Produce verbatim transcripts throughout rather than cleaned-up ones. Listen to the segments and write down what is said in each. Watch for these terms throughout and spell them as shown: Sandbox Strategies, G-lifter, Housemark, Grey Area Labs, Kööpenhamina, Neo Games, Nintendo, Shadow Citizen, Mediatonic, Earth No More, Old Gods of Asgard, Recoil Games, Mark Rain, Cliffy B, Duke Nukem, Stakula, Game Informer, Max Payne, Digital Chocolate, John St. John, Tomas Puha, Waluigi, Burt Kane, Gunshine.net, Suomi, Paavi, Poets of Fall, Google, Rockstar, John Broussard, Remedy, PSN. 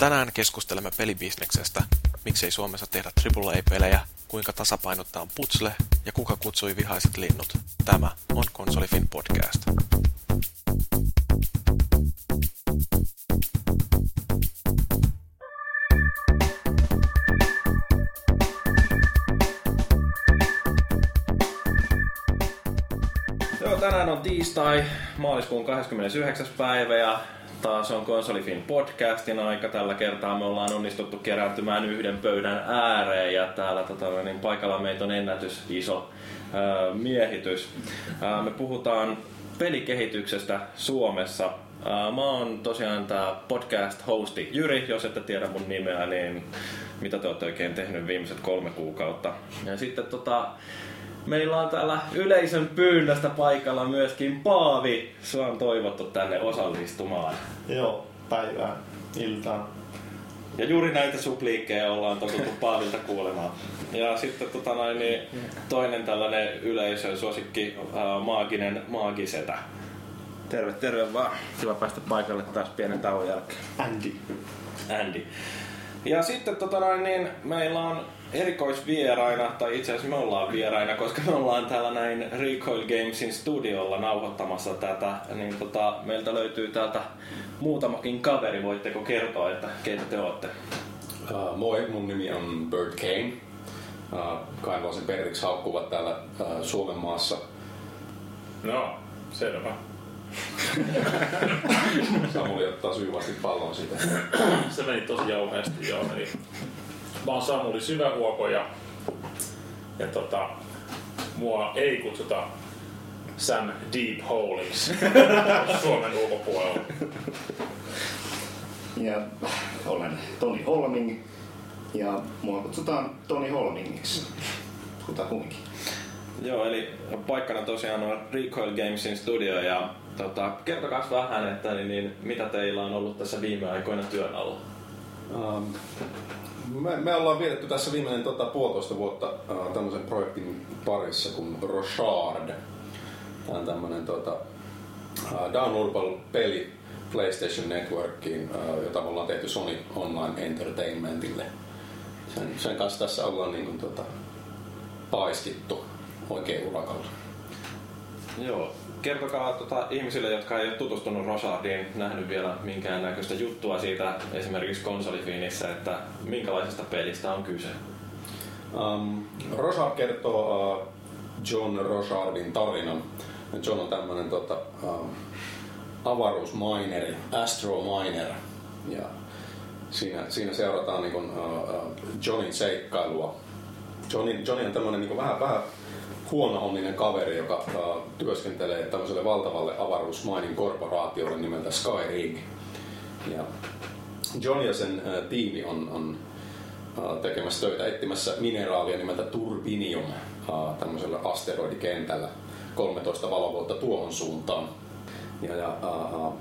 Tänään keskustelemme pelibisneksestä, miksei Suomessa tehdä triple A -pelejä, kuinka tasapainottaa putsle ja kuka kutsui vihaiset linnut. Tämä on KonsoliFIN podcast. Joo, tänään on tiistai, maaliskuun kahdeskymmenesyhdeksäs päivä ja taas on KonsoliFIN podcastin aika. Tällä kertaa me ollaan onnistuttu keräytymään yhden pöydän ääreen ja täällä tota, niin paikalla meitä on ennätys iso ää, miehitys. Ää, me puhutaan pelikehityksestä Suomessa. Ää, mä oon tosiaan tää podcast-hosti Jyri, jos ette tiedä mun nimeä, niin mitä te ootte oikein tehnyt viimeiset kolme kuukautta. Ja sitten tota... meillä on täällä yleisön pyynnöstä paikalla myöskin Paavi. Sua on toivottu tänne osallistumaan. Joo, päivää, iltaan. Ja juuri näitä supliikkejä ollaan totuttu Paavilta kuulemaan. Ja sitten tota noin, niin toinen tällainen yleisön suosikki, äh, maaginen maagisetä. Terve, terve vaan. Kiva päästä paikalle taas pienen tauon jälkeen. Andy. Andy. Ja sitten tota noin, niin meillä on erikoisvieraina, tai itse asiassa me ollaan vieraina, koska me ollaan täällä näin Recoil Gamesin studiolla nauhoittamassa tätä, niin tota, meiltä löytyy täältä muutamakin kaveri. Voitteko kertoa, että keitä te ootte? Uh, moi, mun nimi on Burt Kane. Uh, Kaivoisen periksi haukkuvat täällä uh, Suomen maassa. No, selvä. Samuli ottaa syyvästi pallon siitä. Se meni tosi jauheasti, joo. Eli mä oon Samuli Syvähuoko ja, ja tota, mua ei kutsuta Sam Deep Holeiksi Suomen ulkopuolella. Ja olen Toni Holming ja mua kutsutaan Toni Holmingiksi, kutakuinkin. Joo, eli paikkana tosiaan on Recoil Gamesin studio ja tota, kertokaas vähän, että niin, niin, mitä teillä on ollut tässä viime aikoina työn alla? Um. Me, me ollaan vietetty tässä viimeinen tota, puolitoista vuotta äh, tämmöisen projektin parissa kuin Rochard. Tämä on tämmöinen tota, äh, downloadable-peli PlayStation Networkiin, äh, jota me ollaan tehty Sony Online Entertainmentille. Sen, sen kanssa tässä ollaan niin kuin, tota, paiskittu oikein urakalla. Joo. Kertokaa tota, ihmisille, jotka ei ole tutustunut Rochardiin, nähnyt vielä minkäännäköistä juttua siitä esimerkiksi KonsoliFINissä, että minkälaisesta pelistä on kyse? Um, Rochard kertoo uh, John Rochardin tarinan. John on tämmöinen tota, uh, avaruusmaineri, astrominer. Ja siinä, siinä seurataan niin kun, uh, uh, Johnin seikkailua. Johnny, Johnny on tämmöinen niin vähän vähän... huono-onninen kaveri, joka äh, työskentelee tämmöiselle valtavalle avaruusmainin korporaatiolle nimeltä Skyrik. Ja John ja sen äh, tiimi on, on äh, tekemässä töitä etsimässä mineraalia nimeltä Turbinium äh, tämmöisellä asteroidikentällä kolmetoista valovuotta tuohon suuntaan. Ja, ja äh,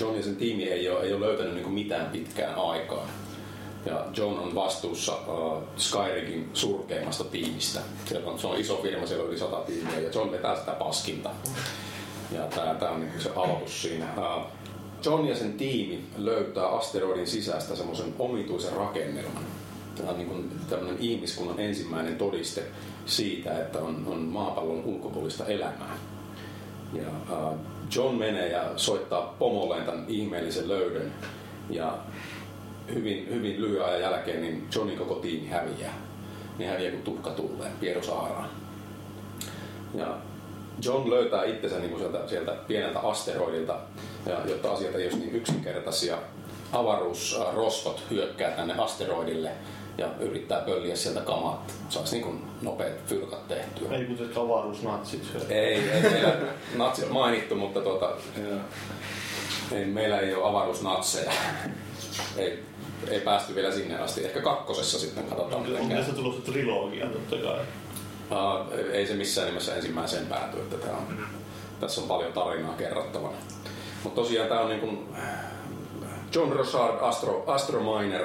John ja sen tiimi ei ole, ei ole löytänyt niin kuin mitään pitkään aikaa. Ja John on vastuussa äh, Skyrikin surkeimmasta tiimistä. Siellä on, se on iso firma, siellä on yli sata tiimiä ja John vetää sitä paskinta. Ja tämä on se alkus siinä. Äh, John ja sen tiimi löytää asteroidin sisästä semmoisen omituisen rakennelman. Tämä on niin tämmöinen ihmiskunnan ensimmäinen todiste siitä, että on, on maapallon ulkopuolista elämää. Ja, äh, John menee ja soittaa pomolleen tämän ihmeellisen löydön. Ja Hyvin, hyvin lyhyen ajan jälkeen niin Johnin koko tiimi häviää. Ne häviää kuin tuhka tulleen pierosaaraan. Ja John löytää itsensä niin kuin sieltä, sieltä pieneltä asteroidilta, ja jotta asiat ei olisi niin yksinkertaisia, avaruusrosvot hyökkää tänne asteroidille ja yrittää pölliä sieltä kamat. Saisi niin kuin nopeat fyrkat tehtyä. Ei kun se avaruusnatsit syödä. Ei, ei meillä natsit mainittu, mutta tuota, ei, meillä ei ole avaruusnatseja. Ei, ei päästy vielä sinne asti. Ehkä kakkosessa sitten katsotaan. No, on tässä tulossa trilogia totta kai. Uh, ei se missään nimessä ensimmäiseen pääty. Että tää on, tässä on paljon tarinaa kerrottavana. Mutta tosiaan tää on niin kun John Rochard, Astro, Astrominer.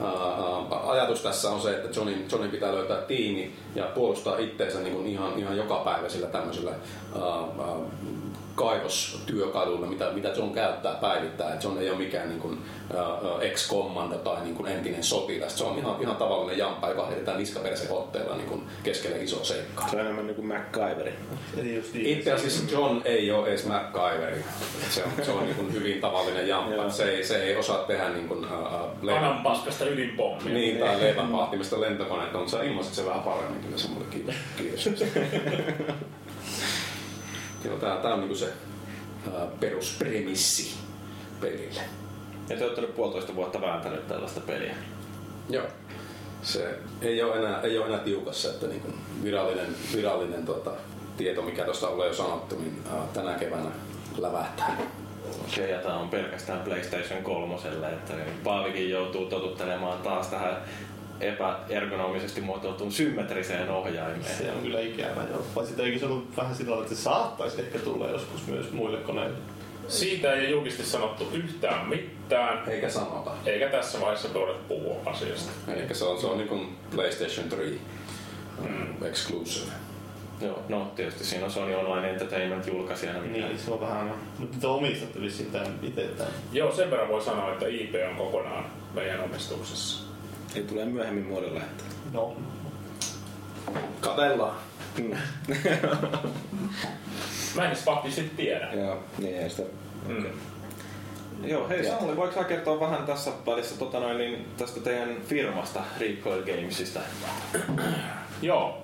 Uh, uh, ajatus tässä on se, että Johnin, Johnin pitää löytää tiimi ja puolustaa itteensä niin kun ihan, ihan jokapäiväisillä tämmöisillä uh, uh, kaivostyökaluilla, mitä, mitä John käyttää päivittäin. John ei ole mikään niin kuin, uh, ex-kommando tai niin kuin entinen sotilas. Se on ihan, ihan tavallinen jamppa, joka heitetään niskaperseotteella niin keskellä isoa seikkaa. Se on enemmän niin kuin MacGyveri. Itse asiassa John ei ole edes MacGyveri. Se on, se on niin kuin hyvin tavallinen jamppa. se, se ei osaa tehdä niin kuin, uh, leivän... Ananpaskasta ydinpommia. Niin, tai leivänpahtimista lentokoneita, mutta sä ilmaiset se vähän paremmin. Kyllä se mulle kiitos. kiitos. Joo, tää, tää on niinku se ää, peruspremissi pelille. Ja te ootte nyt puolitoista vuotta vääntänyt tällaista peliä. Joo. Se ei oo enää, ei oo enää tiukassa, että niinku virallinen, virallinen tota, tieto, mikä tuosta on jo sanottu, niin ää, tänä keväänä lävähtää. Okei, ja tää on pelkästään PlayStation kolmoselle, että niin Paavikin joutuu totuttelemaan taas tähän epäergonomisesti muotoiltuun symmetriseen ohjaimeen. Se on kyllä ikävä, joo. Vai sitä eikin ollut vähän sillä tavalla, että se saattaisi ehkä tulla joskus myös muille koneille. Siitä ei julkisesti sanottu yhtään mitään. Eikä sanota. Eikä tässä vaiheessa tuoda puhua asiasta. Eikä se on, se on niin kuin PlayStation kolme mm. exclusive. Joo, no tietysti siinä on Sony Online Entertainment julkaisijana. Niin, se on vähän... Mutta te omistatte vissiin tämän itse tämän. Joo, sen verran voi sanoa, että I P on kokonaan meidän omistuksessa. Ei tulee myöhemmin muodolla. No. Katellaan. Mm. Mä en edes faktisesti tiedä. Joo, niin ei sitä. Mm. Okay. Joo, hei Samuli, voiko sä kertoa vähän tässä välissä tota noin, niin tästä teidän firmasta, Recoil Gamesista? Joo.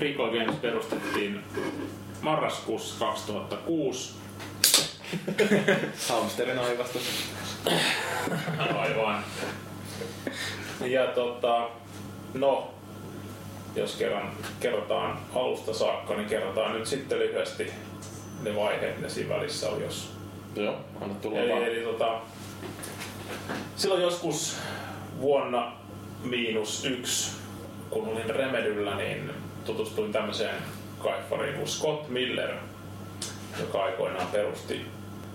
Recoil Games perustettiin marraskuussa kaksituhattakuusi. Hamsterin aivastus. Aivan. Ja tota, no, jos kerran kerrotaan alusta saakka, niin kerrotaan nyt sitten lyhyesti ne vaiheet, ne siinä välissä on, jos... Joo, anna tulla eli, vaan. Eli tota, silloin joskus vuonna miinus yksi, kun olin Remedyllä, niin tutustuin tämmöiseen kaiffariin kuin Scott Miller, joka aikoinaan perusti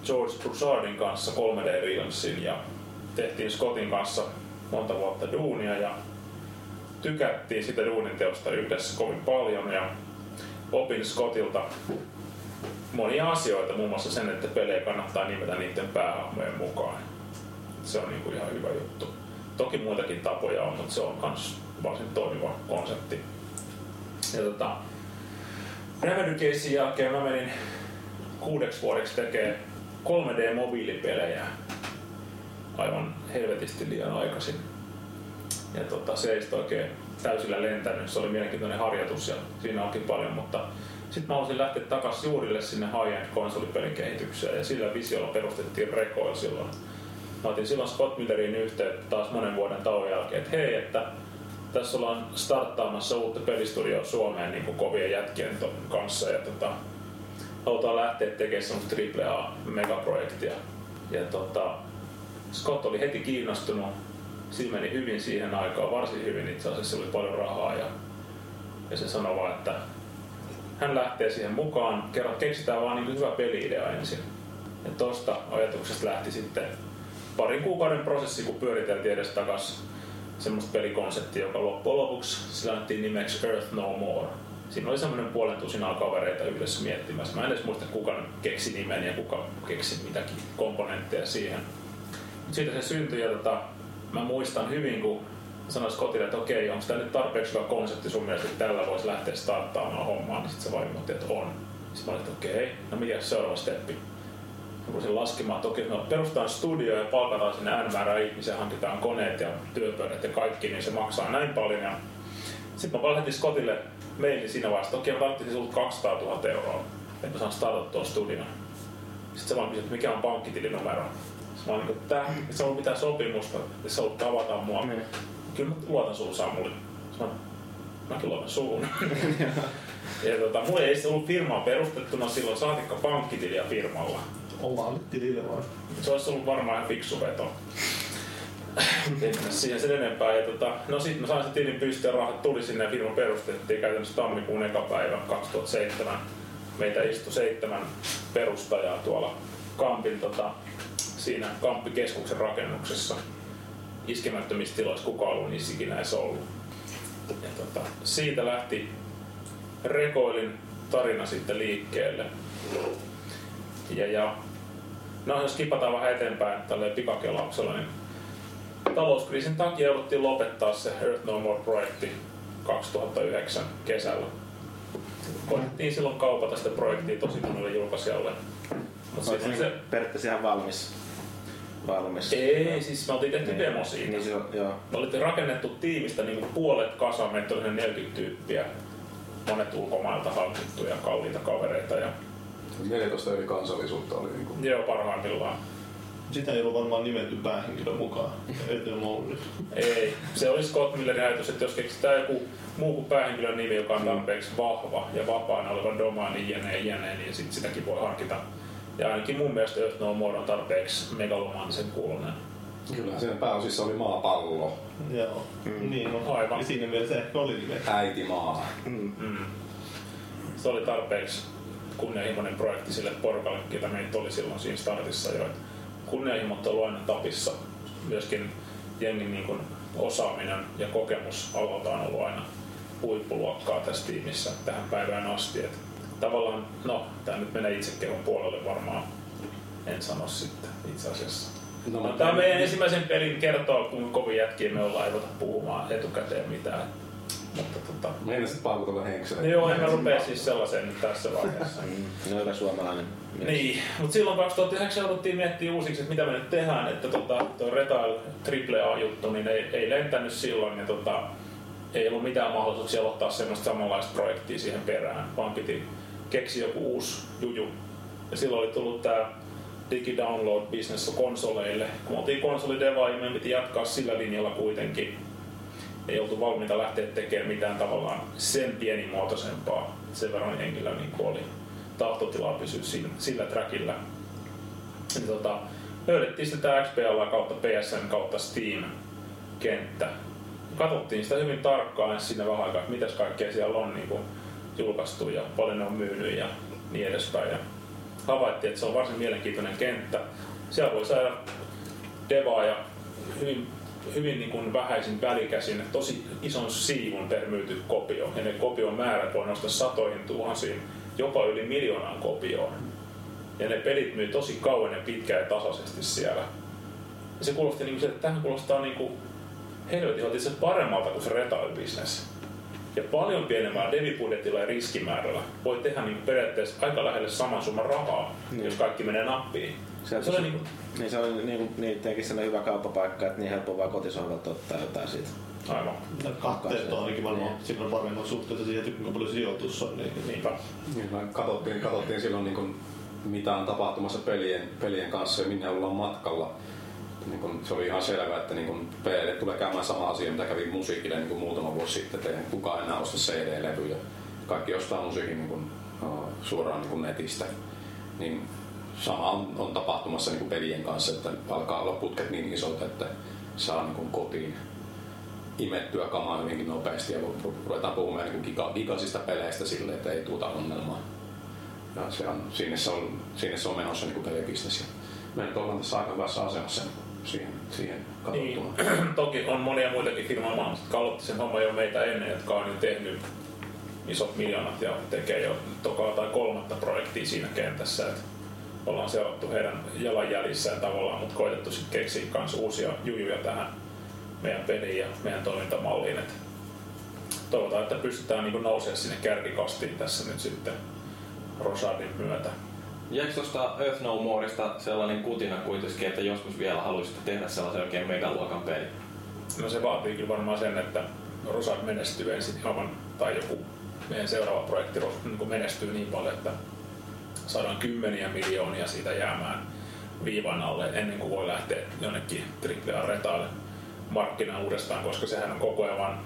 George Broussardin kanssa kolme D Realmsin ja tehtiin Scottin kanssa monta vuotta duunia ja tykättiin sitä duunin teosta yhdessä kovin paljon ja opin Scottilta monia asioita, muun muassa sen, että pelejä kannattaa nimetä niiden päähahmojen mukaan. Se on niinku ihan hyvä juttu. Toki muitakin tapoja on, mutta se on myös varsin toimiva konsepti. Ja tota, Remedy-casen jälkeen mä menin kuudeksi vuodeksi tekemään kolme D-mobiilipelejä. Aivan helvetisti liian aikaisin. Ja tota, se ei sitten oikein täysillä lentänyt. Se oli mielenkiintoinen harjoitus ja siinä onkin paljon, mutta sitten mä halusin lähteä takas juurille sinne high-end konsolipelin kehitykseen ja sillä visiolla perustettiin Recoil silloin. Mä otin silloin Scott Millerin yhteyttä taas monen vuoden tauon jälkeen, että hei, että tässä ollaan starttaamassa uutta pelistudioa Suomeen niin kuin kovien jätkien kanssa ja tota, halutaan lähteä tekemään semmoista triple A-megaprojektia. Ja tota, Scott oli heti kiinnostunut, siinä meni hyvin siihen aikaan, varsin hyvin itse asiassa, oli paljon rahaa ja, ja se sanoi vaan, että hän lähtee siihen mukaan, kerran keksitään vaan niin hyvä peli-idea ensin. Ja tosta ajatuksesta lähti sitten parin kuukauden prosessi, kun pyöriteltiin edes takas semmoista pelikonseptia, joka loppujen lopuksi se lähti nimeksi Earth No More. Siinä oli semmoinen puolen tusinaa kavereita yhdessä miettimässä. Mä en edes muista, kuka keksi nimen ja kuka keksi mitäkin komponentteja siihen. Siitä se syntyi ja tota, mä muistan hyvin, kun sanoin Scottille, että okei, onko tämä nyt tarpeeksi hyvä konsepti sun mielestä, että tällä voisi lähteä starttaamaan hommaa, niin sitten se vaikutti, että on. Sitten mä olin, että okei, no mikä seuraava steppi? Mä rupesin laskemaan, että okei, me perustetaan studio ja palkataan sinne N-määrää ihmisiä, hankitaan koneet ja työpöydät ja kaikki, niin se maksaa näin paljon. Ja... sitten mä lähetin Scottille mailin siinä vaiheessa, että okei, mä tarvitsin sulta kaksisataatuhatta euroa, että mä saan startattua studion. Sitten se vaan kysyi, että mikä on pankkitilinumero? Mä oon niinku, tää, se on mitään sopimusta, että sä olet tavataan mua. Mm. Kyllä mä luotan suun, Samuli. Mäkin luotan suun. Ja tota, mulla ei se ollut firmaa perustettuna silloin, saatikka pankkitiliä firmalla. Ollaan nyt tilille vaan. Se olisi ollut varmaan ihan fiksu veto. Siihen sen enempää. Ja tota, no sit mä sain sen tilin pystyyn, rahat tuli sinne ja firma perustettiin käytännössä tammikuun eka päivä kaksituhattaseitsemän. Meitä istui seitsemän perustajaa tuolla Kampin tota, siinä Kamppikeskuksen rakennuksessa iskemättömissä tiloissa, kukaan ollut niissä ikinä edes ollut. Ja tota, siitä lähti Recoilin tarina sitten liikkeelle. Ja, ja. No jos kipataan vähän eteenpäin tälleen pikakelauksella, niin talouskriisin takia jouduttiin lopettaa se Earth No More-projekti kaksituhattayhdeksän kesällä. Koitettiin silloin kaupata sitä projektia tosi monelle julkaisijalle. Oletko se periaatteessa ihan valmis? Valmis. Ei, siis me oltiin tehty niin, demo siitä. Niin, joo, joo. Me oltiin rakennettu tiimistä niin kuin puolet kasaan, meitä oli neljäkymmentä tyyppiä. Monet ulkomailta hankittuja kalliita kavereita. Ja... neljätoista eri kansallisuutta oli niin kuin... Joo, parhaimmillaan. Sitä ei ollut varmaan nimetty päähenkilön mukaan. Ei, se oli Scott Millerin ajatus, että jos keksitään joku muu kuin päähenkilön nimi, joka on tarpeeksi vahva ja vapaana oleva domaini jne jne, niin sit sitäkin voi harkita. Ja ainakin mun mielestä Earth No More on tarpeeksi megalomaanisen kuulonen. Kyllä, siinä pääosissa oli maapallo. Joo, mm. niin on. Aivan. Ja siinä vielä se ehkä oli nimetty. Äitimaa. Mm. Mm. Se oli tarpeeksi kunnianhimoinen projekti sille porukalle, jota meitä oli silloin siinä startissa jo. Kunnianhimot on ollut aina tapissa. Myöskin jengin niin kuin osaaminen ja kokemus alalta on ollut aina huippuluokkaa tässä tiimissä tähän päivään asti. Et tavallaan, no, tämä nyt menee itsekehon puolelle varmaan. En sano sitten itse asiassa. No, no, tämä meidän ensimmäisen pelin kertoo, kun kovin jätkiä me ollaan, ei voida puhumaan etukäteen mitään. Mutta tota... Meillä sitten paukutella henkselle. Joo, en mä rupea siis sellaiseen nyt tässä vaiheessa. No hyvä suomalainen. Niin, mutta silloin kaksituhattayhdeksän jouduttiin miettiä uusiksi, että mitä me nyt tehdään. Että tota, tuo Retail triple A-juttu niin ei, ei lentänyt silloin ja tota, ei ollut mitään mahdollisuuksia aloittaa semmoista samanlaista projektia siihen perään, vaan piti keksiä joku uusi juju. Ja silloin oli tullut tää digidownload-business konsoleille. Kun oltiin konsolidevaa, niin meidän piti jatkaa sillä linjalla kuitenkin. Ei oltu valmiita lähteä tekemään mitään tavallaan sen pienimuotoisempaa. Sen verran henkilöä niin oli tahtotilaa pysyä sillä, sillä trackillä. Niin, tota, löydettiin sitä X P L kautta P S N kautta Steam-kenttä. Katsottiin sitä hyvin tarkkaan siinä vähän aikaa, että mitäs kaikkea siellä on niin kuin julkaistu ja paljon ne on myynyt ja niin edespäin. Ja havaittiin, että se on varsin mielenkiintoinen kenttä. Siellä voi saada devaa ja hyvin hyvin niin kuin vähäisin välikäsin, tosi ison siivun per myyty kopio. Ja ne kopion määrät voi nostaa satoihin, tuhansiin, jopa yli miljoonaan kopioon. Ja ne pelit myy tosi kauan ja pitkään ja tasaisesti siellä. Ja se kuulosti niin kuin, että tähän kuulostaa niin kuin helvetin se paremmalta kuin se retail-business. Ja paljon pienemmällä devibudjetilla ja riskimäärällä voi tehdä niin kuin periaatteessa aika lähelle saman summan rahaa, mm. jos kaikki menee nappiin. Se, se oli niinku... Niin se oli niinku, niin tietenkin sellainen hyvä kauppapaikka, että niin helppo vaan kotisohvelta ottaa jotain siitä. Aivan. Katteet on ainakin varmaan niin. Silloin paremmin suhteessa siihen, että kuinka paljon sijoitus on. Niin, niinpä. Niin, katsottiin, katsottiin silloin niin kuin, mitä on tapahtumassa pelien, pelien kanssa ja minne ollaan matkalla. Niin kuin, se oli ihan selvä, että niin pelille tulee käymään sama asia, mitä kävi musiikille niin kuin muutama vuosi sitten. Että kukaan enää osta C D-levyjä. Kaikki ostaa musiikin niin kuin, suoraan niin kuin netistä. Niin, sama on, on tapahtumassa niin kuin pelien kanssa, että alkaa olla putket niin isot, että saa niin kuin kotiin imettyä kamaa hyvinkin nopeasti ja ruvetaan puhumaan niin kuin giga, gigasista peleistä silleen, että ei tuota ongelmaa. Ja se on, siinä, se on, siinä se on menossa niin pelibisnes. Me nyt ollaan tässä aika hyvässä asemassa siihen, siihen katsottuna. Niin. Toki on monia muitakin firmaa, jotka aloitti sen homman jo meitä ennen, jotka on nyt tehnyt isot miljoonat ja tekee jo tokaa tai kolmatta projektia siinä kentässä. Ollaan seurattu heidän jalanjäljissään tavallaan, mutta koitettu sitten keksiä myös uusia jujuja tähän meidän peliin ja meidän toimintamalliin. Et toivotaan, että pystytään niinku nousemaan sinne kärkikastiin tässä nyt sitten Rochardin myötä. Jääkö tuosta Earth No Moresta sellainen kutina kuitenkin, että joskus vielä haluaisitte tehdä sellaisen oikein megaluokan pelin? No se vaatii kyllä varmaan sen, että Rochard menestyy ensin aivan, tai joku meidän seuraava projekti menestyy niin paljon, että saadaan kymmeniä miljoonia siitä jäämään viivan alle ennen kuin voi lähteä jonnekin triple A-retaalle markkinaan uudestaan, koska sehän on koko ajan vaan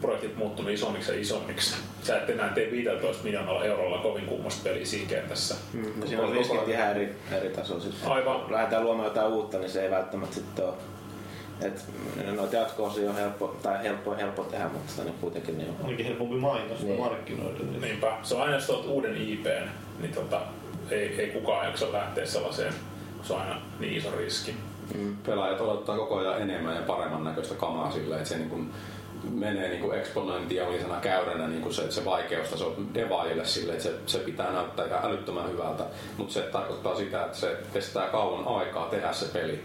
projektit muuttunut isommiksi ja isommiksi. Sä et enää tee viisitoista miljoonalla eurolla kovin kummosta peliä siinä kentässä. Mm, siinä on riskit ihan eri, eri tasolla sitten. Aivan. Lähdetään luomaan jotain uutta, niin se ei välttämättä sitten ole. Että noita jatko-osia on helppo, tai helppo, helppo tehdä, mutta niin kuitenkin niin on. Onkin helpompi mainos niin. Markkinoida. Niin. Niinpä. Se on aina, jos olet uuden I P:n, niin tota, ei, ei kukaan jaksa lähteä sellaiseen, se on aina niin iso riski. Mm. Pelaajat odottaa koko ajan enemmän ja paremman näköistä kamaa sillä, että se niin kuin menee niinku eksponentiaalisena käyränä niinku se, se vaikeustaso devaajille sille, että se, se pitää näyttää ihan älyttömän hyvältä, mutta se tarkoittaa sitä, että se kestää kauan aikaa tehdä se peli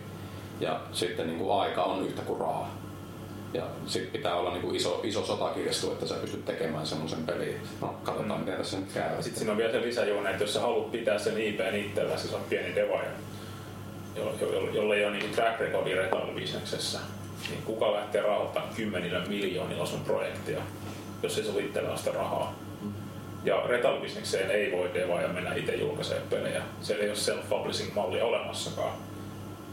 ja sitten niinku aika on yhtä kuin rahaa. Ja sit pitää olla niinku iso, iso sotakirjastu, että sä pystyt tekemään semmoisen pelin. No, katsotaan miten tässä nyt käy. Sitten siinä on vielä se lisäjuone, että jos sä haluat pitää sen I P:n itselläsi, sä oot pieni devaaja, jolla jo, jo, jo, jo ei ole niinku track recordi retail-bisneksessä, niin kuka lähtee rahoittamaan kymmenillä miljoonilla sun projektia, jos ei sun itsellä ole sitä rahaa. Mm. Ja retail-bisnekseen ei voi devaaja mennä itse julkaisemaan pelejä. Siellä ei ole self-publishing-mallia olemassakaan,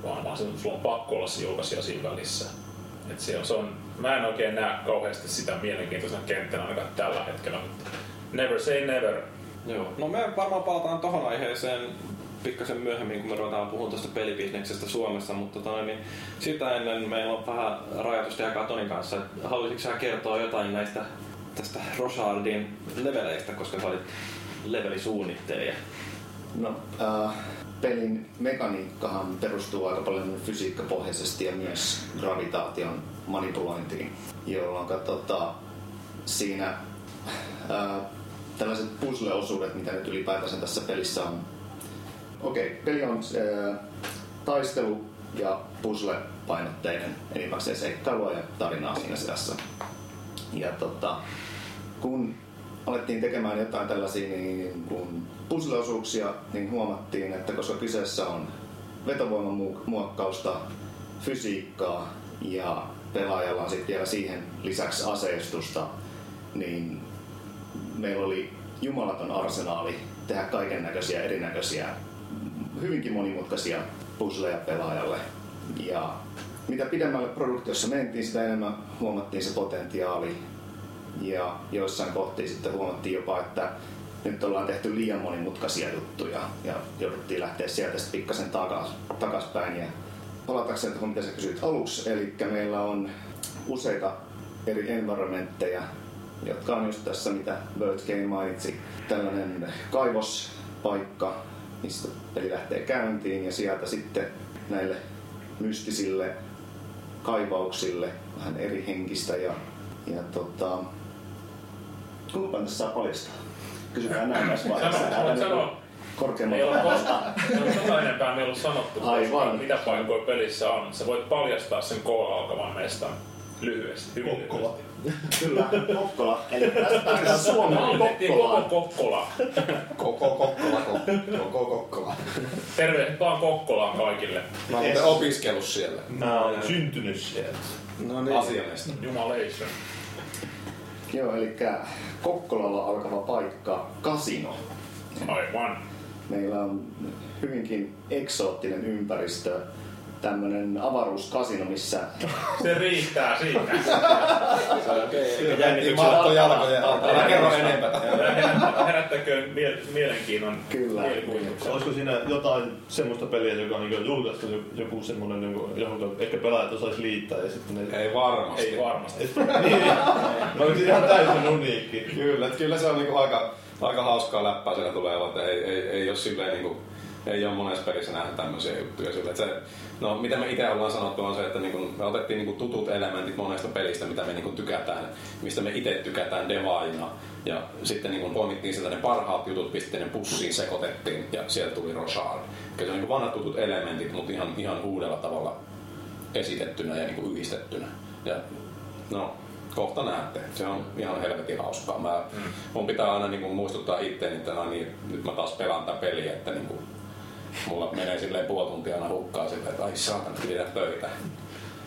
vaan, vaan sulla on pakko olla se julkaisija siinä välissä. Et se on, se on, mä en oikein näe kauheasti sitä mielenkiintoisena kenttänä ainakaan tällä hetkellä, mutta never say never. Joo. No me varmaan palataan tohon aiheeseen pikkasen myöhemmin, kun me ruvetaan puhumaan tuosta pelibisneksestä Suomessa, mutta toi, niin sitä ennen meillä on vähän rajoitusta jakaa Tonin kanssa. Haluaisitko sä kertoa jotain näistä tästä Rochardin leveleistä, koska sä olit levelisuunnittelija? No, uh... pelin mekaniikkahan perustuu aika paljon fysiikkapohjaisesti ja myös gravitaation manipulointiin, jolloin tota, siinä ää, tällaiset puzzle-osuudet, mitä nyt ylipäätänsä tässä pelissä on. Okei, peli on ää, taistelu ja puzzle-painotteinen, enimmäkseen seikkailua ja tarinaa siinä seassa. Ja tota, kun alettiin tekemään jotain tällaisia niin kuin puzzle-osuuksia, niin huomattiin, että koska kyseessä on vetovoimamuokkausta, fysiikkaa ja pelaajalla on sitten vielä siihen lisäksi aseistusta, niin meillä oli jumalaton arsenaali tehdä kaiken näköisiä erinäköisiä, hyvinkin monimutkaisia puzzleja pelaajalle. Ja mitä pidemmälle produktiossa mentiin, sitä enemmän huomattiin se potentiaali. Ja joissain kohtiin sitten huomattiin jopa, että nyt ollaan tehty liian monimutkaisia juttuja ja jouduttiin lähteä sieltä sitten pikkasen takas, takaspäin. Ja palatakseni tuohon, mitä sä kysyit aluksi, eli meillä on useita eri environmentteja, jotka on just tässä, mitä Burt Kane mainitsi. Tällainen kaivospaikka, mistä peli lähtee käyntiin ja sieltä sitten näille mystisille kaivauksille vähän eri henkistä ja Ja tota... Kuulupan tässä saa paljastaa. Kysytään näin tässä vaiheessa. Sano, sano. Korkeamman päällä. Sano enempää meillä on sanottu, mitä paikkoja pelissä on. Sä voit paljastaa sen koolla alkavan mestan lyhyesti. Kokkola. Kyllä, Kokkola. Eli tässä päästään Suomeen Kokkolaan. Koko Kokkola. Koko Kokkola. Koko Kokkola. Terveet vaan Kokkolaan kaikille. Mä olen opiskellut siellä. Mä olen syntynyt siellä. No niin. Asiallista. Jumaleista. Joo, eli Kokkolalla alkava paikka, kasino. Aivan. Meillä on hyvinkin eksoottinen ympäristö. Tämmönen avaruuskasino, missä... Se riittää siitä. Se on okei. Jännityksen alto jalkoja. Älä kerro enempää. Herättäköön mielenkiinnon. Kyllä. Olisiko siinä jotain semmoista peliä, joka on julkaistu, joku semmoinen, johon ehkä pelaajat osaisi liittää ja sitten ne... Ei varmasti. Ei varmasti. Oliko se ihan täysin uniikki? Kyllä, kyllä se on aika hauskaa läppää siellä tulee, että ei ole silleen niinku... Ei ole monessa pelissä nähdä tämmöisiä juttuja. Se, no, mitä me itse ollaan sanottu on se, että niin kun me otettiin niin kun tutut elementit monesta pelistä, mitä me niin kun tykätään, mistä me itse tykätään devaajina. Ja sitten niin kun poimittiin sieltä ne parhaat jutut, pistettiin ne pussiin, sekoitettiin ja sieltä tuli Rochard. Kyllä se on niin vanhat tutut elementit, mutta ihan, ihan uudella tavalla esitettynä ja niin yhdistettynä. Ja, no, kohta näette. Se on ihan helvetin hauskaa. Mä, mun pitää aina niin kun muistuttaa itseäni, että no, niin, nyt mä taas pelaan tämän peliä, että niin kun, mulla menee silleen puoli tuntia aina hukkaa silleen, että ai saatan pitää töitä.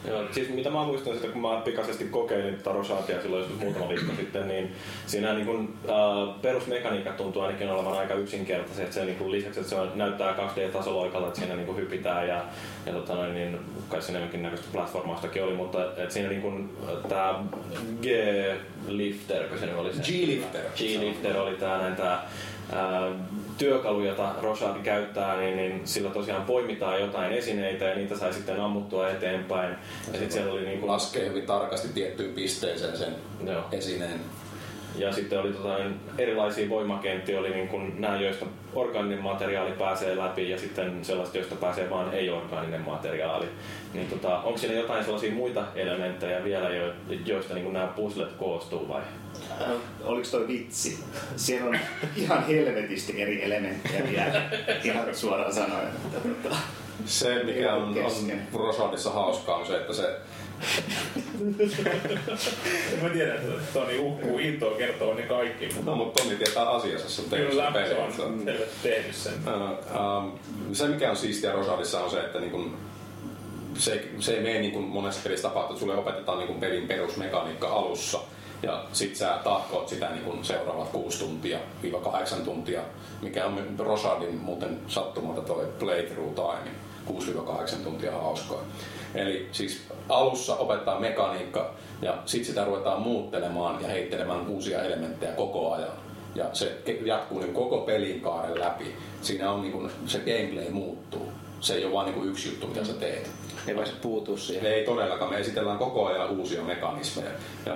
Joo, siis mitä mä muistan sitä, kun mä pikaisesti kokeilin tätä Rochardea silloin joskus muutama viikko sitten, niin siinä niin kun, äh, perusmekaniikka tuntuu ainakin olevan aika yksinkertaisia. Että se, niin kun, lisäksi, että se näyttää kaksi D-tasoloikalta, että siinä niin kun, hypitään ja, ja tota, niin, kai siinä jonkinnäköistä platformaustakin oli, mutta et siinä niin kun, tää G-lifter, kun se oli se? G-lifter. G-lifter oli tää näin tää... työkalu, jota Rochard käyttää, niin, niin sillä tosiaan poimitaan jotain esineitä ja niitä sai sitten ammuttua eteenpäin. Ja ja sit siellä oli niin kuin... Laskee hyvin tarkasti tiettyyn pisteeseen sen Joo. esineen. Ja sitten oli tota, erilaisia voimakenttiä, oli niin kuin nämä, joista orgaaninen materiaali pääsee läpi, ja sitten sellaiset, joista pääsee vaan ei-orgaaninen materiaali. Niin, tota, onko siinä jotain sellaisia muita elementtejä vielä, joista niin kuin nämä puzzlet koostuu vai? No, oliko toi vitsi? Siellä on ihan helvetisti eri elementtejä vielä, ihan suoraan sanoen. Se, mikä on, on Rochardissa hauskaa, on se, että se... Mä tiedän, että Toni uhkuu intoa kertoo ne kaikki. No, mutta Toni tietää asiassa, se on tehnyt sen pelin. Se on tehnyt sen. Se, mikä on siistiä Rochardissa, on se, että niinku, se, se ei mene niin monessa pelissä tapahtuu, että sulle opetetaan niinku pelin perusmekaniikka alussa. Ja sit sä tahkoot sitä niinku seuraavat kuusi tuntia, kahdeksan tuntia, mikä on Rochardin muuten sattumalta toi playthrough time, kuusi kahdeksan tuntia hauskaa. Eli siis alussa opettaa mekaniikka ja sit sitä ruvetaan muuttelemaan ja heittelemään uusia elementtejä koko ajan. Ja se jatkuu niin koko pelin kaaren läpi. Siinä on niin se gameplay muuttuu. Se ei ole vaan niin yksi juttu, mitä sä teet. Ei vaan se puutu siihen. Ei todellakaan. Me esitellään koko ajan uusia mekanismeja. Ja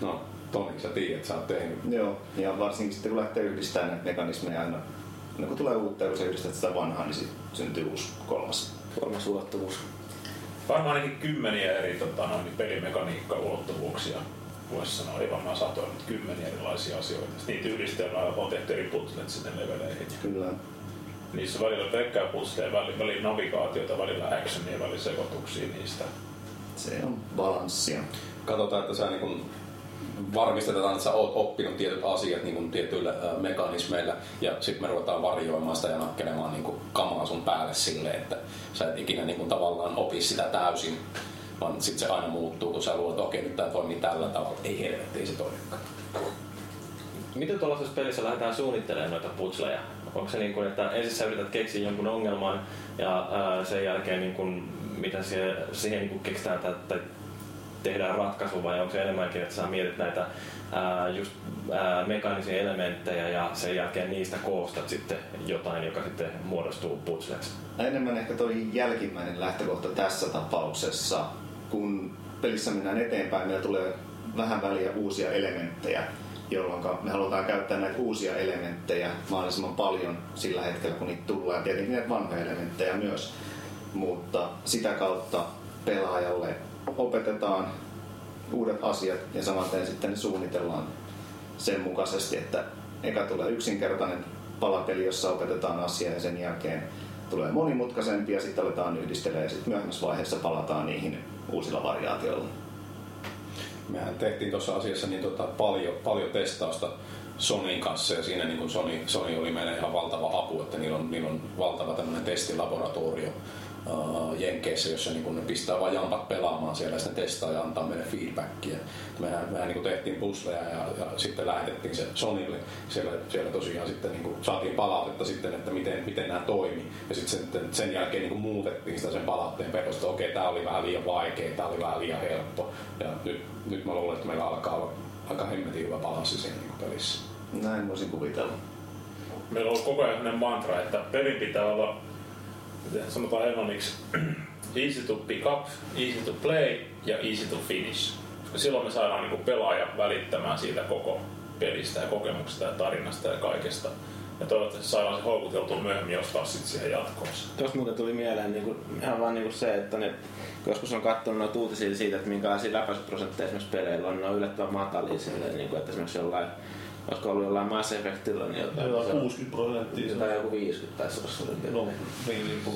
no, Toni, sä tiedät, sä oot tehnyt. Joo, ja varsinkin sitten kun lähtee yhdistämään näitä mekanismeja aina. No, kun tulee uutta ja kun sä yhdistät sitä vanhaa, niin sit syntyy uusi kolmas. Kolmas ulottuvuus. Varmaan ainakin kymmeniä eri tota, pelimekaniikka-ulottuvuuksia, voisi sanoa, ei varmaan satoja, mutta kymmeniä erilaisia asioita. Sitten niitä yhdistelmää on tehty eri puzzlet sinne leveleihin. Kyllä. Niissä on välillä pelkkää puzzleja, välillä navigaatiota, välillä actionia, välillä sekoituksia niistä. Se on balanssia. Katsotaan, että sä niin kun varmistetaan, että sä oot oppinut tietyt asiat niin kun tietyillä äh, mekanismeilla, ja sitten me ruvetaan varjoimaan sitä ja nakkelemaan niin kun kamaa sun päälle silleen, että sä et ikinä niin kun tavallaan opi sitä täysin, vaan sit se aina muuttuu, kun sä luulet, että okei, nyt tää toimii tällä tavalla. Ei helvetti, ei se toimikaan. Miten tuollaisessa pelissä lähdetään suunnittelemaan noita putsleja? Onko se niin kuin, että ensin sä yrität keksiä jonkun ongelman, ja ää, sen jälkeen niin kuin, mitä siihen, siihen niin kuin keksitään tai, tai tehdään ratkaisu, vai onko se enemmänkin, että sä mietit näitä ää, just, ää, mekaanisia elementtejä ja sen jälkeen niistä koostat sitten jotain, joka sitten muodostuu puzzleksi? Enemmän ehkä toi jälkimmäinen lähtökohta tässä tapauksessa. Kun pelissä mennään eteenpäin, meillä tulee vähän väliä uusia elementtejä, jolloin me halutaan käyttää näitä uusia elementtejä mahdollisimman paljon sillä hetkellä, kun niitä tullaan. Tietenkin näitä vanhoja elementtejä myös, mutta sitä kautta pelaajalle opetetaan uudet asiat ja samaten sitten suunnitellaan sen mukaisesti, että eka tulee yksinkertainen palapeli, jossa opetetaan asiaa ja sen jälkeen tulee monimutkaisempi ja sitten aletaan yhdistellä ja sitten myöhemmässä vaiheessa palataan niihin uusilla variaatioilla. Mehän tehtiin tuossa asiassa niin tota paljon, paljon testausta Sonyn kanssa ja siinä niin kun Sony, Sony oli meille ihan valtava apu, että niillä on, niillä on valtava tämmöinen testilaboratorio Jenkeissä, jossa niin ne pistää vain jampat pelaamaan siellä ja sitten testaa ja antaa meille feedbackia. Mehän, mehän niin tehtiin puzzleja ja, ja sitten lähetettiin se Sonylle. Siellä, siellä tosiaan sitten niin saatiin palautetta sitten, että miten, miten nämä toimi. Ja sitten sen jälkeen niin muutettiin sitä sen palautteen perusta, että okei, tämä oli vähän liian vaikea, tämä oli vähän liian helppo. Ja nyt, nyt mä luulen, että meillä alkaa olla aika hemmetin hyvä balanssi siinä niin pelissä. Näin voisin kuvitella. Meillä on koko ajan mantra, että pelin pitää olla sanotaan englanniksi easy to pick up, easy to play ja easy to finish. Koska silloin me saadaan niinku pelaaja välittämään siitä koko pelistä ja kokemuksesta ja tarinasta ja kaikesta. Ja toivottavasti saadaan se houkuteltua myöhemmin jostain sitten siihen jatkoon. Tuosta muuten tuli mieleen niinku, ihan vaan niinku se, että ne, joskus on katsonut noita uutisia siitä, että minkälaisia läpäisyprosentteja esimerkiksi peleillä on. Ne on yllättävän matalia silleen, niinku, että esimerkiksi jollain olisiko ollut jollain Mass Effectilla, niin jotain kuusikymmentä prosenttia. Tai joku viisikymmentä taisi olla sellainen. No,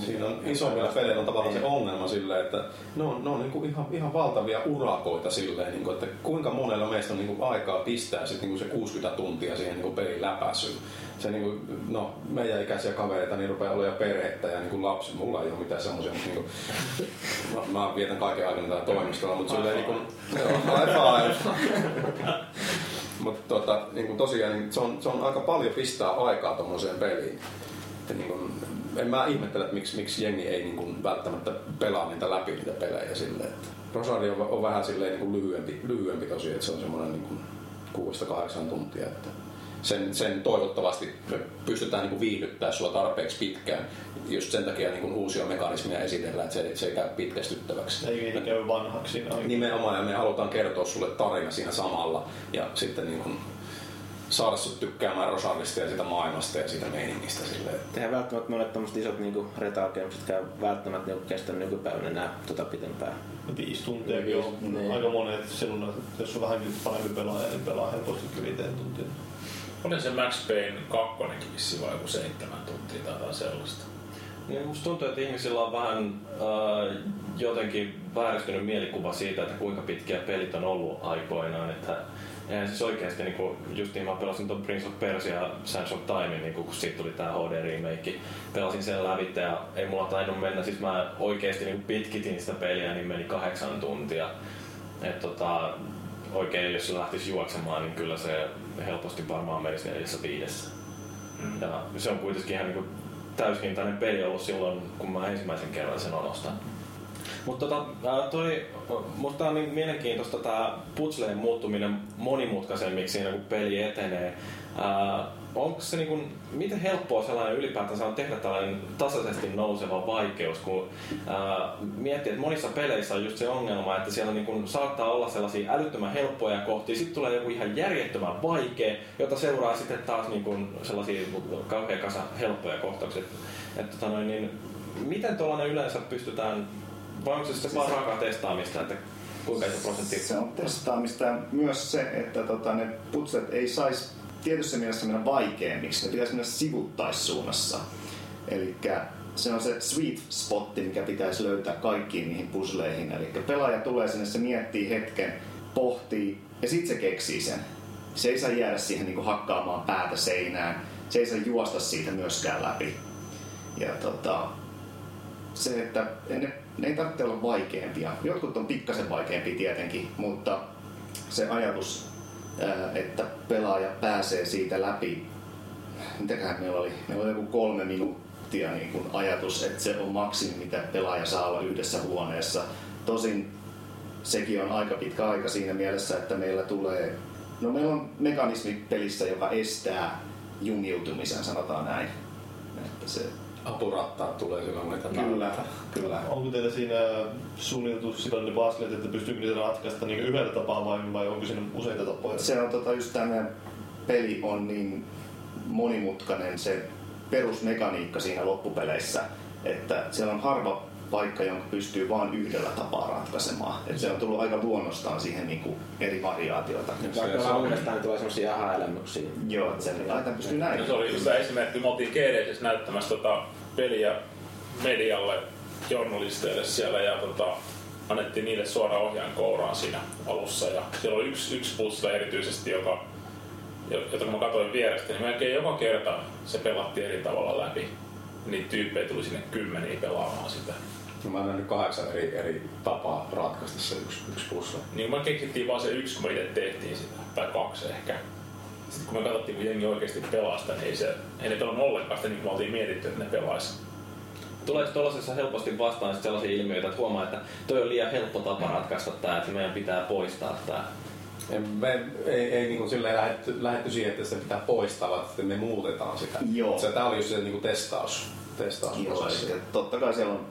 siinä on isommilla peleillä on tavallaan se ongelma silleen, että ne on, ne on niinku ihan, ihan valtavia urakoita silleen, niinku, että kuinka monella meistä on niinku aikaa pistää sit niinku se kuusikymmentä tuntia siihen niinku pelin läpäisyyn. Se niinku, no, meidän ikäisiä kavereita niin rupeaa olla jo perhettä ja niinku lapsi. Mulla ei ole mitään semmoisia, mutta niinku, mä, mä vietän kaiken aikana täällä toimistolla, mutta silleen niinku, joo, mutta tota, niin tosiaan niin se, on, se on aika paljon pistää aikaa tuommoiseen peliin. Että niin kun, en mä ihmettele, että miksi, miksi jengi ei niin kun välttämättä pelaa niitä läpi niitä pelejä silleen. Rosari on, on vähän silleen niin lyhyempi, lyhyempi tosiaan, että se on semmoinen niin kuudesta kahdeksaan tuntia. Että sen, sen toivottavasti me pystytään niin viihdyttämään sua tarpeeksi pitkään. Just sen takia niin uusia mekanismeja esitellään, että se, että se ei käy pitkästyttäväksi. Ei käy vanhaksi. Nimenomaan, ja me halutaan kertoa sulle tarina siinä samalla. Ja sitten niin kun, saada sut tykkäämään Rochardista ja sitä maailmasta ja sitä meiningistä silleen. Eihän välttämättä monet tommoset isot niinku retail-gamesetkään välttämättä niinku kestä nykypäivänä enää tota pitempään. Viisi tuntiakin on niin. Aika monet silloin, jos on vähän parempi pelaaja, niin pelaa helposti viiteen tuntia. Oli se Max Payne kakkonenkin vissiin vai joku seitsemän tuntia tai jotain sellaista. Niin, musta tuntuu, että ihmisillä on vähän äh, jotenkin vääristynyt mielikuva siitä, että kuinka pitkiä pelit on ollut aikoinaan. Että, eihän siis oikeesti, niinku, just niin mä pelasin ton Prince of Persia Sands of Time, niinku, kun siitä tuli tää H D-remake. Pelasin sen lävittä ja ei mulla tainnut mennä, siis mä oikeesti niinku, pitkitin sitä peliä, niin meni kahdeksan tuntia. Et, tota, oikein jos se lähtisi juoksemaan, niin kyllä se helposti varmaan menisi neljässä viidessä. Mm. Ja se on kuitenkin ihan niinku, täyshintainen peli ollut silloin, kun mä ensimmäisen kerran sen onostan. Mutta tota, toi, musta on niin mielenkiintoista tää putsleen muuttuminen monimutkaisemmiksi siinä, kun peli etenee. Ää, onko se niin kun, miten helppoa sellainen ylipäätänsä on tehdä tällainen tasaisesti nouseva vaikeus, kun ää, miettii, että monissa peleissä on just se ongelma, että siellä niin kun saattaa olla sellaisia älyttömän helppoja kohtia, sitten tulee joku ihan järjettömän vaikea, jota seuraa sitten taas niin kun sellaisia kauhean kasa helppoja kohtauksia. Et, tota noin, niin, miten tuollainen yleensä pystytään, vai onko se sitten vaan rakaa testaamista, että kuinka se prosentti? Se on testaamista ja myös se, että tota, ne putset ei saisi tietyssä mielessä mennä vaikeammiksi, ne pitäisi mennä sivuttaissuunnassa. Eli se on se sweet spotti, mikä pitäisi löytää kaikkiin niihin puzzleihin. Eli pelaaja tulee sinne, se miettii hetken, pohtii ja sitten se keksii sen. Se ei saa jäädä siihen niin kuin hakkaamaan päätä seinään, se ei saa juosta siitä myöskään läpi. Ja tota, se, että ne, ne ei tarvitse olla vaikeampia. Jotkut on pikkasen vaikeampia tietenkin, mutta se ajatus, että pelaaja pääsee siitä läpi. Mitäköhän meillä oli? Meillä oli joku kolme minuuttia niin kuin ajatus, että se on maksimi, mitä pelaaja saa olla yhdessä huoneessa. Tosin sekin on aika pitkä aika siinä mielessä, että meillä tulee... No meillä on mekanismi pelissä, joka estää jumiutumisen, sanotaan näin. Että se... Apurattaat tulee sillä meitä. Kyllä, kyllä. Onko teillä siinä suunniteltu sellainen vastelet, että pystyykö niitä ratkaista niin yhdellä tapaa vai, vai onko siinä useita tapoja? Se on tota, just tämä peli on niin monimutkainen se perusmekaniikka siinä loppupeleissä, että siellä on harva paikka, jonka pystyy vain yhdellä tapaa ratkaisemaan. Et se on tullut aika luonnostaan siihen niinku eri variaatioita. Vaikka oikeastaan tulee semmosia aha-elämyksiä. Joo, että sen laitan pystyy näin. No, se oli hyvä esimerkki. Me oltiin G D:ssä näyttämässä tota peliä medialle, journalisteille siellä ja tota, annettiin niille suoraan ohjaan kouraan siinä alussa. Ja siellä oli yksi, yksi puzzle erityisesti, joka, jota kun mä katsoin vierestä, niin melkein joka kerta se pelattiin eri tavalla läpi. Niitä tyyppejä tuli sinne kymmeniä pelaamaan sitä. No mä näin nyt kahdeksan eri, eri tapaa ratkaista se yksi, yksi puzzle. Niin me keksittiin vaan se yksi, kun me itse tehtiin sitä, tai kaksi ehkä. Sitten kun me katsottiin, kun jengi oikeesti pelaa sitä, niin ei, se, ei ne pelannut ollenkaan sitä, niin kun me oltiin mietitty, että ne pelaisi. Tuleeko tuollaisessa helposti vastaan sellaisia ilmiöitä, että huomaa, että toi on liian helppo tapa ratkaista tää, että meidän pitää poistaa tää? Me ei, ei niin silleen lähdetty, lähdetty siihen, että sitä pitää poistaa, vaan että me muutetaan sitä. Tämä oli just se niin testaus. testaus Joo, totta kai siellä on,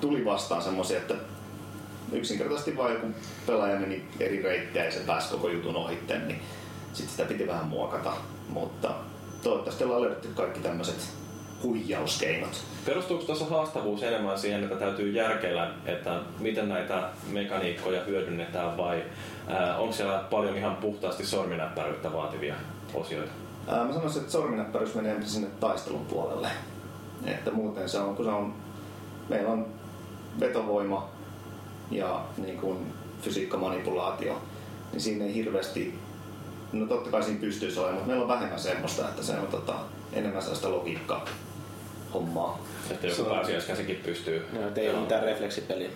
tuli vastaan semmoisia, että yksinkertaisesti vaan joku pelaaja meni eri reittejä ja se pääsi koko jutun ohitteen, niin sitten sitä piti vähän muokata. Mutta toivottavasti ollaan löydetty kaikki tämmöiset huijauskeinot. Perustuuko tuossa haastavuus enemmän siihen, että täytyy järkeillä, että miten näitä mekaniikkoja hyödynnetään vai ää, onko siellä paljon ihan puhtaasti sorminäppäryyttä vaativia osioita? Ää, mä sanoisin, että sorminäppäryys menee sinne taistelun puolelle. Että muuten se on, kun se on, meillä on vetovoima ja niin kuin fysiikkamanipulaatio, niin siinä ei hirveästi, no totta kai siinä pystyisi olemaan, mutta meillä on vähemmän semmoista, että se on tota, enemmän sellaista logiikkaa hommaa. Että joku pääsiäiskäsikin pystyy. No, ei ole mitään refleksipeliä.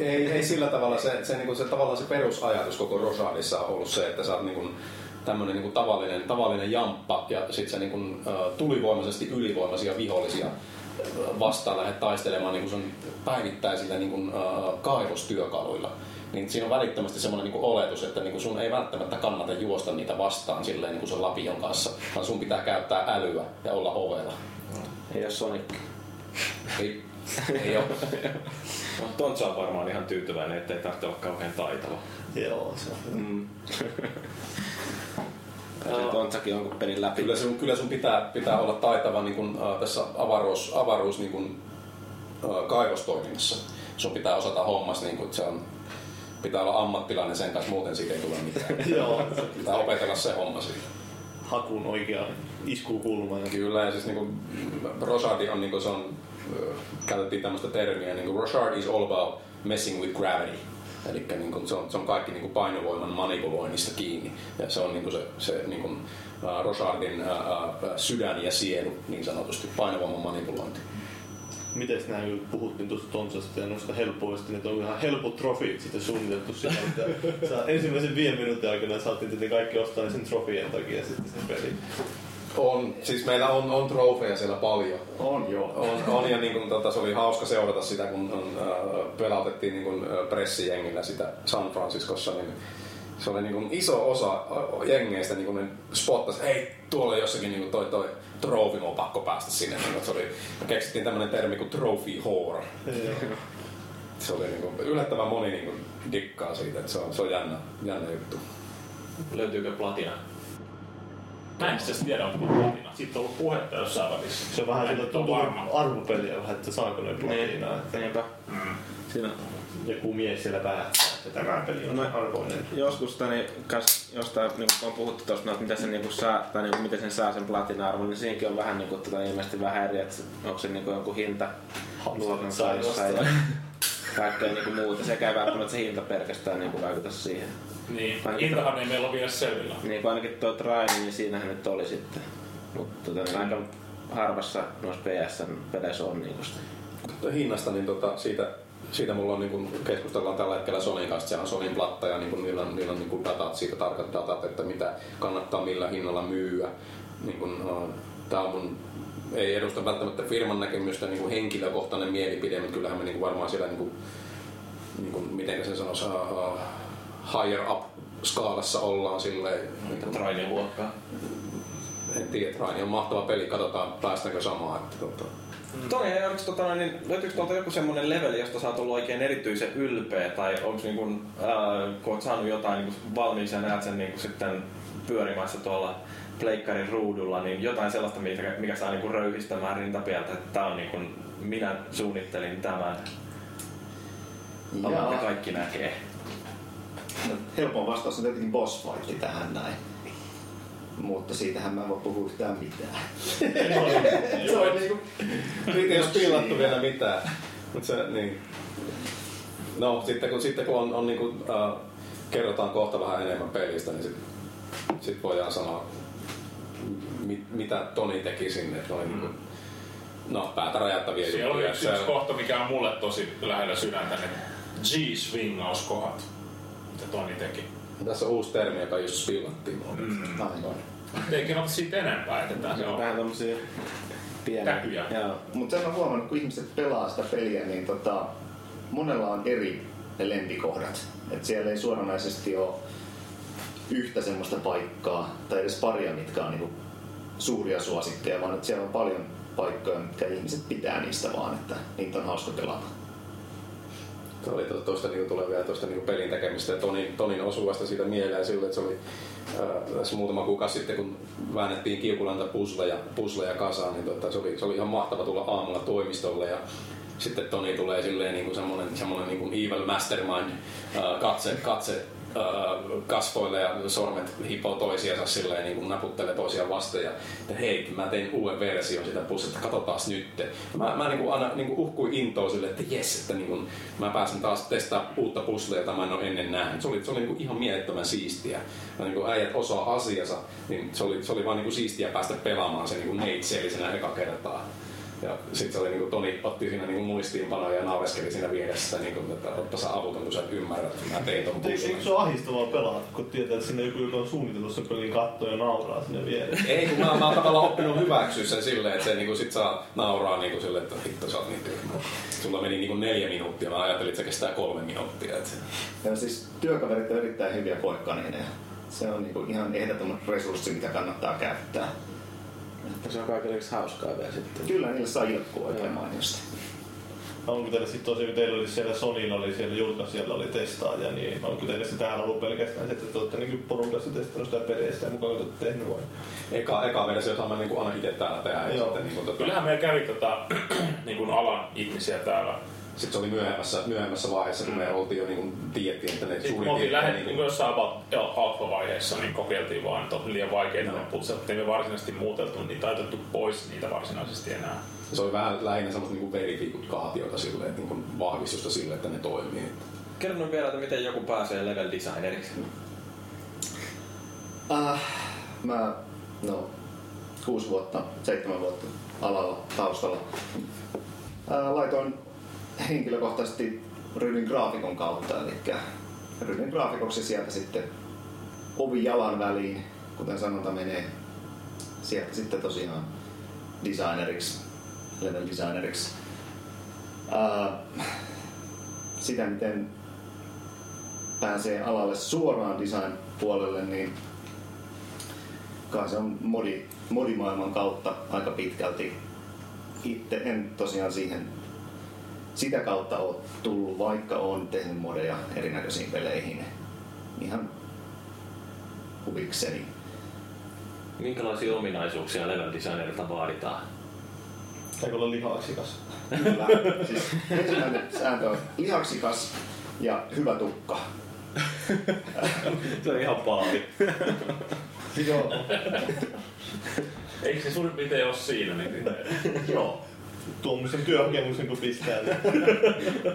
Ei, ei sillä tavalla. Se, se, se, se, tavallaan se perusajatus koko Rochardissa on ollut se, että sä oot niin tämmöinen niin tavallinen, tavallinen jamppa ja sit sä niin tulivoimaisesti ylivoimaisia vihollisia vastaan lähdet taistelemaan niin sun päivittäisillä niin kaivostyökaluilla. Niin siinä on välittömästi semmoinen niin kuin oletus, että niin kuin sun ei välttämättä kannata juosta niitä vastaan silleen niin kuin sen lapion kanssa, vaan sun pitää käyttää älyä ja olla ovella. Ei oo Sonic. Ei, ei oo. No, Tontsa on varmaan ihan tyytyväinen, ettei tarvitse olla kauhean taitava. Joo, se on. Mm. Tontsakin onko pelin läpi. Kyllä sun, kyllä sun pitää, pitää olla taitava niin kun, äh, tässä avaruus, avaruus niin kun, äh, kaivostoiminnassa. Sun pitää osata hommas, niin kun, että se on, pitää olla ammattilainen sen kanssa, muuten siitä ei tule mitään. Joo. Pitää opetella se homma siitä. Hakun oikea iskukulma. Kyllä, ja siis niin kun, Rochard on, niin kun, se on äh, käytettiin tämmöistä termiä, niin kun, Rochard is all about messing with gravity. Elikkä niin kun, se, on, se on kaikki niin kun, painovoiman manipuloinnista kiinni. Ja se on niin kun, se, se niin kun, uh, Rochardin uh, uh, sydän ja sielu, niin sanotusti painovoiman manipulointi. Mites nää, kun puhuttiin tuosta Tonsasta ja noista helpoista, että on ihan helpot trofit sitten suunniteltu siinä, että ensimmäisen viiden minuutin aikana saatiin tietenkin kaikki ostaa sen trofien takia sitten sen pelin. On, siis meillä on, on trofeja siellä paljon. On joo. On, on ja niin kuin, tota, se oli hauska seurata sitä, kun on, äh, pelautettiin niin kuin, pressijengillä sitä San Franciscossa. Niin se oli niin kuin, iso osa jengeistä niin kuin, spottasi, että hei, tuolla jossakin niin kuin, toi, toi trofi, on pakko päästä sinne. Niin, se oli, me keksittiin tämmöinen termi kuin trophy whore. Se oli niin kuin, yllättävän moni niin kuin, dikkaa siitä, että se on, se on jännä, jännä juttu. Löytyykö platina? Mä en itseasiassa tiedä, onko platinaa. Siitä on ollut puhetta jossain välissä. Se on vähän siltä arvopeliä, että saako ne platinaa. Niinpä. Mm. Siinä joku mies siellä päättää, että tämä peli on arvoinen. Joskus niin, jostain, niin kun on puhuttu tuosta, että mitä sen, niin saa, tai niin, miten sen saa sen platina-arvon, niin siinäkin on vähän niin kuin, tota, ilmeisesti vähän eri, että onko se niin kuin, joku hinta luokan tai jossain ja kaikkea niin kuin, muuta. Sekä ei välttämättä se hinta pelkästään niin vaikuta siihen. Niin, hintahan ei meillä ole vielä selvillä. Niin, kun ainakin tuo Traini, niin siinähän nyt oli sitten. Mutta tota, aika harvassa noissa P S N-peleissä on niin kuin hinnasta, niin tota, siitä, siitä mulla on, niin kuin keskustellaan tällä hetkellä Sonin kanssa. Sehän on Sonin platta ja niin kuin, niillä on, niillä on niin kuin datat, siitä tarkat datat, että mitä kannattaa millä hinnalla myyä. Niin kuin, tää on mun, ei edusta välttämättä firman näkemystä, niin kuin henkilökohtainen mielipide, mutta kyllähän me niin kuin varmaan siellä, niin kuin, niin kuin, miten sen sanoisi, higher up skaalassa ollaan silleen. Mitä Trainin luokkaa? En tiedä, Traini on mahtava peli, katsotaan päästäänkö samaan. Tuota. Mm. Toni, tota, niin löytyykö tuolta joku semmonen leveli, josta sä oot ollut oikein erityisen ylpeä, tai onks niinku, äh, kun oot saanut jotain niinku valmiiksi ja näet sen niinku sitten pyörimässä tuolla pleikkarin ruudulla, niin jotain sellaista, mikä, mikä saa niinku röyhistämään rintapieltä, että tää on niinku, minä suunnittelin tämän. Jaa. Kaikki näkee. Helpoin vastaus on tietenkin boss fight tähän näin. Mutta siitähän mä en voi puhua yhtään mitään. Se on niinku... Niitä ei oo pillattu vielä mitään. Mut se, niin. No, sitten kun, sitten kun on, on niinku... Äh, kerrotaan kohta vähän enemmän pelistä, niin sit, sit voidaan sanoa... Mit, mitä Toni teki sinne. Toni, mm. niinku, no, päätä rajattavia juttuja. Siellä on yksi, yksi kohta, mikä on mulle tosi lähellä sydäntä. G-swingauskohat. Toni teki. Tässä on uusi termi, joka just spillattiin. Mm. Eikä ole siitä enempää, että tämä on vähän tämmöisiä pieniä. Mutta sen on huomannut, kun ihmiset pelaa sitä peliä, niin tota, monella on eri ne lempikohdat. Et siellä ei suoranaisesti ole yhtä semmoista paikkaa tai edes paria, mitkä on niinku suuria suosikkeja, vaan että siellä on paljon paikkoja, mitkä ihmiset pitää niistä vaan, että niitä on hauska pelata. Oli to, tosta niinku tulee vielä tosta niinku pelin tekemistä ja Tonin, Tonin osuvasta siitä mieleen sille, että se oli ää, tässä muutama kuukausi sitten, kun väännettiin kiukulanta pusleja, pusleja kasaan, niin tota, se, oli, se oli ihan mahtava tulla aamulla toimistolle ja sitten Toni tulee silleen niinku semmonen, semmonen niinku evil mastermind ää, katse, katse ää, kasvoille ja sormet hipoo toisiansa silleen niinku naputtelee toisiaan vasten ja että hei, mä tein uuden version sitä puslesta, katsotaas nytte. Mä, mä niinku aina niinku uhkuin intoa silleen, että jes, että niinku, mä pääsen taas testaamaan uutta puslea, jota mä en ole ennen nähnyt. Se oli, se oli niinku ihan mielettömän siistiä. Ja niinku äijät osaa asiansa, niin se oli, se oli vaan niinku siistiä päästä pelaamaan se niinku neitsellisenä eka kertaa. Ja sit se oli niinku Toni otti siinä niinku muistiinpanoja ja naureskeli siinä vieressä niinku, että ottaa sä avutun, kun sä et ymmärrä, että mä tein ton puolella. Eikö se ole ahdistavaa pelata, kun tietää, että sinne joku, joka on suunnitellut sen pelin kattoo ja nauraa sinne vieressä? Ei, kun mä, mä oon tavallaan oppinut hyväksyä sen silleen, että se niinku sit saa nauraa niinku silleen, että hitto sä oot niin tyhmä. Sulla meni niinku neljä minuuttia, mä ajattelin, että se kestää kolme minuuttia. Et... Ja siis työkaverit on erittäin hyviä poikkaneja. Se on niinku ihan ehdoton resurssi, mitä kannattaa käyttää. Että se on kaikilleksi hauskaa vielä sitten. Kyllä, niillä saa ilkkua oikein mainiosta. onko teillä sitten tosiaan, teillä oli siellä Sonyn, oli siellä julkaisijalla oli testaaja, niin onko teillä se täällä ollut pelkästään se, että te olette niin porukassa testannut sitä peliä sitä mukaan, kun te olette tehnyt vai? Eka, eka versio, jota mä niin aina itse täällä tehdään. Niin tota... Kyllähän meillä kävi tota, niin alan ihmisiä täällä. Sitten se oli myöhemmässä, myöhemmässä vaiheessa, kun me oltiin jo niin tiedettiin, että ne suurin piirtein... Oltiin lähdetty niin jossain alfa-vaiheessa, niin kokeiltiin vaan, että on liian vaikeita, no. Ne putsettiin, me varsinaisesti muuteltu, niin taitettu pois niitä varsinaisesti enää. Se oli vähän lähinnä semmoista niin verifikaatioita silleen, että niin vahvistusta silleen, että ne toimii. Kerron vielä, että miten joku pääsee level designeriksi. Äh, mä... no... kuusi vuotta, seitsemän vuotta alalla, taustalla. Äh, laitoin... henkilökohtaisesti ryhdyin graafikon kautta, eli ryhdyin graafikoksi sieltä sitten ovi jalan väliin, kuten sanonta menee, sieltä sitten tosiaan designeriksi, level designeriksi. Ää, sitä miten pääsee alalle suoraan design puolelle, niin kai se on modi, modimaailman kautta aika pitkälti. Itse en tosiaan siihen sitä kautta on tullut, vaikka on tehnyt modeja erinäköisiin peleihin ihan huvikseni. Minkälaisia ominaisuuksia level designerilta vaaditaan? Pitääkö olla lihaksikas? Kyllä. Siis ensimmäinen sääntö on lihaksikas ja hyvä tukka. Se on ihan Paavi. Joo. Eikö se suurin piirtein ole siinä? Niin? Joo. Tuommoisen työhakemuksen kun pistää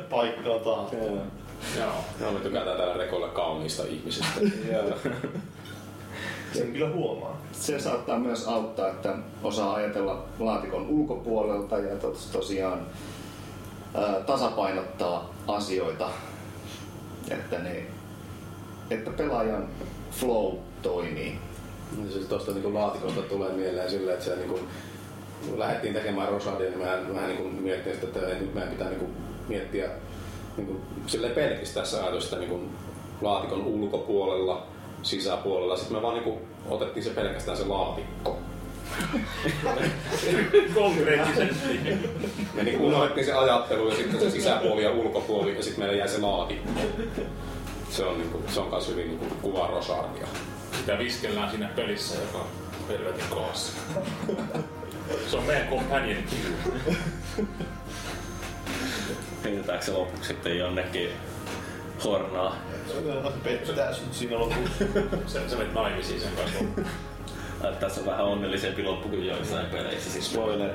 paikkaa taas. Joo. Me tykätään täällä Recoilla kauniista ihmisistä. Sen kyllä huomaa. Se saattaa myös auttaa, että osaa ajatella laatikon ulkopuolelta ja tosiaan ää, tasapainottaa asioita, että, ne, että pelaajan flow toimii. Siis tuosta niin laatikosta tulee mieleen silleen, että se niin lähdettiin tekemään Rochardia, niin mä, mä niin miettii, että nyt meidän pitää niin miettiä niin silleen pelkistää säädöstä niin laatikon ulkopuolella, sisäpuolella. Sitten me vaan niin otettiin se pelkästään se laatikko. Konkreettisesti. Me niin unohdettiin se ajattelu ja sitten se sisäpuoli ja ulkopuoli ja sitten meillä jäi se laatikko. Se on, niin kuin, se on myös hyvin niin kuva Rochardia. Sitä viskellään siinä pelissä, joka on pelvetin koossa. Se on meidän companion kiinni. Heitetäänkö se lopuksi sitten jonnekin hornaa? Pettää sut siinä lopussa. Sä menet naimisiin sen kanssa. Tässä on vähän onnellisempi loppu kuin joissain peleissä. Siis spoiler.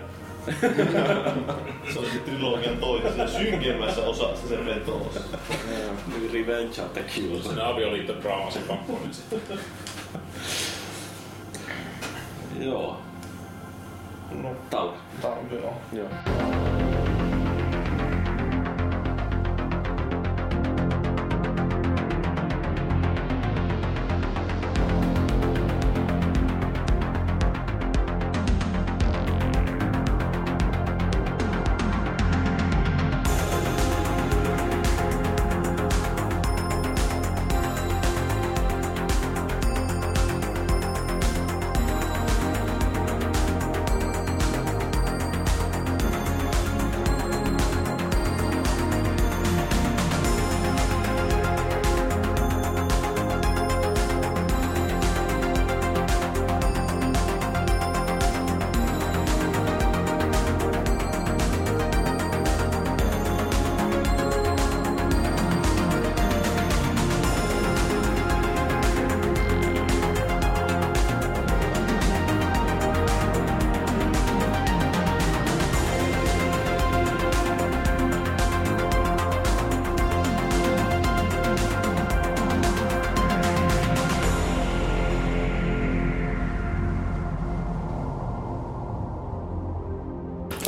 Se on trilogian toisessa synkemmässä osassa sen vetoos. Revenge of the Kills. Sen avioliittodraama sen pakkoinen sitten. Joo. No, tauko. Tauko, joo. joo.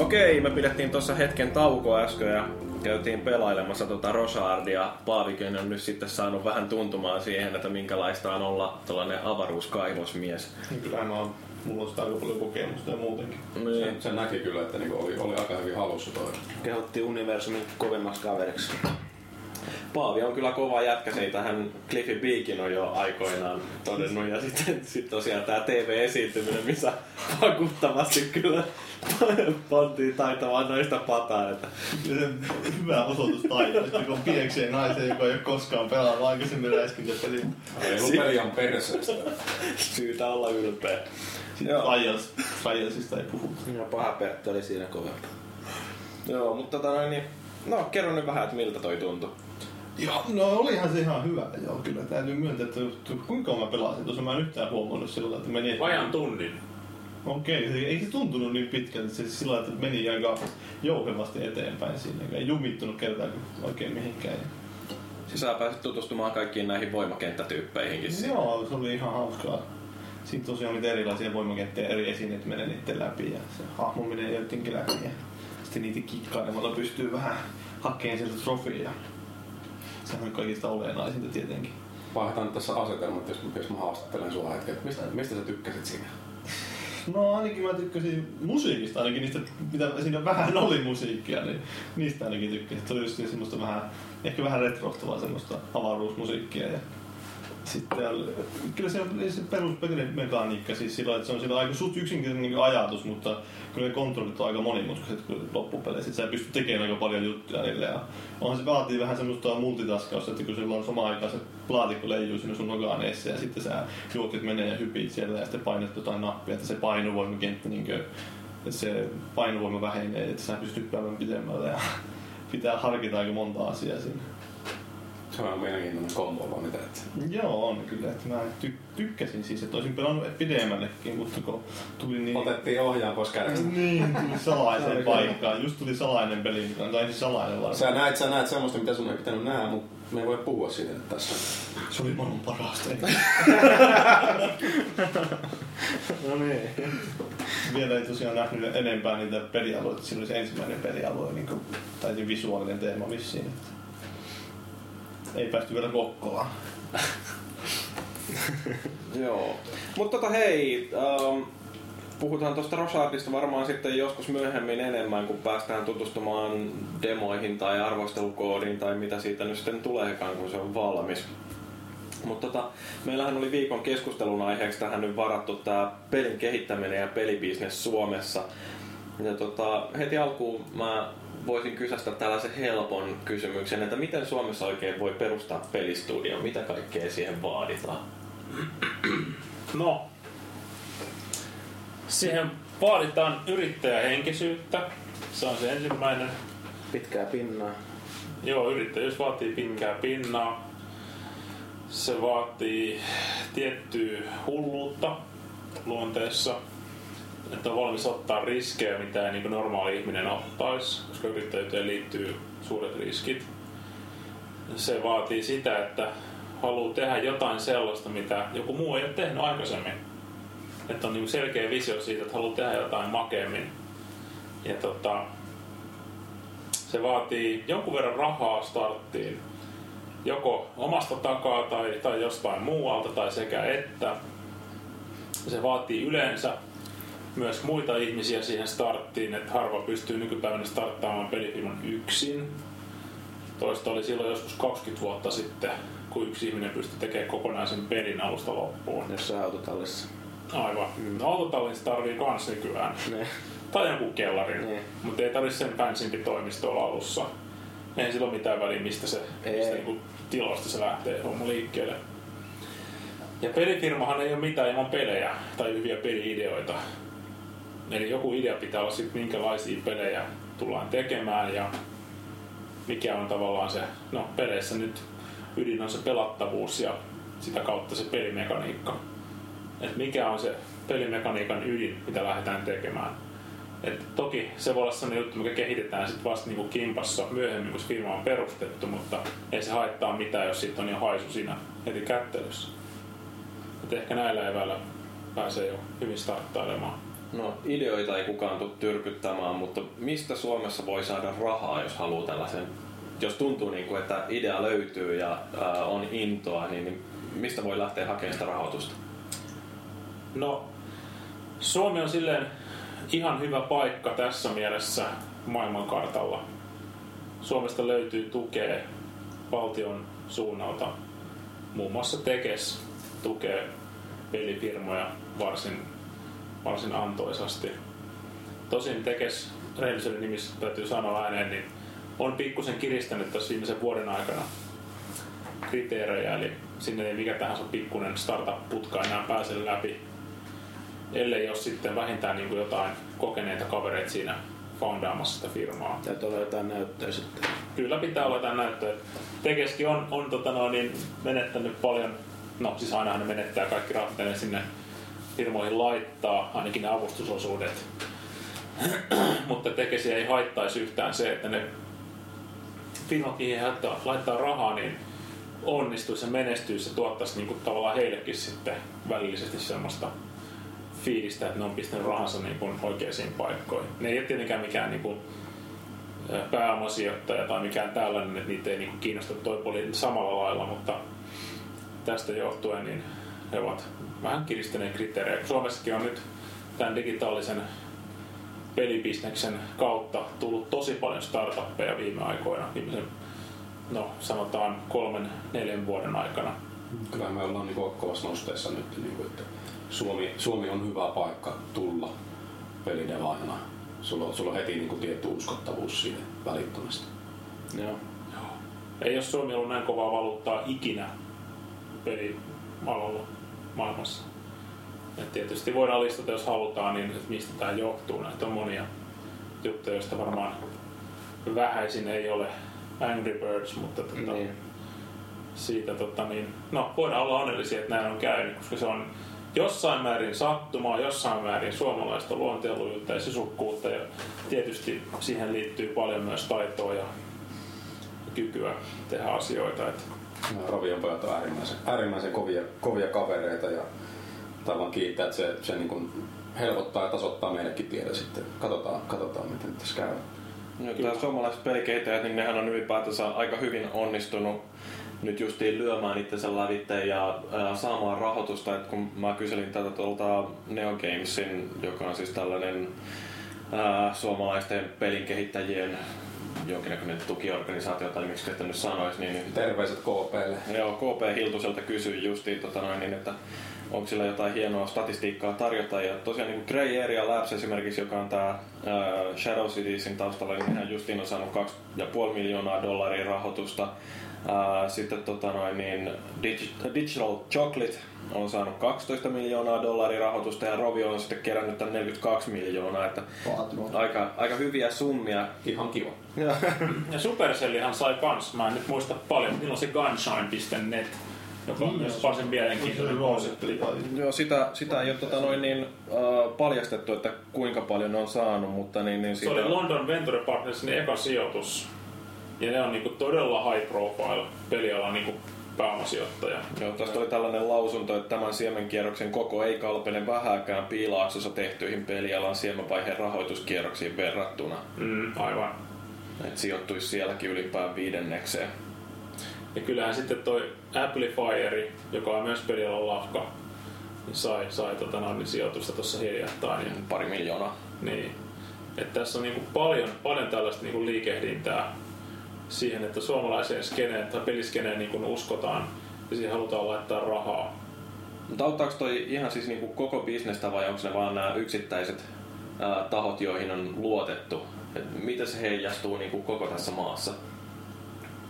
Okei, me pidettiin tuossa hetken taukoa äsken ja käytiin pelailemassa tuota Rochardia. Paavikin on nyt sitten saanut vähän tuntumaan siihen, että minkälaista on olla tuollainen avaruuskaivosmies. Kyllähän on, mulla on sitä aika paljon kokemusta ja muutenkin. Niin. Sen, sen näki kyllä, että niinku oli, oli aika hyvin halussa toi. Kehotti universumin kovemmaksi kaveriksi. Paavi on kyllä kova jätkä, siitä hän Cliffy B:kin on jo aikoinaan todennut. Ja sitten sit tosiaan tämä T V-esiintyminen, missä vakuuttavasti kyllä pantiin taitamaan noista pataa. Että hyvä osoitus taitoista, kun piekseen naisen, joka ei ole koskaan pelannut aikaisemmin räiskintäpeliä. Lupeli on perseestä. Syytä olla ylpeä. Rajasista ei puhu. No, paha Pertti oli siinä kovempaa. Joo, mutta tota noin, no kerro nyt vähän, että miltä toi tuntui. Joo, no olihan se ihan hyvä. Joo, kyllä täytyy myöntää, että kuinka mä pelasin tuossa, mä en yhtään huomannut sillä, että meni... Vajan tunnin. Okei, okay, ei se tuntunut niin pitkälti, että se sillä, että meni aika jouhevasti eteenpäin siinä, ei jumittunut kertaa oikein mihinkään. Siis sä pääsit tutustumaan kaikkiin näihin voimakenttätyyppeihinkin siinä. Joo, se oli ihan hauskaa. Siinä tosiaan niitä erilaisia voimakenttejä, eri esineet menee niiden läpi ja se hahmo menee jotenkin läpi. Ja sitten niitä kikkailemalla pystyy vähän hakemaan sieltä trofia. Sehän on kaikista olennaisinta tietenkin. Vaihdetaan tässä asetelmat, jos, jos mä haastattelen sua hetken. Mistä, mistä sä tykkäsit siinä? No ainakin mä tykkäsin musiikista, ainakin niistä, mitä siinä vähän oli musiikkia, niin niistä ainakin tykkäsin. Se oli just semmoista vähän, ehkä vähän retrohtavaa semmoista avaruusmusiikkia. Ja sitten kyllä se on se peruspelinemekaniikka, siis sillä, että se on sillä aika suht yksinkertainen ajatus, mutta kyllä ne kontrollit on aika monimutkaiset loppupeleissä. Sä pystyt tekemään aika paljon juttuja niille ja onhan se vaatii vähän semmoista multitaskausta, että kun sulla on samaan aikaan se laatikko leijuu sinne sun nogaaneessa ja sitten sä juokset menee ja hypit siellä ja sitten painat jotain nappia, että se painovoimakenttä niin kuin, että se painovoima vähenee, että sä pystyt hyppäämään pidemmälle ja pitää harkita aika monta asiaa siinä. Se on mielenkiintoinen kombo vaan mitä et. Joo, on kyllä. Että mä ty- tykkäsin siis, että olisin pelannut pidemmällekin, mutta kun tuli niin... Otettiin ohjaan pois kädestä. Niin, tuli salaiseen paikkaan. Just tuli salainen peli, mikä on siis salainen varmaan. Sä näet, sä näet semmoista, mitä sun ei pitänyt nähdä, mutta me ei voi puhua siitä tässä. Se oli maailman parasta. No niin. Vielä ei tosiaan nähnyt enempää niitä pelialueita. Siinä oli se ensimmäinen pelialue, niin kuin, tai se visuaalinen teema vissiin. Ei päästy vielä Kokkolaan. Joo. Mutta tota hei, ähm, puhutaan tuosta Rochardista varmaan sitten joskus myöhemmin enemmän, kun päästään tutustumaan demoihin tai arvostelukoodiin tai mitä siitä nyt sitten tuleekaan, kun se on valmis. Mutta tota, meillähän oli viikon keskustelun aiheeksi tähän nyt varattu tää pelin kehittäminen ja pelibisnes Suomessa. Ja tota, heti alkuun mä voisin kysästää tällaisen helpon kysymyksen, että miten Suomessa oikein voi perustaa pelistudio? Mitä kaikkea siihen vaaditaan? No, siihen vaaditaan yrittäjähenkisyyttä. Se on se ensimmäinen. Pitkää pinnaa. Joo, yrittäjyys vaatii pitkää pinnaa. Se vaatii tiettyä hulluutta luonteessa. Että on valmis ottaa riskejä, mitä ei niin kuin normaali ihminen ottaisi, koska yrittäjyyteen liittyy suuret riskit. Se vaatii sitä, että haluaa tehdä jotain sellaista, mitä joku muu ei ole tehnyt aikaisemmin. Että on niin kuin selkeä visio siitä, että haluaa tehdä jotain makeammin. Ja tota, se vaatii jonkun verran rahaa starttiin, joko omasta takaa tai, tai jostain muualta tai sekä että. Se vaatii yleensä myös muita ihmisiä siihen starttiin, että harva pystyy nykypäivänä starttaamaan pelifirman yksin. Toista oli silloin joskus kaksikymmentä vuotta sitten, kun yksi ihminen pystyi tekemään kokonaisen pelin alusta loppuun. Jossain autotallissa. Aivan. Mm. Autotallissa tarvii kans nykyään. Ne. Tai jonkun kellarin, ne. Mutta ei tarvitse sen fansimpi toimistolla alussa. Ei sillä ole mitään väliä, mistä se mistä niinku tilosta se lähtee homma liikkeelle. Ja pelifirmahan ei ole mitään ilman pelejä tai hyviä peliideoita. Eli joku idea pitää olla sitten, minkälaisia pelejä tullaan tekemään ja mikä on tavallaan se, no peleissä nyt ydin on se pelattavuus ja sitä kautta se pelimekaniikka. Että mikä on se pelimekaniikan ydin, mitä lähdetään tekemään. Et toki se voi olla sellainen juttu, mikä kehitetään sitten vasta niinku kimpassa myöhemmin, kun se firma on perustettu, mutta ei se haittaa mitään, jos siitä on jo haisu siinä heti kättelyssä. Et ehkä näillä eväillä pääsee jo hyvin starttailemaan. No, ideoita ei kukaan tule tyrkyttämään, mutta mistä Suomessa voi saada rahaa, jos haluaa tällaisen, jos tuntuu niin kuin, että idea löytyy ja ää, on intoa, niin mistä voi lähteä hakemaan sitä rahoitusta? No, Suomi on silleen ihan hyvä paikka tässä mielessä maailmankartalla. Suomesta löytyy tukea valtion suunnalta muun muassa Tekes tukee pelifirmoja varsin, varsin antoisasti. Tosin Tekes, rehellisyyden nimissä täytyy sanoa ääneen, niin on pikkusen kiristänyt tässä viimeisen vuoden aikana kriteerejä, eli sinne ei mikä tahansa pikkuinen startup-putka enää pääse läpi, ellei ole sitten vähintään niin kuin jotain kokeneita kavereita siinä foundaamassa sitä firmaa. Täytyy olla jotain näyttöä sitten. Kyllä pitää olla jotain näyttöä. Tekeskin on, on tota no, niin menettänyt paljon, no siis ainahan ne menettää kaikki rahat, ne sinne firmoihin laittaa, ainakin ne avustusosuudet. Mutta Tekesiä ei haittaisi yhtään se, että ne firmat, mihin he laittaa rahaa, niin onnistuisi ja menestyisi ja tuottaisi niin kuin tavallaan heillekin sitten välillisesti semmoista fiilistä, että ne on pistänyt rahansa niin kuin oikeisiin paikkoihin. Ne ei ole tietenkään mikään niin kuin pääomasijoittaja tai mikään tällainen, että niitä ei niin kuin kiinnosta toi poli samalla lailla, mutta tästä johtuen niin he ovat vähän kiristäneet kriteerejä. Suomessakin on nyt tämän digitaalisen pelibisneksen kautta tullut tosi paljon startuppeja viime aikoina, viimeisen, no sanotaan kolmen, neljän vuoden aikana. Kyllä me ollaan niin kovassa nosteessa nyt, niin kuin, että Suomi, Suomi on hyvä paikka tulla pelidevaajana. Sulla, sulla on heti niin kuin tietty uskottavuus siihen välittömästi. Joo. Joo. Ei ole Suomi ollut näin kovaa valuuttaa ikinä pelialalla maailmassa. Ja tietysti voidaan listata, jos halutaan, niin mistä tämä johtuu. Näitä on monia juttuja, joista varmaan vähäisin ei ole Angry Birds, mutta tota, niin. siitä tota, niin, no, voidaan olla onnellisia, että näin on käynyt, koska se on jossain määrin sattumaa, jossain määrin suomalaista luonteenlujuutta ja sisukkuutta, ja tietysti siihen liittyy paljon myös taitoa ja kykyä tehdä asioita. Että... Rovion pojat on äärimmäisen, äärimmäisen kovia, kovia kavereita. Ja... Tavallaan kiittää, että se, se niin kuin helpottaa ja tasoittaa meillekin tietä sitten. Katsotaan, katsotaan miten tässä käy. No, suomalaiset pelikehittäjät, niin nehän on ylipäätänsä aika hyvin onnistunut nyt justiin lyömään itsensä lävitteen ja ää, saamaan rahoitusta. Et kun mä kyselin tätä tuolta Neo Gamesin, joka on siis tällainen ää, suomalaisten pelinkehittäjien jonkinnäköinen tukiorganisaatio, tai miksi sitä nyt sanoisi. Niin, terveiset K P:lle. Joo, K P Hiltuselta kysyin justiin, tota noin, niin, että onko sillä jotain hienoa statistiikkaa tarjota. Ja tosiaan niin Grey Area Labs esimerkiksi, joka on tämä Shadow Citizen taustalla, niin hän justiin on saanut kaksi pilkku viisi miljoonaa dollaria rahoitusta. Ää, sitten tota noin, niin Digital Chocolate on saanut kaksitoista miljoonaa dollaria rahoitusta ja Rovio on sitten kerännyt tämän neljäkymmentäkaksi miljoonaa. Että aika, aika hyviä summia. Ihan kiva. Ja, ja Supercellihan sai kans, mä en nyt muista paljon, milloin se Gunshine piste net. Joka on myös varsin mielenkiintoinen konsepti. Joo, sitä, sitä ei ole tota, noin, niin, äh, paljastettu, että kuinka paljon ne on saanut, mutta niin, niin siitä... Se oli London Venture Partnersin niin eka sijoitus, ja ne on niinku todella high profile pelialan niinku pääomasijoittaja. Joo, tästä oli tällainen lausunto, että tämän siemenkierroksen koko ei kalpene vähääkään Piilaaksossa tehtyihin pelialan siemenvaiheen rahoituskierroksiin verrattuna. Mm, aivan. Et sijoittuisi sielläkin ylipäätään viidennekseen. Ja kyllähän sitten toi Amplifieri, joka on myös pelialan lafka, niin sai, sai tota, noin, sijoitusta tuossa hiljattain. Ja... Pari miljoonaa. Niin. Että tässä on niinku paljon, paljon tällaista niinku liikehdintää siihen, että suomalaiseen skeneen tai peliskeneen niinku uskotaan ja siihen halutaan laittaa rahaa. Mutta auttaako toi ihan siis niinku koko bisnestä vai onko ne vaan nämä yksittäiset ää, tahot, joihin on luotettu? Et miten se heijastuu niinku koko tässä maassa?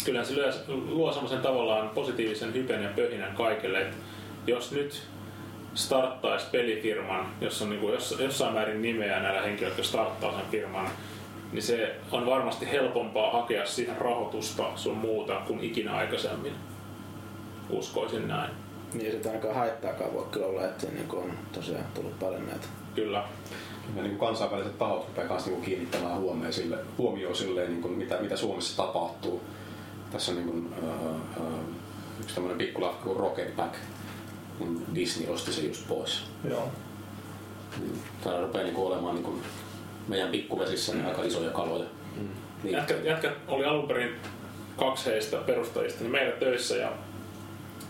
Kyllähän se luo semmoisen tavallaan positiivisen hypen ja pöhinän kaikille, että jos nyt starttaisi pelifirman, jos on niin kuin jossain määrin nimeä näillä henkilöillä, jotka starttaa sen firman, niin se on varmasti helpompaa hakea siihen rahoitusta sun muuta kuin ikinä aikaisemmin. Uskoisin näin. Niin sitä ainakaan haittaakaan voi kyllä olla, että niin on tosiaan tullut paljon näitä. Kyllä. Ja niin kuin kansainväliset tahot rupeaa kanssa niin kiinnittämään huomioon sille, huomioon sille niin kuin mitä, mitä Suomessa tapahtuu. Tässä on niin kuin, äh, äh, yksi tämmöinen pikkulafka kuin Rocket Pack, kun Disney osti se just pois. Joo. Niin, täällä rupeaa niin kuin olemaan niin kuin meidän pikkuvesissä mm. aika isoja kaloja. Mm. Niin. Jätkät, jätkät oli alun perin kaksi heistä perustajista niin meillä töissä ja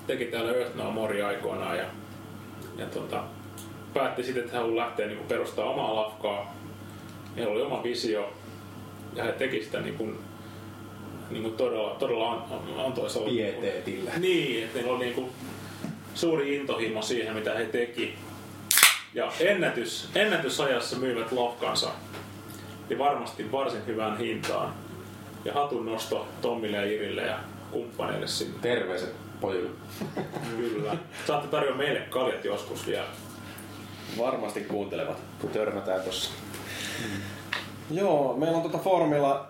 teki täällä Earth No More aikoinaan. Ja, ja tuota, päätti sitten, että hän haluaa lähteä niin kuin perustaa omaa lafkaa. Heillä oli oma visio ja he teki sitä niin kuin niinku todella, todella an, antoisella pieteetillä. Niin, että niillä on niinku suuri intohimo siihen, mitä he teki. Ja ennätys, ennätysajassa myyvät lohkansa. Ja varmasti varsin hyvään hintaan. Ja hatun nosto Tommille ja Irille ja kumppaneille sinne. Terveiset pojille. Kyllä. Saatte tarjoa meille kaljat joskus vielä. Varmasti kuuntelevat, kun törmätään tossa. Mm. Joo, meillä on tuota foorumilla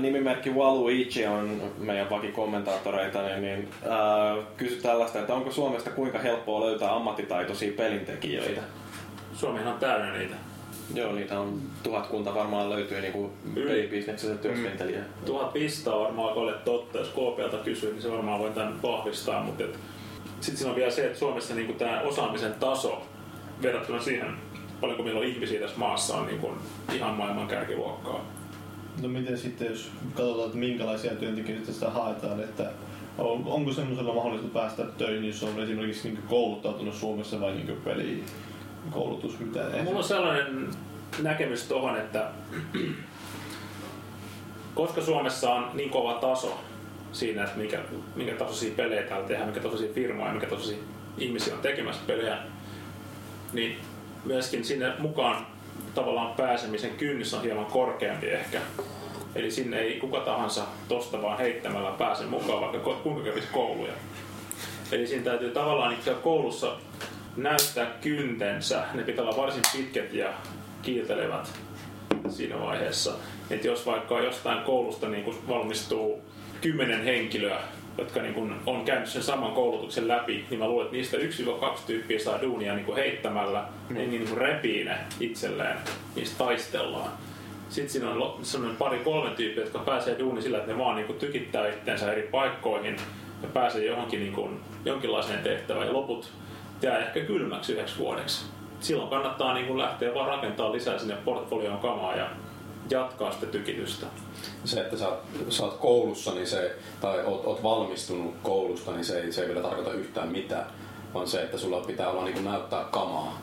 nimimerkki Waluigi on meidän vakikommentaattoreita, niin, niin äh, kysy tällaista, että onko Suomesta kuinka helppoa löytää ammattitaitoisia pelintekijöitä? Suomihan on täynnä niitä. Joo, niitä on tuhat kunta varmaan löytyy niinku pelibisneksessä työskentelijä. Mm. Tuhat pistaa varmaan kolle totta, jos K P:ltä kysyy, niin se varmaan voi tämän vahvistaa, mutta sitten siinä on vielä se, että Suomessa niinku tämä osaamisen taso verrattuna siihen, paljonko meillä on ihmisiä tässä maassa, on niinku ihan maailman kärkiluokkaa. No miten sitten, jos katsotaan, että minkälaisia työntekijöitä sitä haetaan, että on, onko semmoisella mahdollista päästä töihin, jos on esimerkiksi niinku kouluttautunut Suomessa vai niinku peliin? Koulutus, mitä ei. Mulla on sellainen näkemys tuohon, että koska Suomessa on niin kova taso siinä, että mikä, mikä tasoisia pelejä täällä tehdään, mikä tasoisia firmoja ja mikä tasoisia ihmisiä on tekemässä pelejä, niin myöskin sinne mukaan tavallaan pääsemisen kynnys on hieman korkeampi ehkä. Eli sinne ei kuka tahansa tosta vaan heittämällä pääse mukaan, vaikka kuinka kävisi kouluja. Eli siinä täytyy tavallaan koulussa näyttää kyntensä. Ne pitää olla varsin pitkät ja kiiltelevät siinä vaiheessa. Et jos vaikka jostain koulusta niin valmistuu kymmenen henkilöä, jotka niin on käynyt sen saman koulutuksen läpi, niin mä luulen, että niistä yksi kaksi tyyppiä saa duunia niin heittämällä, mm. niin, niin repii ne itselleen, niistä taistellaan. Sitten siinä on sellainen pari-kolme tyyppiä, jotka pääsee duuni sillä, että ne vaan niin tykittää itseensä eri paikkoihin ja pääsee johonkin niin kuin, jonkinlaiseen tehtävään ja loput jää ehkä kylmäksi yhdeksi vuodeksi. Silloin kannattaa niin kun lähteä vaan rakentamaan lisää sinne portfolioon kamaa ja jatkaa sitä tykitystä. Se, että sä oot, sä oot koulussa niin se, tai oot, oot valmistunut koulusta, niin se ei, se ei vielä tarkoita yhtään mitään, vaan se, että sulla pitää olla niin kun näyttää kamaa,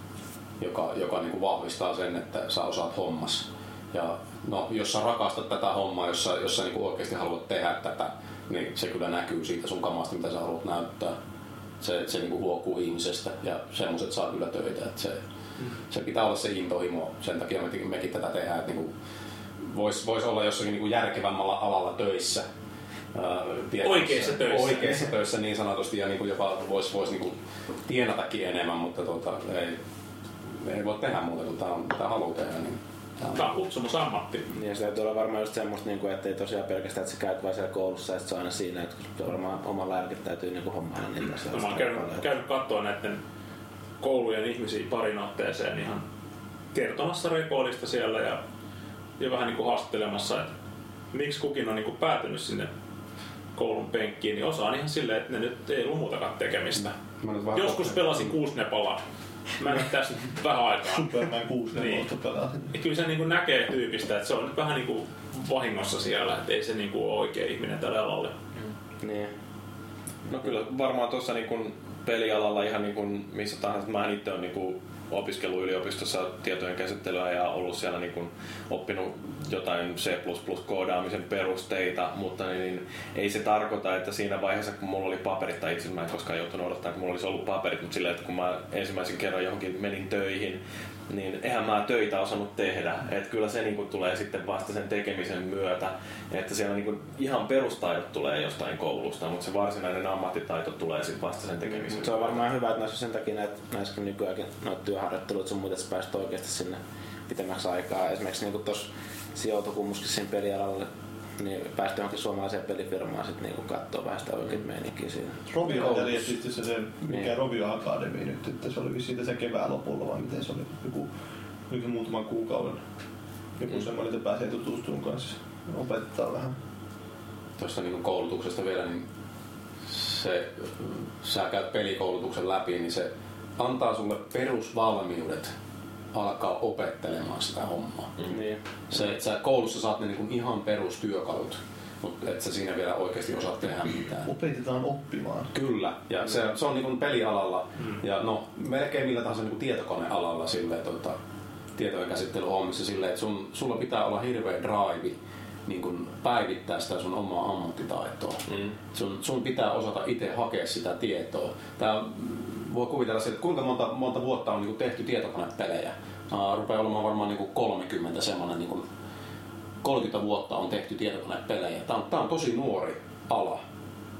joka, joka niin kun vahvistaa sen, että sä osaat hommassa. Ja no, jos sä rakastat tätä hommaa, jos sä, jos sä niin kun oikeasti haluat tehdä tätä, niin se kyllä näkyy siitä sun kamasta, mitä sä haluat näyttää. Se, se niinku huokuu ihmisestä ja semmoiset saa kyllä töitä. Se, mm. se pitää olla se intohimo. Sen takia me, mekin tätä tehdään. Niinku, Voisi vois olla jossakin niinku järkevämmällä alalla töissä. Ää, tiedä, oikeissa se, töissä. Oikeissa töissä niin sanotusti. Ja niinku jopa voisi vois niinku tienatakin enemmän, mutta tota, ei, ei voi tehdä muuta kuin tämä on, tää haluaa tehdä. Niin. Tämä on kutsumusammatti. Ja se täytyy olla varmaan just semmoista, että ei tosiaan pelkästään, että sä käyt vaan siellä koulussa ja se on aina siinä, että varmaan omalla järket täytyy hommailla niitä. No, mä oon käynyt, käynyt katsoa näiden koulujen ihmisiä parin otteeseen ihan kertomassa Recoilista siellä ja, ja vähän niin kuin haastattelemassa, että miksi kukin on niin kuin päätynyt sinne koulun penkkiin, niin osa on ihan silleen, että ne nyt ei lumutakaan tekemistä. Joskus pelasin kuusnepalaa. Mä en tässä vähän aikaa. Superman kuusi niin. Kyllä se niin kuin näkee tyypistä, että se on nyt vähän niin kuin vahingossa siellä, että ei se niin kuin ole oikea ihminen tällä alalla. Mm. Niin. No kyllä varmaan tuossa niin kuin pelialalla ihan niin kuin missä tahansa. Mä itse olen niin kuin opiskellut yliopistossa tietojen käsittelyä ja ollut siellä niin kuin oppinut jotain C plus plus -koodaamisen perusteita, mutta niin ei se tarkoita, että siinä vaiheessa kun mulla oli paperit, tai itse mä en koskaan joutunut odottaa, että mulla olisi ollut paperit, mutta sillä, että kun mä ensimmäisen kerran johonkin menin töihin, niin eihän mä töitä osannut tehdä. Et kyllä se niinku tulee sitten vasta sen tekemisen myötä, että siellä niinku ihan perustaidot tulee jostain koulusta, mutta se varsinainen ammattitaito tulee sitten vasta sen tekemisen myötä. Se on varmaan hyvä, että näissä sen takia näissä nykyäänkin noita työharjoitteluita sun muuten, että sä pääset oikeasti sinne pitemmäksi aikaa. Esimerkiksi niinku tuossa sijoitukummuskin siinä pelialalle, niin päästään johonkin suomalaiseen pelifirmaan sitten niinku kattoo vähän sitä oikein meininkiä siinä. Rovio oli sitten se, mikä niin. Rovio Akademi nyt, että se oli vissiin tässä kevään lopulla vai miten se oli, joku, joku muutaman kuukauden. Joku mm. semmoinen, että pääsee tutustumaan kanssa, opettaa vähän. Tuosta niin koulutuksesta vielä, niin se, sä käyt pelikoulutuksen läpi, niin se antaa sulle perusvalmiudet alkaa opettelemaan sitä hommaa. Mm. Niin. Se, että sä koulussa saat ne niinku ihan perustyökalut, mutta et sä siinä vielä oikeasti osaa tehdä mitään. Opetetaan oppimaan. Kyllä, ja se, se on niinku pelialalla mm. ja no melkein millä tahansa niinku tietokonealalla silleen, tota, tietojen käsittelyhommissa silleen, että sun, sulla pitää olla hirveä drive niin kun päivittää sitä sun omaa ammattitaitoa. Mm. Sun, sun pitää osata itse hakea sitä tietoa. Tää voi kuvitella se, että kuinka monta, monta vuotta on niin kun tehty tietokonepelejä. Uh, rupeaa olemaan varmaan niin kun kolmekymmentä semmoinen, niin kun kolmekymmentä vuotta on tehty tietokonepelejä. Tää on, tää on tosi nuori ala.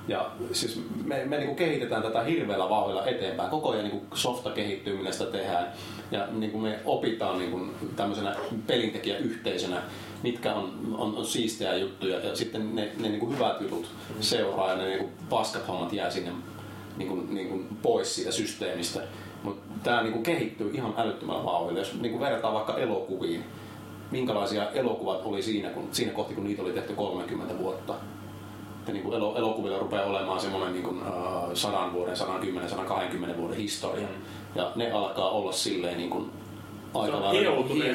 Ja siis me, me niin kuin kehitetään tätä hirveällä vauhdilla eteenpäin. Koko ajan niin kuin softa kehittyy, millä sitä tehdään. Ja niin kuin me opitaan niin kuin tämmöisenä pelintekijäyhteisönä, mitkä on, on, on siistejä juttuja. Ja sitten ne, ne niin kuin hyvät jutut seuraa ja ne niin kuin paskat hommat jää sinne niin kuin, niin kuin pois siitä systeemistä. Mutta tämä niin kuin kehittyy ihan älyttömällä vauhdilla. Jos niin kuin verrataan vaikka elokuviin, minkälaisia elokuvat oli siinä, kun, siinä kohti, kun niitä oli tehty kolmekymmentä vuotta. Niin elokuvilla rupeaa olemaan semmoinen niin kuin sadan vuoden, sadankymmenen, sadankahdenkymmenen vuoden historia. Ja ne alkaa olla silleen niin kuin aikalailla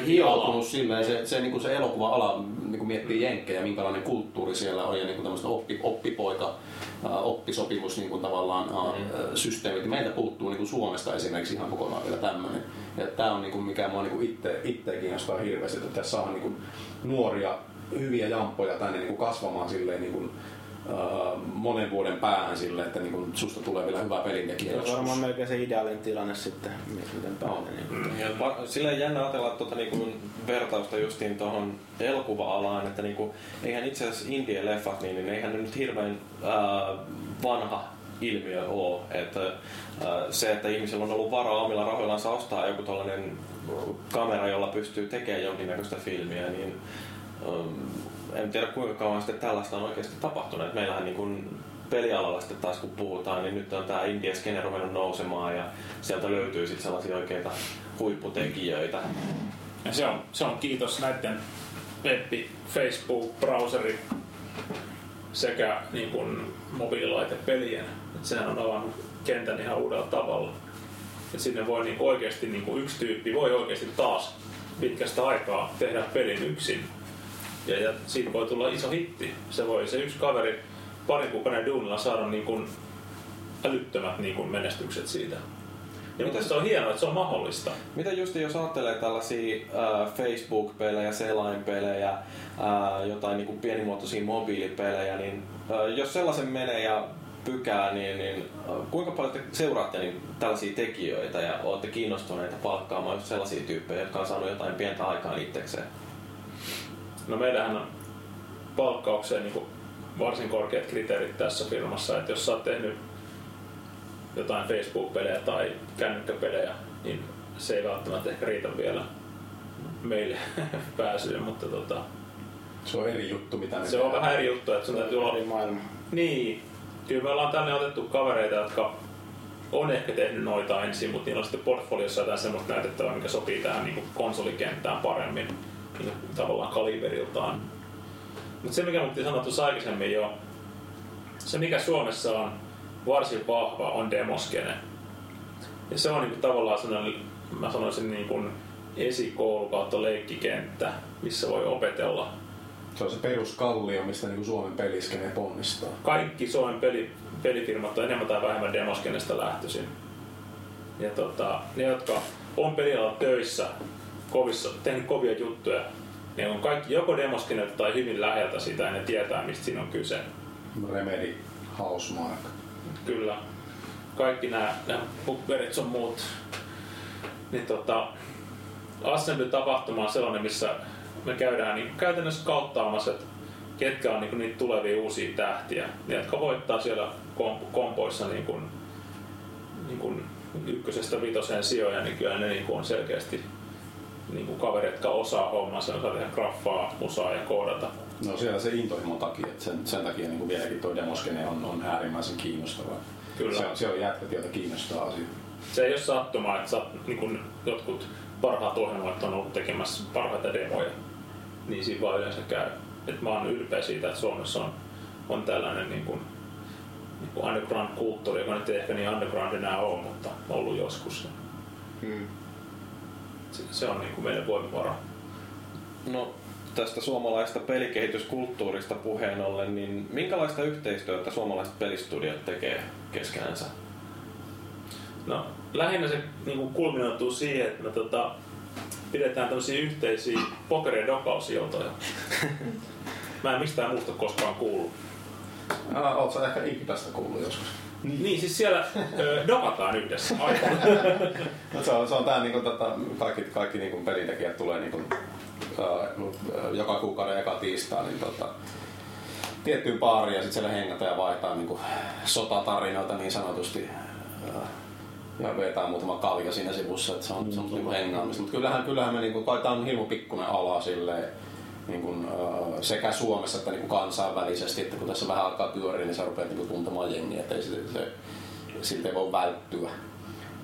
hioutunut silleen. Se, se, niin kuin se elokuva-ala niin kuin miettii jenkkejä, minkälainen kulttuuri siellä on ja niin kuin tämmöistä oppi, oppipoika, oppisopimus niin kuin tavallaan mm. systeemit. Meiltä puuttuu niin kuin Suomesta esimerkiksi ihan kokonaan vielä tämmöinen. Ja tää on niin kuin mikä mua niin kuin itte, itteekin jostain hirveästi, että tässä on niin kuin nuoria, hyviä jamppoja tänne niin kuin kasvamaan silleen niin kuin monen vuoden päähän sille, että niinku susta tulee vielä hyvä pelintekijä. Se on varmaan melkein se ideaalinen tilanne sitten, miten päälle. No. Niin. Ja silleen jännä ajatella tuota niinku vertausta justiin tuohon elokuva-alaan, että niinku, eihän itse asiassa indie-leffat, niin, niin eihän ne nyt hirveän ää, vanha ilmiö ole. Että, ää, se, että ihmisillä on ollut varaa omilla rahoillaan ostaa joku tollainen kamera, jolla pystyy tekemään jonkinnäköistä filmiä, niin äm, en tiedä kuinka kauan sitten tällaista on oikeasti tapahtunut. Et meillähän niin kun pelialalla sitten taas kun puhutaan, niin nyt on tää indie-skene ruvennut nousemaan ja sieltä löytyy sitten sellaisia oikeita huipputekijöitä. Ja se on, se on kiitos näiden web, Facebook, browseri sekä niin kun mobiililaitepelien. Et sehän on avannut kentän ihan uudella tavalla. Et sinne voi niin oikeasti, niin kun yksi tyyppi voi oikeasti taas pitkästä aikaa tehdä pelin yksin. Ja, ja siitä voi tulla iso hitti. Se voi se yksi kaveri parin kuukauden duunilla saada niin kuin älyttömät niin kuin menestykset siitä. Ja mitä se on hienoa, että se on mahdollista. Mitä just jos ajattelee tällaisia äh, Facebook-pelejä, selainpelejä, äh, jotain niin kuin pienimuotoisia mobiilipelejä, niin äh, jos sellaisen menee ja pykää, niin, niin äh, kuinka paljon te seuraatte niin tällaisia tekijöitä ja olette kiinnostuneita palkkaamaan just sellaisia tyyppejä, jotka on saanut jotain pientä aikaa itsekseen? No meillähän on palkkaukseen niin kuin varsin korkeat kriteerit tässä firmassa, että jos sä oot tehnyt jotain Facebook-pelejä tai kännykkäpelejä, niin se ei välttämättä ehkä riitä vielä meille pääsyyn, mutta tota... Se on eri juttu, mitä me Se on vähän eri juttu, että sun täytyy olla... Niin, kyllä me ollaan tänne otettu kavereita, jotka on ehkä tehnyt noita ensin, mutta niillä on sitten portfoliossa jotain semmoista näytettävää, mikä sopii tähän niin kuin konsolikenttään paremmin. Tavallaan kaliberiltaan. Mutta se mikä me oltiin sanottu aikaisemmin jo, se mikä Suomessa on varsin vahva on demoskene. Ja se on niinku tavallaan sellainen, mä sanoisin niinku esikoulu kautta leikkikenttä, missä voi opetella. Se on se peruskallio, mistä niinku Suomen peliskene ponnistaa. Kaikki Suomen peli, pelifirmat on enemmän tai vähemmän demoskenestä lähtöisin. Ja tota, ne jotka on pelialalla töissä, kovissa, tehnyt kovia juttuja. Ne on kaikki joko demoskeneet tai hyvin läheltä sitä ja ne tietää mistä siinä on kyse. Remedy, Housemark. Kyllä. Kaikki nämä, nämä Bookberits on muut. Niin tota, Assembly-tapahtuma on sellainen, missä me käydään niin käytännössä kauttaamassa, että ketkä on niin niitä tulevia uusia tähtiä. Ne, jotka voittaa siellä komp- kompoissa niin kuin, niin kuin ykkösestä vitoseen sijoja, niin kyllä ne niin kuin on selkeästi niinku kaverit, jotka osaa hommansa, osaa tehdä graffaa, musaa ja koodata. No siellä se intohimon takia, että sen, sen takia niin vieläkin tuo demoskene on, on äärimmäisen kiinnostavaa. Kyllä. Se, se on jätkät, joita kiinnostaa asia. Se ei ole sattumaa, että sä, niin kun jotkut parhaat ohjelmat on ollut tekemässä parhaita demoja. Niin siinä vaan yleensä käy. Et mä oon ylpeä siitä, että Suomessa on, on tällainen niin kun, niin kun underground-kulttuuri, joka nyt ei ehkä niin underground enää ole, mutta on ollut joskus. Hmm. Se on niin kuin meidän voimavara. No tästä suomalaista pelikehityskulttuurista puheen ollen, niin minkälaista yhteistyötä suomalaiset pelistudiot tekee keskenänsä? No lähinnä se niin kuin kulminoituu siihen, että me tota, pidetään tämmöisiä yhteisiä pokeri- ja dokausiltoja. Mä en mistään muusta koskaan kuullut. No, oot sä ehkä Ikipästä kuullut joskus. Niin, niin siis siellä ö, dopataan yhdessä aika. se on, se on tää niinku tota, kaikki, kaikki niinku pelintekijät tulee niinku, ö, joka kuukauden eka tiistaa niin tota, tiettyyn baariin ja sitten siellä hengätä ja vaihtaa niinku sotatarinoita niin sanotusti. Ja vetää muutama kalja siinä sivussa, että se on, mm. se on niinku hengaamista. Mutta kyllähän, kyllähän me niinku, kai tää on hirmu pikkuinen ala silleen. Niin kun, äh, sekä Suomessa että niin kansainvälisesti, että kun tässä vähän alkaa pyöriä, niin sä rupeat niin tuntemaan jengiä, että siltä ei voi välttyä.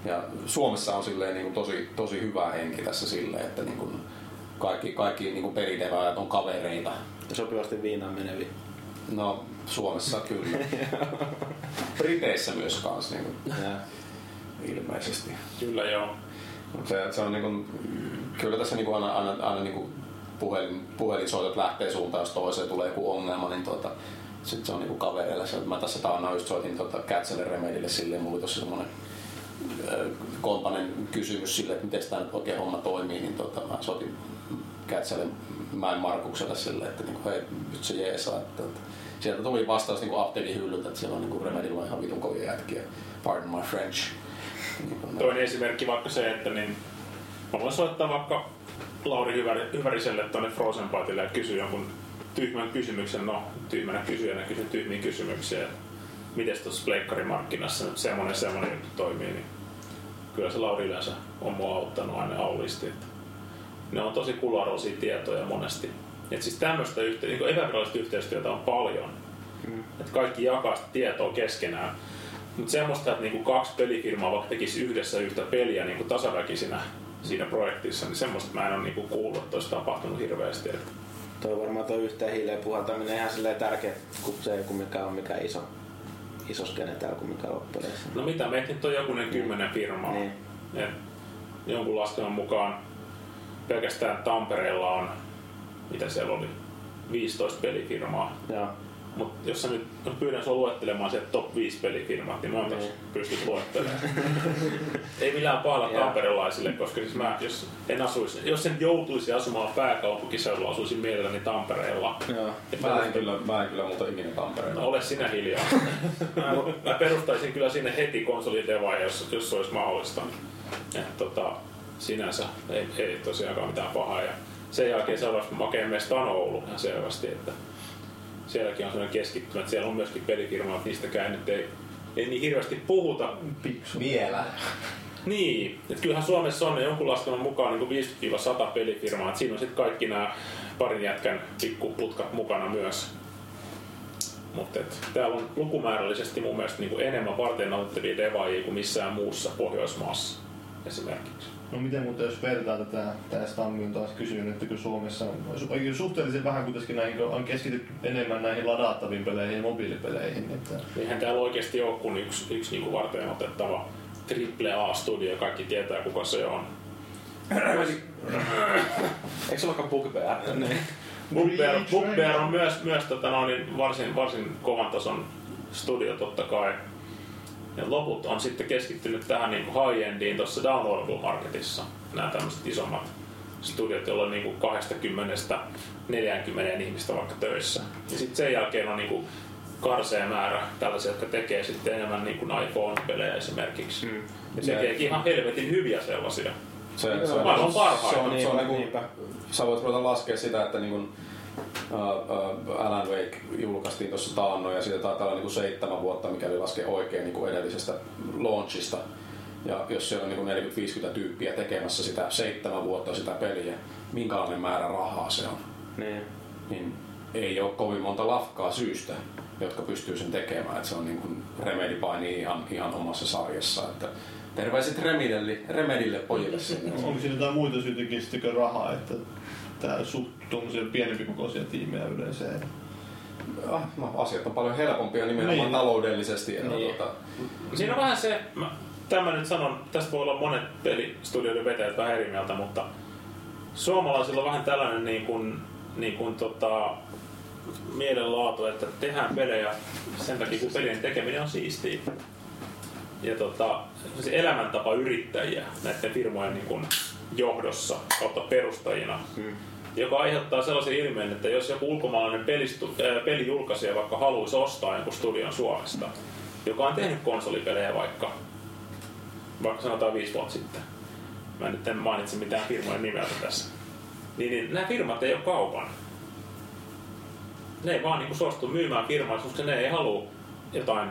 Ja Suomessa on silleen, niin tosi, tosi hyvä henki tässä silleen, että niin kun kaikki, kaikki niin perinneväjät on kavereita. Ja sopivasti viinaan meneviä. No Suomessa kyllä. Briteissä myös kans niin ilmeisesti. Kyllä joo. Se, se on, niin kun, kyllä tässä niin aina... aina, aina niin kun, Puhelin, puhelinsoitot lähtee suuntaan, jos toiseen tulee joku ongelma, niin tuota, sitten se on niinku kavereilla. Mä tässä taannoin just soitin tuota Catchelle Remedille silleen, mulla oli tossa semmonen äh, kompanen kysymys silleen, että miten tää nyt oikein homma toimii, niin tuota, mä soitin Catchelle Mäen Markukselle silleen, että niinku, hei, nyt se jeesaa. Että, että. Sieltä tuli vastaus niinku apteekin hyllyltä, että siellä on niinku Remedillä on ihan vitun kovia jätkiä. Pardon my French. Toinen esimerkki vaikka se, että niin, mä voin soittaa vaikka Lauri Hyväriselle tuonne Frozen Partille ja kysyi jonkun tyhmän kysymyksen, no tyhmänä kysyjänä kysyi tyhmiä kysymyksiä, mites tuossa pleikkarimarkkinassa nyt semmonen semmonen juttu toimii, niin kyllä se Lauri yleensä on mua auttanut aina aulisti. Että ne on tosi kularoisia tietoja monesti. Et siis tämmöistä yhte- niin epävirallista yhteistyötä on paljon, mm. että kaikki jakaa sitä tietoa keskenään. Mutta semmoista, että niinku kaksi pelifirmaa vaikka tekisi yhdessä yhtä peliä niinku tasaväkisinä siinä projektissa, niin semmoista mä en ole niinku kuullut, että olisi tapahtunut hirveästi. Toi varmaan tuo yhteen hiileen puhaltaminen ihan silleen tärkeä, kun se kun mikä on mikä iso, iso skene täällä, kun mikä loppuudessa. No mitä, meitä nyt on jokunen mm. kymmenen firmaa. Niin. Jonkun laskelman mukaan pelkästään Tampereella on, mitä siellä oli, viisitoista pelifirmaa. Ja. Mut jos sä nyt pyydän sua luettelemaan se top viisi pelifirmat, niin mä oon taas pystyt luettelemaan. Ei millään pahalla tamperelaisille, koska siis mä, jos en asuisi, jos en joutuisi asumaan pääkaupunkiseudulla, asuisin mielelläni Tampereella. Mä, mä en kyllä, mä en kyllä muuta ikinä Tampereella. No, ole sinä hiljaa. mä, mä perustaisin kyllä sinne heti konsolidevaan, jos, jos se olisi mahdollista. Et, tota, sinänsä ei, ei tosiaankaan mitään pahaa. Ja sen jälkeen seuraavaksi makeen meistä on Oulu ihan selvästi. Että sielläkin on sellainen keskittymä, että siellä on myöskin pelifirmaa, että niistäkään nyt ei, ei niin hirveästi puhuta. Piksu. Vielä. Niin, että kyllähän Suomessa on jonkun laskelman mukaan niin viisikymmentä sata pelifirmaa, että siinä on sitten kaikki nämä parin jätkän pikkuputkat mukana myös. Mutta täällä on lukumäärällisesti mun mielestä niin enemmän varten otettavia devaajia kuin missään muussa Pohjoismaassa esimerkiksi. No miten mutta jos vertaa tätä, tämä Stammi on taas kysynyt, että kun Suomessa on suhteellisen vähän kuitenkin näihin, on keskitytty enemmän näihin ladattaviin peleihin ja mobiilipeleihin. Että... Eihän täällä oikeasti ole kuin yksi, yksi niinku varten otettava triple A-studio, kaikki tietää kuka se on. Eikö se olekaan Bugbear? Bugbear, Bugbear on myös, myös tota, no, niin varsin, varsin kovan tason studio totta kai. Ja loput on sitten keskittynyt tähän niin high-endiin tuossa downloadable-marketissa. Nämä tämmöiset isommat studiot, joilla on niin kaksikymmentä neljäkymmentä ihmistä vaikka töissä. Ja sitten sen jälkeen on niin karsea määrä tällaisia, jotka tekee sitten enemmän niin iPhone-pelejä esimerkiksi. Mm. Ja se tekee ihan helvetin hyviä sellaisia. Se, se, se on maailman parhaita. Se on niin kuin, sä voit ruveta laskea sitä, että niin kuin Uh, uh, Alan Wake julkaistiin tuossa taannoin ja siitä taitaa olla niinku seitsemän vuotta, mikäli laskee oikein niinku edellisestä launchista. Ja jos siellä on niinku neljäkymmentä viisikymmentä tyyppiä tekemässä sitä seitsemän vuotta sitä peliä, minkälainen määrä rahaa se on, ne. Niin ei ole kovin monta lafkaa syystä, jotka pystyy sen tekemään. Et se on niinku Remedy painii ihan, ihan omassa sarjassa. Että terveiset Remedille, Remedille pojille sinne. Onko siinä jotain muita syytäkin sittenkö rahaa? Että... Tää suht tuommoisia pienempikokoisia tiimejä yleensä. No, asiat on paljon helpompia nimenomaan niin. Taloudellisesti. Niin. Tuota... Siinä on vähän se, mä, tämän nyt sanon, tästä voi olla monet pelistudioiden vetäjät vähän eri mieltä, mutta suomalaisilla on vähän tällainen niin kuin, niin kuin tota, mielenlaatu, että tehdään pelejä sen takia, kun pelien tekeminen on siistiä. Ja tota, elämäntapa yrittäjiä näiden firmojen niin kuin, johdossa kautta perustajina. Hmm. joka aiheuttaa sellaisen ilmeen, että jos joku ulkomaalainen pelijulkaisija vaikka haluaisi ostaa jonkun studion Suomesta, joka on tehnyt konsolipelejä vaikka, vaikka sanotaan viisi vuotta sitten, mä nyt en mainitse mitään firmojen nimeltä tässä, niin, niin nämä firmat ei ole kaupan. Ne ei vaan niin suostu myymään firmaa, koska ne ei halua jotain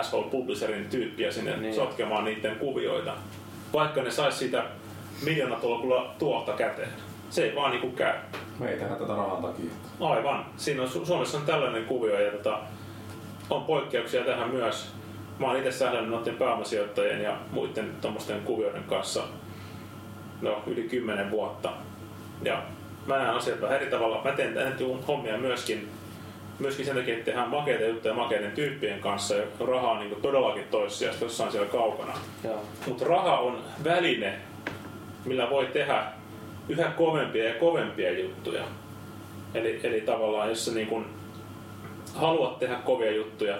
asshole publisherin tyyppiä sinne niin sotkemaan niiden kuvioita, vaikka ne sais sitä miljoonatolkulla tuolta käteen. Se ei vaan niinku käy. Me ei tehdä tätä rahan takia. Aivan. Siinä on, Su- Suomessa on tällainen kuvio ja tota, on poikkeuksia tähän myös. Mä oon itse sähdännyt noiden pääomasijoittajien ja muiden tommosten kuvioiden kanssa no, yli kymmenen vuotta. Ja mä näen asiat vähän eri tavalla. Mä teen hommia myöskin, myöskin sen takia, että tehdään makeita juttuja makeiden tyyppien kanssa. Ja raha on niinku todellakin toissijaista jossain siellä kaukana. Mutta raha on väline, millä voi tehdä yhä kovempia ja kovempia juttuja. Eli, eli tavallaan, jos sä niin kun haluat tehdä kovia juttuja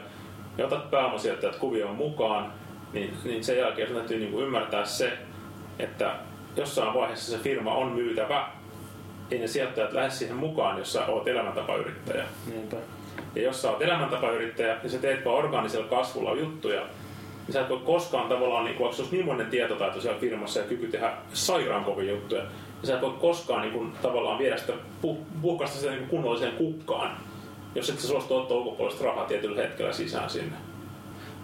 ja otat pääomasijoittajat kuvioon mukaan, niin, niin sen jälkeen sun täytyy niin ymmärtää se, että jossain vaiheessa se firma on myytävä. Ei ne sijoittajat lähde siihen mukaan, jos sä oot elämäntapayrittäjä. Niinpä. Ja jos sä oot elämäntapayrittäjä ja sä teet vaan orgaanisella kasvulla juttuja, niin sä et voi koskaan tavallaan, niin vaikka se olisi millainen tietotaito siellä firmassa ja kyky tehdä sairaan kovia juttuja, niin sä et voi koskaan niin kun, tavallaan viedä sitä, puhkaista sitä niin kunnolliseen kukkaan, jos et sä suostu ottaa ulkopuolista rahaa tietyllä hetkellä sisään sinne.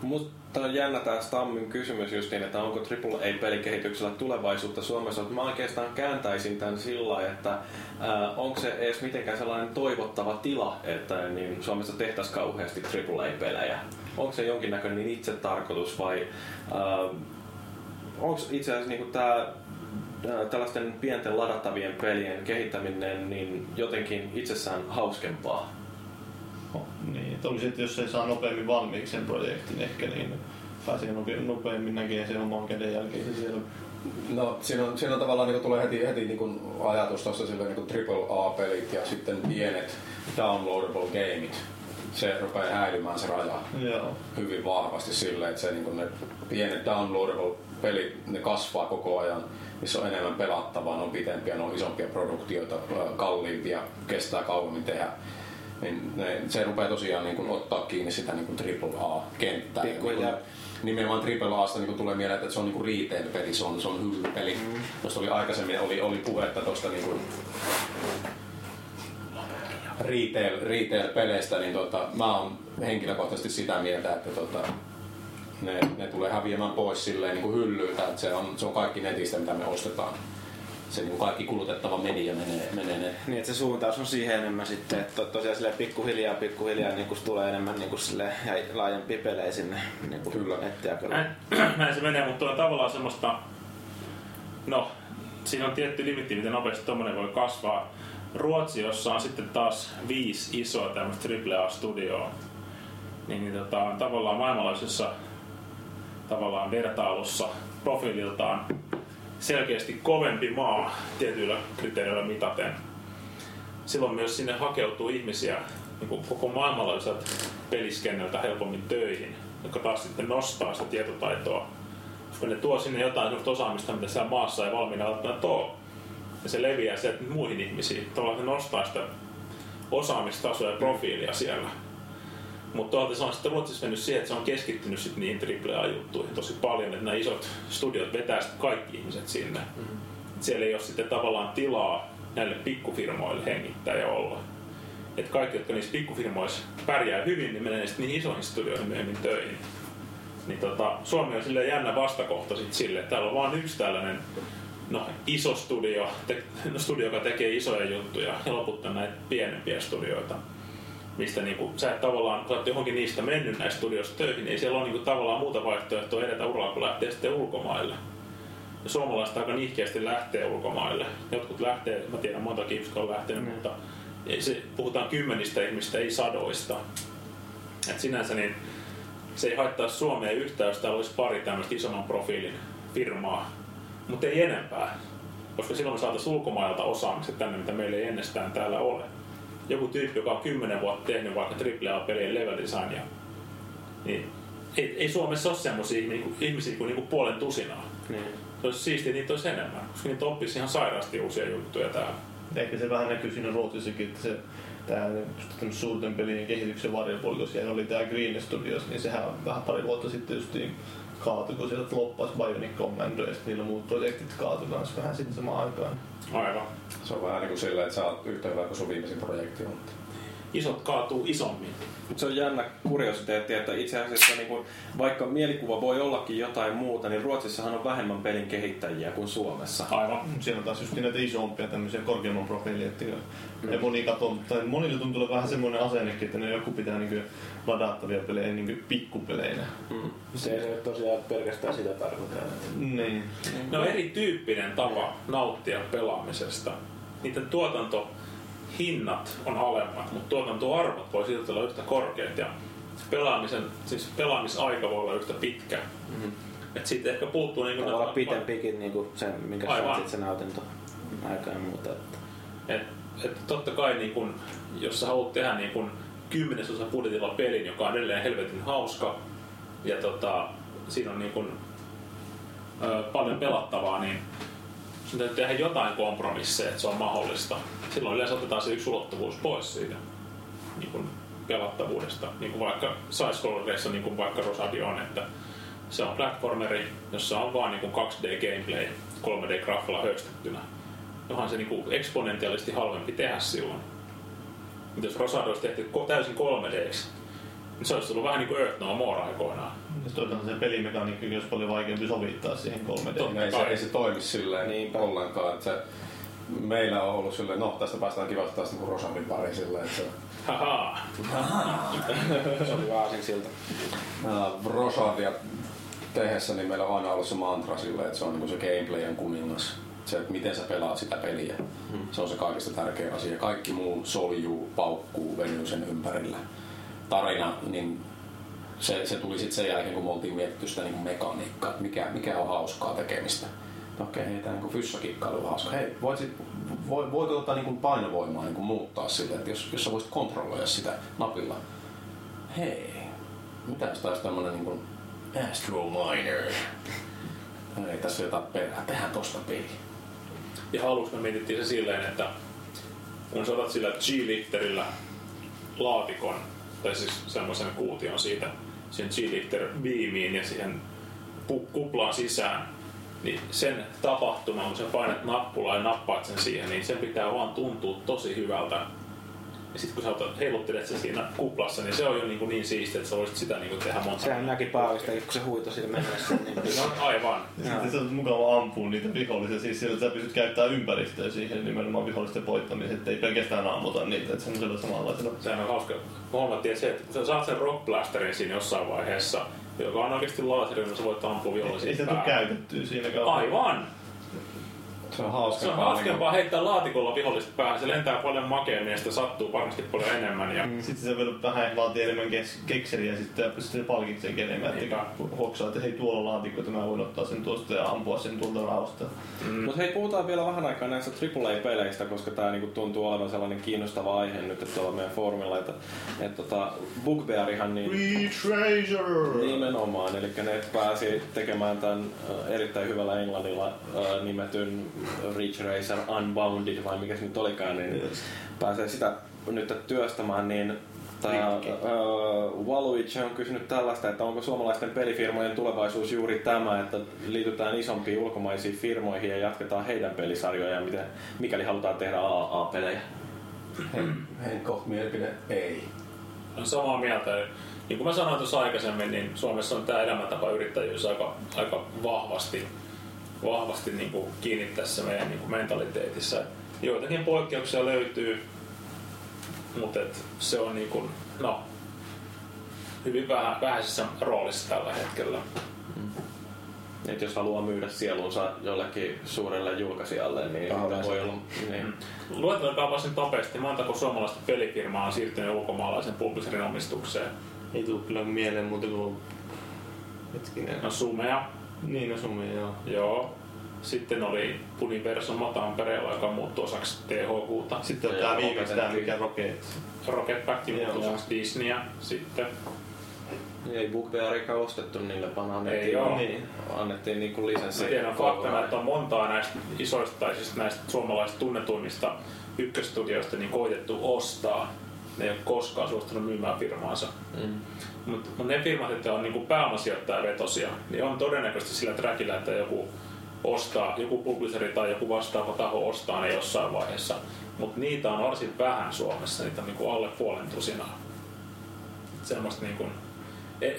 Mutta on jännä tämä Stammin kysymys just niin, että onko triple A-pelikehityksellä tulevaisuutta Suomessa, mutta mä oikeastaan kääntäisin tämän sillä lailla, että ää, onko se edes mitenkään sellainen toivottava tila, että niin Suomessa tehtäisiin kauheasti triple A-pelejä. Onko se jonkinnäköinen itse tarkoitus vai äh, onko itse asiassa niin tää, äh, tällaisten pienten ladattavien pelien kehittäminen niin jotenkin itsessään hauskempaa? Oh, niin, olisi, että jos ei saa nopeammin valmiiksi sen projektin ehkä, niin pääsee nope- nopeammin näkemään sen oman käden jälkeen siellä. No siinä, on, siinä tavallaan niin tulee heti, heti niin ajatus tuossa niin triple A-pelit ja sitten pienet downloadable gameit. Se rupeaa häilymään se raja Joo. hyvin vahvasti silleen, että se, niin ne pienet downloadable-pelit ne kasvaa koko ajan, missä on enemmän pelattavaa, ne on pitempiä, ne on isompia produktioita, kalliimpia, kestää kauemmin tehdä. Niin ne, se rupeaa tosiaan niin kun, ottaa kiinni sitä niin triple A-kenttää. Nimenomaan triple A:sta niin tulee mieleen, että se on niin retail-peli, se on, se on hyllypeli. Mm. Tuosta oli aikaisemmin oli, oli puhetta tuosta niin Retail, retail-peleistä, niin tota, mä oon henkilökohtaisesti sitä mieltä, että tota, ne, ne tulee häviämään pois silleen niin kuin hyllyltä, että se on, se on kaikki netistä, mitä me ostetaan. Se niin kuin kaikki kulutettava media menee, menee ne. Niin, että se suuntaus on siihen enemmän sitten, että tosiaan silleen pikkuhiljaa, pikkuhiljaa niin tulee enemmän niin kuin silleen laajempia pelejä sinne niin kuin nettiä. Näin, näin se menee, mutta tulee tavallaan semmoista, no siinä on tietty limitti, miten nopeasti tommonen voi kasvaa. Ruotsi, jossa on sitten taas viisi isoa tämmöistä triple A-studioa, niin, niin tota, on tavallaan maailmanlaisessa tavallaan vertailussa profiililtaan selkeästi kovempi maa tietyillä kriteereillä mitaten. Silloin myös sinne hakeutuu ihmisiä niin koko maailmanlaiselta peliskenneltä helpommin töihin, jotka taas sitten nostaa sitä tietotaitoa, koska ne tuo sinne jotain osaamista, mitä siellä maassa ei valmiina välttämättä ole. Ja se leviää sieltä muihin ihmisiin. Tavallaan nostaa sitä osaamistasoa ja profiilia siellä. Mutta toisaalta se on sitten Ruotsissa mennyt siihen, että se on keskittynyt sitten niihin triple A-juttuihin tosi paljon, että nämä isot studiot vetää sitten kaikki ihmiset sinne. Mm-hmm. Siellä ei ole sitten tavallaan tilaa näille pikkufirmoille hengittää ja olla. Et kaikki, jotka niissä pikkufirmoissa pärjää hyvin, niin menee sitten niihin isoihin studioihin myöhemmin töihin. Niin tota, Suomi on silleen jännä vastakohta sitten sille, että täällä on vaan yksi tällainen No, iso studio, te, no, studio, joka tekee isoja juttuja ja loput on näitä pienempiä studioita, mistä niinku, sä et tavallaan, kun olet johonkin niistä mennyt näistä studioista töihin, niin ei siellä ole niinku, tavallaan muuta vaihtoehtoa edetä uralla, kun lähtee sitten ulkomaille. Ja suomalaiset aika nihkeästi lähtee ulkomaille. Jotkut lähtee, mä tiedän montakin ihmistä on lähtenyt, mm. mutta ei, se, puhutaan kymmenistä ihmistä, ei sadoista. Et sinänsä niin, se ei haittaisi Suomeen yhtään, jos täällä olisi pari tämmöistä isomman profiilin firmaa. Mutta ei enempää, koska silloin me saataisiin ulkomailta osaamiset tänne, mitä meillä ei ennestään täällä ole. Joku tyyppi, joka on kymmenen vuotta tehnyt vaikka triple A-pelien level designia, niin ei, ei Suomessa ole semmoisia niinku, ihmisiä kuin niinku puolen tusinaa. Mm. Se olisi siistiä, niitä olisi enemmän, koska niitä oppisi ihan sairaasti uusia juttuja täällä. ehkä se vähän näkyy siinä Ruotsissakin, että se tää suurten pelien kehityksen varjopuoli, koska siellä oli tää Green Studios, niin sehän vähän pari vuotta sitten justiin kaatui, kun sieltä loppasi Bionic Commando ja niillä muut projektit kaatui kanssa vähän sitten samaan aikaan. Aivan. Se on vähän niin kuin silleen, että sä oot yhtä hyvä kuin sun viimeisin projekti. Mutta isot kaatuu isommin. Se on jännä kuriositeetti, että itse asiassa niin kuin, vaikka mielikuva voi ollakin jotain muuta, niin Ruotsissahan on vähemmän pelin kehittäjiä kuin Suomessa. Aivan. Siellä on taas just näitä isompia, tämmöisiä korkeamman profiilia. Mm. Ja moni kato, tai monille tuntuu vähän semmoinen asennekin, että ne joku pitää niin ladattavia pelejä niin kuin pikkupeleinä. Mm. Se ei ole tosiaan pelkästään sitä tarkoittaa. Niin. Ne on erityyppinen tapa nauttia pelaamisesta. Niiden tuotanto hinnat on alemmat, mutta tuotantoarvot voi silti olla yhtä korkeat ja pelaamisen, siis pelaamisaika voi olla yhtä pitkä. Mm-hmm. Et siitä ehkä puuttuu niinku voi olla pitempikin niinku sen, minkä saat sit sen nautinto aikaa ja muuta. Että et, et totta kai niinku, jos sä haluat tehdä niinku kymmenesosa budjetilla pelin, joka on edelleen helvetin hauska ja tota, siinä on niinku, ö, paljon pelattavaa, niin sinun täytyy tehdä jotain kompromisseja, että se on mahdollista. Silloin yleensä otetaan se yksi ulottuvuus pois siitä niin kuin pelattavuudesta. Niin kuin vaikka side-scrollereissa, niin kuin vaikka Rochard on, että se on platformeri, jossa on vaan niin kuin kaksi D gameplay kolme D graffilla höystettynä. Onhan se niin kuin eksponentiaalisesti halvempi tehdä silloin. Mutta jos Rochard olisi tehty täysin kolme D-ksi, niin se olisi tullut vähän niin kuin Earth No More aikoinaan. Toivottavasti se pelimekaniikki olisi paljon vaikeampi sovittaa siihen kolme D. Ei se toimi silleen niin ollenkaan. Että se meillä on ollut silleen, no tästä päästään kivasti taas niinku Rosamin pari silleen, että se haha. Se oli vaasin siltä. Uh, Rosadia tehessä niin meillä on aina ollut se mantra silleen, että se on niinku se gameplayn kuningas. Se, että miten sä pelaat sitä peliä. Hmm. Se on se kaikista tärkeä asia. Kaikki muu soljuu, paukkuu, venyy sen ympärillä. Tarina, niin se, se tuli sitten sen jälkeen, kun me oltiin mietitty sitä niin kuin mekaniikkaa, että mikä, mikä on hauskaa tekemistä. Okei, hei, tämä niin fyssakikka on hauska. Hei, voit, voit, voit ottaa niin kuin painovoimaa niin kuin muuttaa sitä, että jos, jos sä voisit kontrolloida sitä napilla. Hei, mitäs taisi tämmönen niin kuin Astro Miner? Ei tässä jotain perää, tehdään tosta peli. Ja aluksi me mietittiin se silleen, että kun sä otat sillä G-lifterillä laatikon, tai siis semmoisen kuution siitä, siihen G-lifter-biimiin ja siihen kuplaan sisään, niin sen tapahtuma, kun sä painat nappulaa ja nappaat sen siihen, niin sen pitää vaan tuntua tosi hyvältä. Ja sit kun sä heiluttelet sen siinä kuplassa, niin se on jo niin, niin siistiä, että sä voisit sitä niin tehdä monta. Sehän näki Paavista, kun se huito siinä mennessä. Niin no, aivan. Sitten se on mukava ampua niitä vihollisia, siis sillä, että sä pystyt käyttämään ympäristöä siihen nimenomaan vihollisten poittamiseen, ettei pelkästään ammuta niitä, että se on sillä samanlaisella. Sehän on hauska. Huomattiin se, että kun sä saat sen rockblasterin siinä jossain vaiheessa, joka on oikeesti laserin, jossa voit ampua vihollisia. Ei, ei sitä tule käytettyä siinä kautta. Aivan! Se on hauskempaa niin heittää laatikolla vihollista päähän, se lentää paljon makeammin ja sitä sattuu varmasti paljon enemmän. Ja mm. Sitten se vielä vähän vaatii enemmän kes- kekseliä ja sitten se palkitsee enemmän, että hoksaa, että hei tuolla laatikko, että mä voin ottaa sen tuosta ja ampua sen tuolta raosta. Mm. Mutta hei, puhutaan vielä vähän aikaa näistä triple A-peleistä, koska tää niinku tuntuu olevan sellainen kiinnostava aihe nyt, että tuolla meidän foorumilla, että et, tota, Bugbearihan niin Retraser! Nimenomaan, eli ne pääsi tekemään tämän erittäin hyvällä englannilla äh, nimetyn Ridge Racer Unbounded, vai mikä se nyt olikaan, niin yes. Pääsee sitä nyt työstämään, niin tää, äh, Waluigi on kysynyt tällaista, että onko suomalaisten pelifirmojen tulevaisuus juuri tämä, että liitytään isompiin ulkomaisiin firmoihin ja jatketaan heidän pelisarjoja, ja miten, mikäli halutaan tehdä A A A-pelejä? Henkko, mielipide ei. On samaa mieltä. Niin kuin mä sanoin tuossa aikaisemmin, niin Suomessa on tää elämäntapayrittäjyys aika, aika vahvasti. vahvasti niinku kiinni tässä meidän niinku mentaliteetissä. Joitakin poikkeuksia löytyy, mutta se on niinku, no, hyvin vähän, vähäisessä roolissa tällä hetkellä. Mm. Et jos haluaa myydä sielunsa jollekin suurelle julkaisijalle, niin ah, voi olla. Niin. Luetelkaa varsin nopeasti, montako suomalaista pelifirmaa on siirtynyt ulkomaalaisen publisherin omistukseen. Ei tule kyllä mieleen muuta kuin hetkinen. No Sumea. Niin, no Sumea, joo. Joo. Sitten oli Universum Tampereella, joka muuttui osaksi T H Q:ta. Sitten oli tää viimeistään, mikä Rocket. Rocket Pack muuttui osaksi Disneyä. Sitten Ei Bugbearikaan ostettu niille, vaan annettiin, niin, annettiin niinku lisenssi. Hieno faktana, että on montaa näistä isoista tai siis näistä suomalaisista tunnetuimmista ykköstudioista niin koitettu ostaa. Ne ei ole koskaan suostunut myymään firmaansa. Mm. Mutta mut ne firmat, jotka on niinku pääomasijoittajavetosia, niin on todennäköisesti sillä trackillä, että joku ostaa, joku publisheri tai joku vastaava taho ostaa ne jossain vaiheessa. Mutta niitä on varsin vähän Suomessa, niitä on niinku alle puolen tusinaa. Semmosta niinku,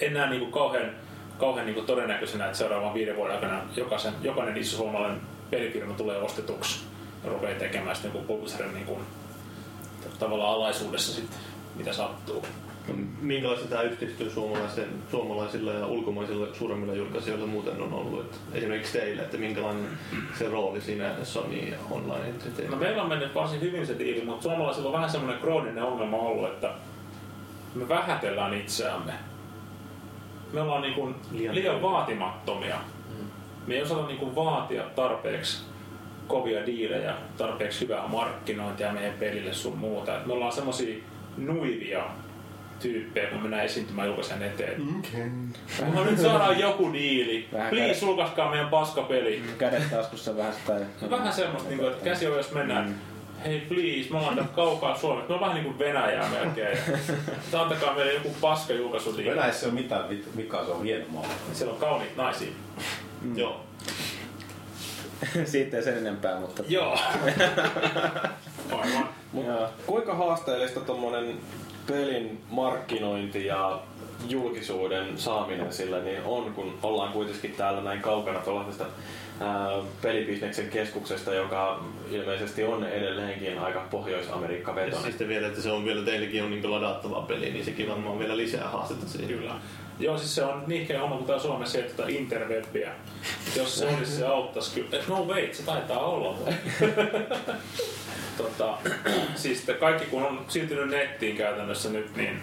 en näe niinku kauhean, kauhean niinku todennäköisenä, että seuraavan viiden vuoden aikana jokaisen, jokainen iso suomalainen pelifirma tulee ostetuksi ja rupeaa tekemään sitten joku publisherin niinku, tavallaan alaisuudessa sitten, mitä sattuu. Minkälaista tämä yhteistyö suomalaisilla ja ulkomaisilla suuremmilla julkaisijoilla muuten on ollut? Että esimerkiksi teillä, että minkälainen se rooli siinä Sony Online Entertainment? No meillä on mennyt varsin hyvin se tiili, mutta suomalaisilla on vähän semmoinen krooninen ongelma ollut, että me vähätellään itseämme. Me ollaan niin kuin liian, liian vaatimattomia. Mm. Me ei osata niin kuin vaatia tarpeeksi kovia diilejä, tarpeeksi hyvää markkinointia meidän pelille sun muuta. Et me ollaan semmosia nuivia tyyppejä, kun mennään esiintymään julkaisen eteen. Okay. No nyt saadaan joku diili. Please julkaiskaa meidän paskapeli. Kädet taskussa vähän sitä. No, vähän semmoista, niin kuin, että käsi on, jos mennään. Mm. Hei please, me ollaan täällä kaukaa Suomessa. Me on vähän niinku Venäjää melkein. Antakaa meille joku paska julkaisu. Venäjässä ei ole mitään vikaa, se on hieno maa. Siellä on kauniit naisia. Mm. Joo. Siitä ei sen enempää, mutta... Joo. Aivan. Mut kuinka haasteellista tommonen pelin markkinointi ja julkisuuden saaminen sillä niin on, kun ollaan kuitenkin täällä näin kaukana tuollaisesta pelibisneksen keskuksesta, joka ilmeisesti on edelleenkin aika Pohjois-Amerikka-vetoinen. Ja sitten vielä, että se on vielä teillekin on niin ladattava peli, niin sekin varmaan vielä lisää haastetta siihen. Kyllä. Joo, siis se on niinkin homma, kun täällä Suomessa ei tätä interwebbiä. Jos se olisi, se auttaisi kyllä. No wait, se taitaa olla. tota, siis kaikki kun on siirtynyt nettiin käytännössä nyt, niin,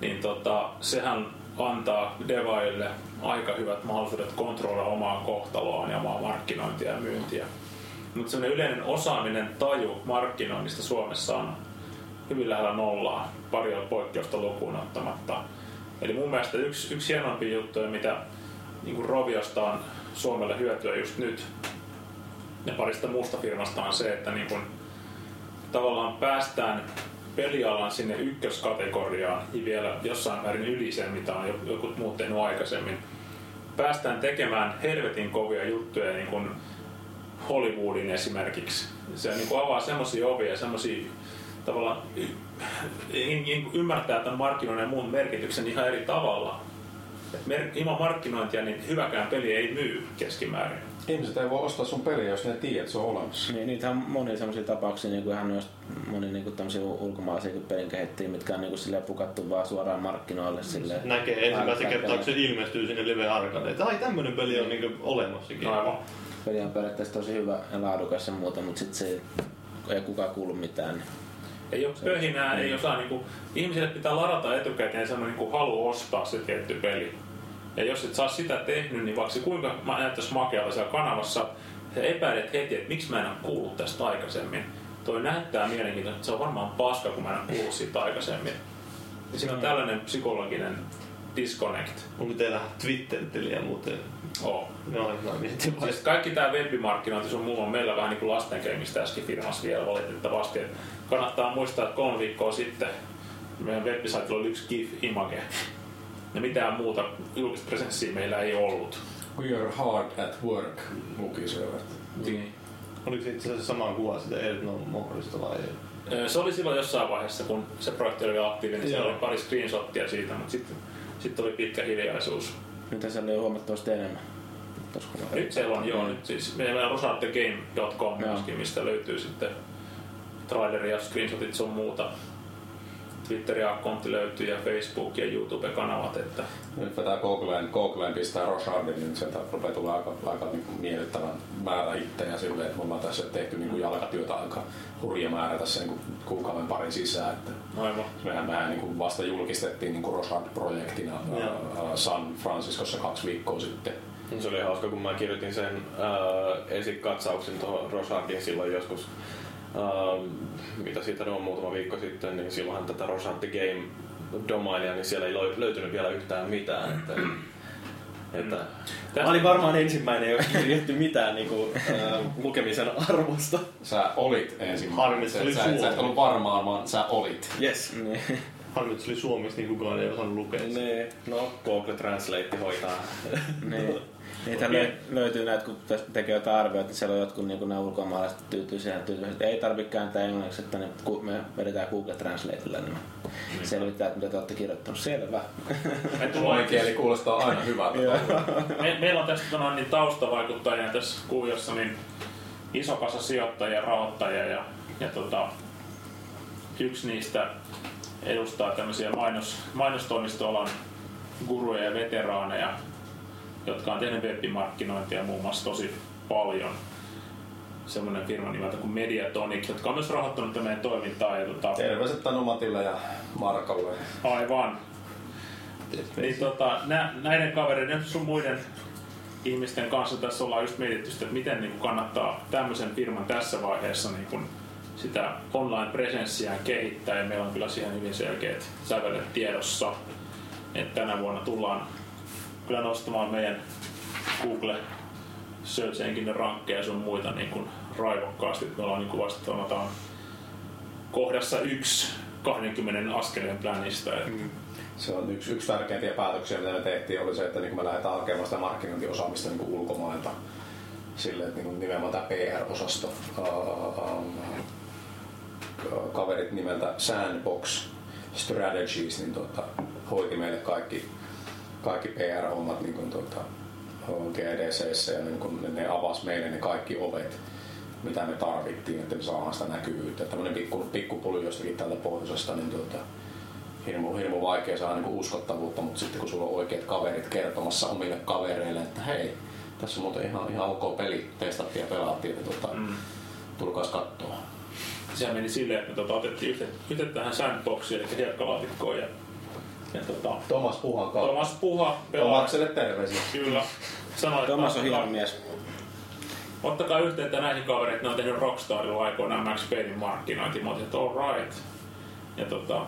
niin tota, sehän antaa devaille aika hyvät mahdollisuudet kontrolloida omaa kohtaloaan ja omaa markkinointia ja myyntiä. Mutta semmoinen yleinen osaaminen, taju markkinoinnista Suomessa on hyvin lähellä nollaa, pari poikkeusta lukuun ottamatta. Eli mun mielestä yksi, yksi hienompia juttuja, mitä niin Roviosta on Suomelle hyötyä just nyt ja parista muusta firmasta on se, että niin kun, tavallaan päästään pelialan sinne ykköskategoriaan ja vielä jossain määrin yli sen, mitä on jotkut muut tehnyt aikaisemmin. Päästään tekemään helvetin kovia juttuja niin kuin Hollywoodin esimerkiksi. Se niin kuin avaa semmosia ovia, semmosia tavallaan ymmärtää tämän markkinoinnin ja muun merkityksen ihan eri tavalla. Ilman markkinointia niin hyväkään peli ei myy keskimäärin. Ihmiset ei voi ostaa sun peliä, jos ne tiedät, että se on olemassa. Niin, niitähän on monia sellaisia tapauksia, niin kuin ihan myös monia niin tämmöisiä ulkomaalaisia pelin kehittäjiä, mitkä on niin silleen pukattu vaan suoraan markkinoille. Silleen, näkee ensimmäisen kertaa, kun se ilmestyy sinne live arcadeen, että ai tämmönen peli on niin olemassakin. Aivan. Peli on periaatteessa tosi hyvä ja laadukas ja muuta, mutta sit se ei, ei kukaan kuulu mitään. Niin. Ei oo pöhinää, mm. ei osaa niinku... Ihmisille pitää ladata etukäteen semmoinen niinku halu ostaa se tietty peli. Ja jos et saa sitä tehnyt, niin vaikka kuinka mä näyttäis makealla siellä kanavassa, sä epäilet heti, että miksi mä en oo kuullut tästä aikaisemmin. Toi näyttää mielenkiintoista, se on varmaan paska, kun mä en oo kuullut siitä aikaisemmin. Ja siinä on tällainen psykologinen disconnect. Onko teillä Twitter-tiliä muuten? Oo. No, no, mietin siis kaikki tää webbimarkkinointi sun muu on meillä vähän niinku lastenkeimistä äsken firmassa vielä valitettavasti. Et kannattaa muistaa, että kolme viikkoa sitten meidän webbisaitilla oli yksi GIF-image. Ja mitään muuta julkista presenssiä meillä ei ollut. We are hard at work, lukisevat. Niin. Oliko se itse asiassa sama kuva sitä Earth No Moresta vai ei? Se oli silloin jossain vaiheessa, kun se projekti oli aktiivinen, niin siellä oli pari screenshottia siitä, mutta sitten sit oli pitkä hiljaisuus. Nyt se oli jo huomattavasti enemmän. Nyt siellä on, joo. Nyt siis meillä on rochard the game dot com myöskin, mistä löytyy sitten traileria, screenshotit sun muuta. Twitter-akkontti löytyy ja Facebook ja YouTube-kanavat, että... Nyt vetää Googleen, Googleen pistää Rochardin, niin sieltä rupeaa tulla aika, aika niin kuin miellyttävän määrä itteä silleen, että me ollaan tässä tehty niin kuin jalkatyötä aika hurja määrä tässä niin kuin kuukauden parin sisään. Että aivan. Mehän, mehän niin kuin vasta julkistettiin niin kuin Rochard-projektina ää, San Franciscossa kaksi viikkoa sitten. Se oli hauska, kun mä kirjoitin sen ää, esikatsauksen tuohon Rochardin silloin joskus. Uh, mitä siitä on muutama viikko sitten, niin silloinhan tätä Rochard Game domailia, niin siellä ei löytynyt vielä yhtään mitään. Että, että mm. Mä olin varmaan ensimmäinen, joka kirjoitti mitään niin kuin, äh, lukemisen arvosta. Sä olit ensimmäinen. Sä, sä, sä et ollut varmaan, vaan sä olit. Yes. Ne. Harmits oli suomeksi, niin kukaan ei osannut lukea. Ne. No, Google Translate hoitaa. Niitä okay. löytyy näitä, kun tekee jotain arvioita, että siellä on jotkut niin nämä ulkomaalaiset tyytyisiä, että ei tarvitse kääntää englanniksi, että ne, me vedetään Google Translateillä, niin mm. selvittää, että mitä te olette kirjoittanut. Selvä. Suomen kieli kuulostaa aina hyvältä. me, meillä on tässä niin taustavaikuttajia tässä kuviossa, niin iso kasa sijoittajia, rahoittajia ja, ja tota, yksi niistä edustaa tämmöisiä mainos, mainostoimistoalan guruja ja veteraaneja, jotka on tehnyt webbimarkkinointia muun muassa tosi paljon. Semmoinen firma nimeltä kuin Mediatonic, jotka on myös rahoittanut meidän toimintaa. Ja tota... Terveiset Tanumatille ja Markalle. Aivan. Niin, tota, nä- näiden kavereiden sun muiden ihmisten kanssa tässä ollaan just mietitty sitä, että miten niin kun kannattaa tämmöisen firman tässä vaiheessa niin kun sitä online-presenssiään kehittää. Ja meillä on kyllä siihen hyvin selkeät sävelet tiedossa, että tänä vuonna tullaan kyllä nostamaan meidän Google Search Engine rankkeja ja sun muita niin kuin raivokkaasti. Me ollaan niin vastaamataan kohdassa yksi kaksikymmentä askeleen planista. Mm. Se on yksi, yksi tärkeimpiä päätöksiä, mitä me tehtiin, oli se, että niin me lähdetään hakemaan sitä markkinointiosaamista niin ulkomailta. Silleen, että niin nimenomaan tämä P R-osasto. Kaverit nimeltä Sandbox Strategies niin tuota, hoiti meille kaikki kaikki P R-hommat niin tuota, G D C:ssä ja niin ne avasi meille ne kaikki ovet, mitä me tarvittiin, että me saadaan sitä näkyvyyttä. Tällainen pikku, pikkupulju jostakin täältä pohjoisesta, niin tuota, hirmu, hirmu vaikea saada niin uskottavuutta, mutta sitten kun sulla on oikeat kaverit kertomassa omille kavereille, että hei, tässä on muuten ihan, ihan ok peli, testattiin ja pelattiin, että tuota, mm. tulkaas katsoa. Sehän meni silleen, että me tuota, otettiin yhteyttä tähän sandboxiin, eli hiekkalaatikkoon. Tota, Tomas Puhan kautta. Tomas Puha pelaa. Tomakselle terveisiä. Kyllä. Sanoit, Tomas on hieno mies. Ottakaa yhteyttä näihin kavereihin, ne on tehnyt Rockstarilla aikoinaan Max Paynein markkinointi. Mä otin, että all right. Ja tota,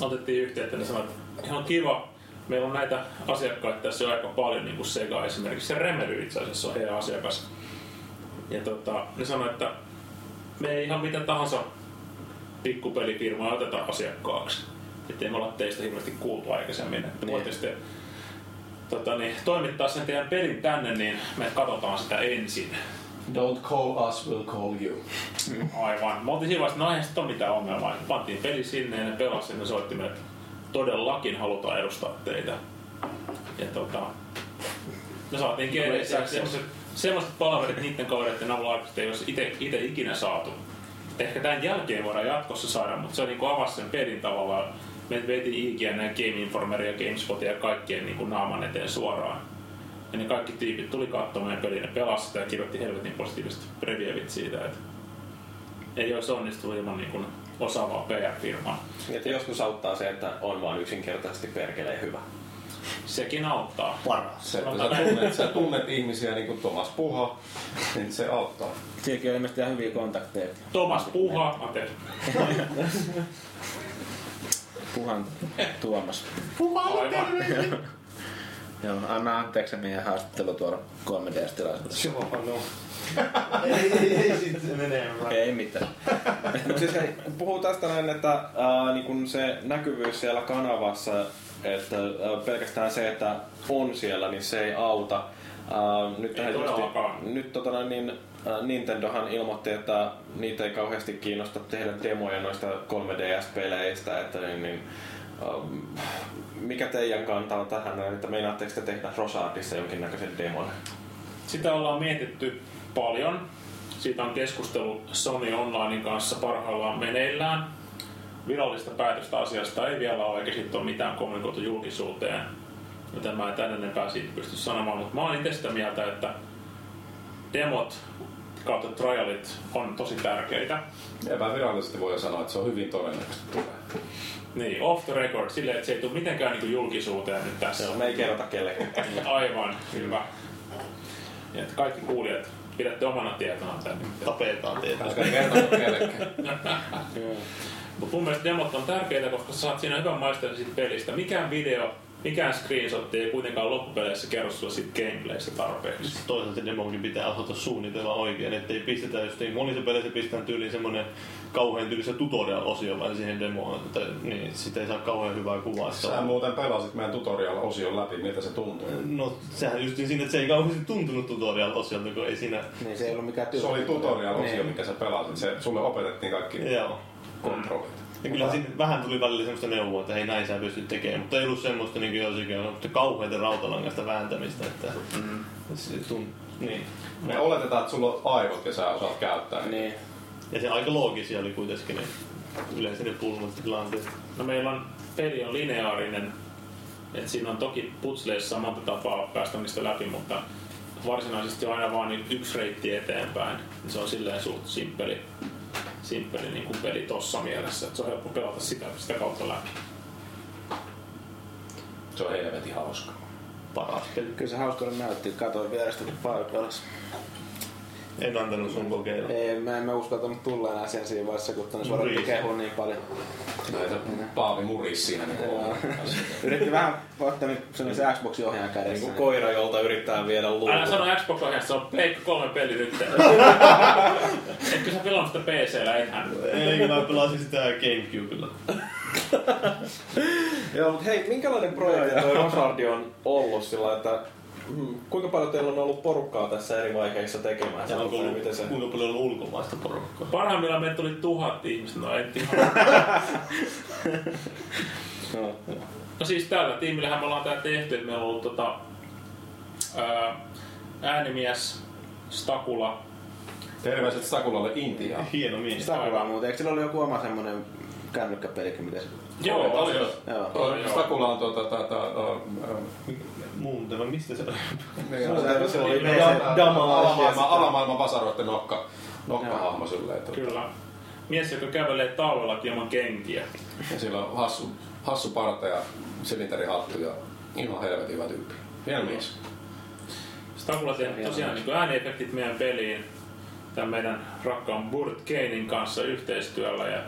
otettiin yhteyttä, niin sanoin, että ihan kiva. Meillä on näitä asiakkaita tässä jo aika paljon, niin kuin Sega esimerkiksi. Se Remedy itse asiassa on heidän asiakas. Ja tota, ne sanoi, että me ei ihan mitä tahansa pikkupelifirmaa oteta asiakkaaksi. Että ei me olla teistä hirveästi kuultu aikaisemmin, että voitte sitten tota, niin, toimittaa sen teidän pelin tänne, niin me katsotaan sitä ensin. Don't call us, we'll call you. Aivan. Mä oltiin siinä vasta, no eihän sit oo mitään ongelmaa. Pantiin peli sinne ja ne pelasi ja ne soitti meille, että todellakin halutaan edustaa teitä. Ja tota, me saatiin kielessä semmoset palaverit niitten kavereiden avulla aikaisemmin, jos ite, ite ikinä saatu. Ehkä tämän jälkeen voidaan jatkossa saada, mutta se niin avasi sen pelin tavallaan. Me veitiin I G N, Game Informeria, GameSpotia ja kaikkien niin naaman eteen suoraan. Ja ne kaikki tiipit tuli katsomaan peliin, ne pelasi sitä ja kirjoitti helvetin positiivista previewit siitä, että ei olisi onnistunut ilman niin osaavaa P R-firmaa. Että joskus auttaa se, että on vaan yksinkertaisesti perkeleen hyvä. Sekin auttaa. Paras. Se, että sä tunnet, sä tunnet ihmisiä niin kuin Tomas Puha, niin se auttaa. Sielläkin on ilmeisesti ihan hyviä kontakteja. Tomas Puha, anteeksi. Puhan Tuomas. Puhan terveisiä! Joo, anna anteeksi meidän haastattelu tuolla kolme D-tilaisuudessa. Joo, no. ei, ei, ei sit se menee. Ei mitään. Siis hei, puhuu tästä näin, että äh, niin kun se näkyvyys siellä kanavassa, että pelkästään se, että on siellä, niin se ei auta. Ää, nyt ei tietysti, nyt tota, niin, ä, Nintendohan ilmoitti, että niitä ei kauheasti kiinnosta tehdä demoja noista kolme D S-peleistä. Että, niin, niin, ä, mikä teidän kantaa tähän, että meinaatteko te tehdä Rochardissa jonkinnäköisen demon? Sitä ollaan mietitty paljon. Siitä on keskustelu Sony Onlinein kanssa parhaillaan meneillään. Virallista päätöstä asiasta ei vielä ole, eikä sitten ole mitään kommunikoitu julkisuuteen, joten mä en tänne enempää siitä pysty sanomaan, mutta mä oon itse sitä mieltä, että demot kautta trialit on tosi tärkeitä. Epävirallisesti voi sanoa, että se on hyvin todennäköisesti tulee. Niin, off the record, silleen, että se ei tule mitenkään niin kuin julkisuuteen nyt tässä. Joo, me ei kerrota kellekään. Aivan, hyvä. Että kaikki kuulijat pidätte omana tietona tänne. Tapetaan tietona. Koska ei kerrota kellekään. Mutta mun mielestä demot on tärkeitä, koska saat siinä hyvän maisterin siitä pelistä. Mikään video, mikään screenshot ei kuitenkaan loppupeleissä kerro sulle siitä gameplaystä tarpeeksi. Toisaalta demonkin pitää osata suunnitella oikein, ettei pistetä, jos ei monissa peleissä pistetään tyyliin semmoinen kauhean tyylissä tutorial-osio vaan siihen demoon, että niin, sitä ei saa kauhean hyvää kuvaa. Sä muuten pelasit meidän tutorial-osion läpi, miltä se tuntui? No sehän just siinä, että se ei kauheasti tuntunut tutorial-osiolta, kun ei siinä... Niin, se ei ollut mikään työ. Se oli tutorial-osio, niin. Mikä sä pelasit, se, sulle opetettiin kaikki. Joo. Kontrollit. Ja kyllä siinä vähän tuli välillä semmoista neuvoa, että hei näin sä pystyt tekemään, mutta ei ollut semmoista niin kuin josikin, mutta kauheita rautalangasta vääntämistä, että mm. se tunt... Niin. Me no. oletetaan, että sulla on aivot ja sä osaat käyttää. Niin. Ja se aika loogisia oli kuitenkin ne yleensä ne pulmat tilanteet. No meillä on, peli on lineaarinen, että siinä on toki putseleissa samalta tapaa päästä niistä läpi, mutta varsinaisesti aina vaan yksi reitti eteenpäin, niin se on silleen suht simppeli. Simppeli niin kuin peli tossa mielessä, että se on helppo pelata sitä, sitä kautta läpi. Se on helvetin hauska. Paras. Kyllä se hauskauden näytti, katoin vierestä kun Paavi pelasi. En antanut sun kokeilla. Ei, mä en uskaltanut tulla enää sen siinä vaiheessa, kun tonne suorattu kehuun niin paljon. Näitä Paavi murisi siinä. Yritti vähän ottaa se Xboxin ohjaan kädessä. Niin kuin koira, jolta yrittää viedä luutua. Älä sano Xbox ohjaan, se on Pleikka kolme peli nyt. Etkö sä pelannut sitä P C-llä enhän? Ei, mä pelasin sitä GameCubella. Joo, mut hei, minkälainen projekti toi Rochard on ollut sillä, että kuinka paljon teillä on ollut porukkaa tässä eri vaiheissa tekemään? Se on ollut, miten se... Kuinka paljon on ollut ulkomaista porukkaa? Parhaimmillaan meitä oli tuhat ihmistä. No, en tiedä. no, no siis tällä tiimillähän me ollaan tää tehty, että meillä on ollut tota, ää, äänimies Stakula. Terveiset Stakulalle Intiaan. Hieno mies. Stakula muuten. Eikö sillä oli joku oma semmonen kännykkäpelikin, mitä se... Joo, oli jos. Stakula on tuota... Ta, ta, ta, ta, Muuten, vai mistä se oli? Se oli alamaailman vasaroiden nokkahahmo silleen. Kyllä. Mies, joka kävelee talvellakin ilman kenkiä. Ja sillä on hassu, hassu parta ja silinterihattu ja ihan helvetin hyvä tyyppi. Hieno mies. Stakula tehnyt tosiaan niin ääniefektit meidän peliin tämän meidän rakkaan Burt Kanein kanssa yhteistyöllä. Ja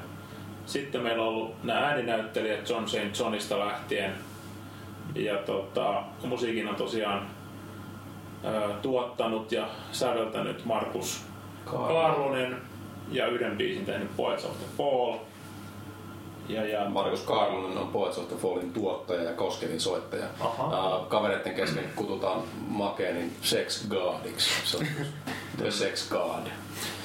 sitten meillä on ollut nämä ääninäyttelijät John Saint Johnista lähtien. Ja tota, musiikin on tosiaan ö, tuottanut ja säveltänyt Markus Kaarlonen ja yhden biisin tehnyt Poets of Fall. Ja, ja... Markus Kaarlonen on Poets of Fallin tuottaja ja Koskevin soittaja. Äh, kavereiden kesken kututaan Makenin sex godiksi. Se on the sex god.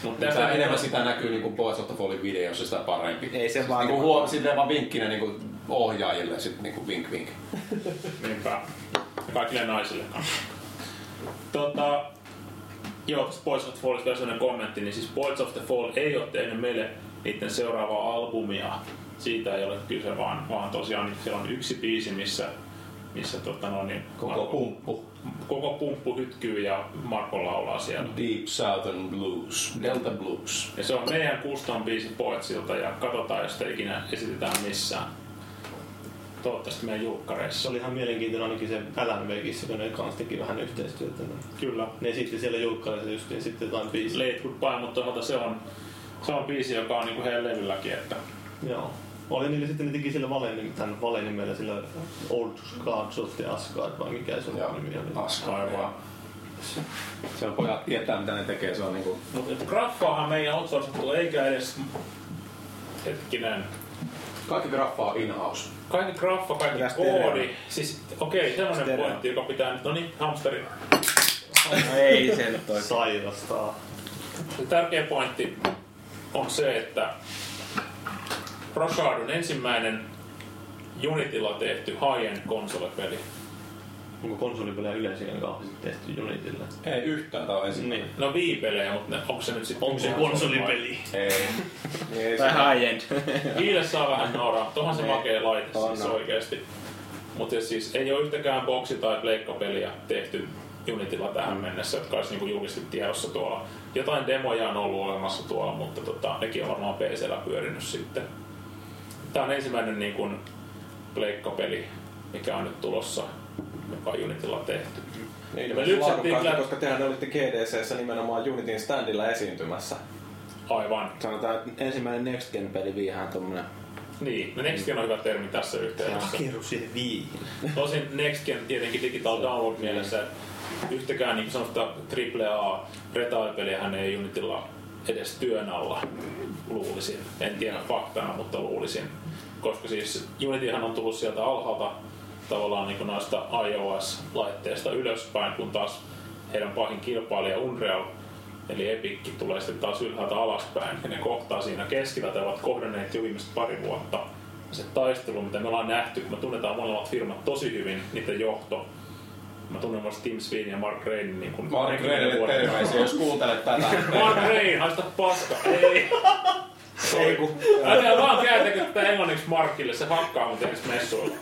Mutta enemmän minkä... sitä näkyy niinku Poets of Fallin videossa, sitä parempi. Ei se vaan niinku huo... silleen vaan vinkkinä niinku ohjaajille sit niinku vink vink. Niinpä. Kaikille naisille. Tota, joo, Poets of the Fallista on sellainen kommentti, niin siis Poets of the Fall ei ole tehnyt meille niiden seuraavaa albumia. Siitä ei ole kyse, vaan, vaan tosiaan siellä on yksi biisi, missä, missä tota no niin, koko pumppu. Koko pumppu hytkyy ja Marko laulaa siellä. Deep Southern Blues, Delta Blues. Ja se on meidän custom biisi Poetsilta ja katsotaan, jos sitä ikinä esitetään missään. Toivottavasti meidän julkkareissa. Se oli ihan mielenkiintoinen ainakin se L M V-kissä, kun ne kanssa teki vähän yhteistyötä. Kyllä. Ne sitten siellä julkkareissa justiin sitten jotain biisiä. Late Goodbye, mutta toisaalta se on, se on biisi, joka on niinku heidän levylläkin. Että... Joo. Oli niillä sitten, ne teki sillä Valenimellä sillä Old Gods of the Asgard vai mikä se on joo, nimi oli? Asgard vaan. Se on pojat tietää mitä ne tekee, se on niinku... Mutta graffaahan meidän outsourcettu eikä edes... Hetkinen. Kaikki graffaa on in-house. Kaikki graffa, kaikki koodi. Siis okei, okay, sellainen pointti, joka pitää nyt... No niin, hamsteri. No ei se nyt oikein. Sairastaa. Tärkeä pointti on se, että... Rochard on ensimmäinen Unitylla tehty high-end konsolipeli. Onko konsolipelejä yleensä kauheasti tehty Unitylla? Ei yhtään, tää on ensimmäinen. Niin. No viipelejä, mutta onko se nyt sitten... Onko se konsolipeli? Ei. ei tai high-end. Viile saa vähän nauraa, tohan se makee laite siis oikeesti. Mutta siis ei oo yhtäkään boksi- tai pleikkapeliä tehty Unitylla tähän mennessä, jotka olis niinku julkisesti tiedossa tuolla. Jotain demoja on ollut olemassa tuolla, mutta tota, nekin on varmaan P C:llä pyörinyt sitten. Tää on ensimmäinen niin kun pleikkapeli, mikä on nyt tulossa, joka on Unitylla tehty. Niin, me lypsettiin, koska tehän olitte G D C:ssä nimenomaan Unitin standilla esiintymässä. Aivan. Sanotaan, että ensimmäinen Next Gen-peli viihän tommonen. Niin, no Next Gen on hyvä termi tässä yhteydessä. Takeru siihen viihin. Tosin Next Gen tietenkin Digital Download mielessä, että yhtäkään niin sanotaan triple A retail-peliähän ei Unitylla edes työn alla, luulisin. En tiedä faktana, mutta luulisin. Koska siis Unityhän on tullut sieltä alhaalta tavallaan niin kuin noista iOS-laitteista ylöspäin, kun taas heidän pahin kilpailija Unreal, eli Epicki tulee sitten taas ylhäältä alaspäin, ja ne kohtaa siinä keskellä, tai ovat kohdanneet jo viimeiset pari vuotta. Se taistelu, mitä me ollaan nähty, kun me tunnetaan molemmat firmat tosi hyvin, niiden johto. Mä tunnen myös Tim Sweenin ja Mark Rainin niin kuin... Mark Rainin terveisiä, jos kuuntelet tätä. Mark Rain, haista paska, ei! Ei kun... Älä vaan käytäkö tätä englanniksi Markille, se hakkaa mut ensi messuilla.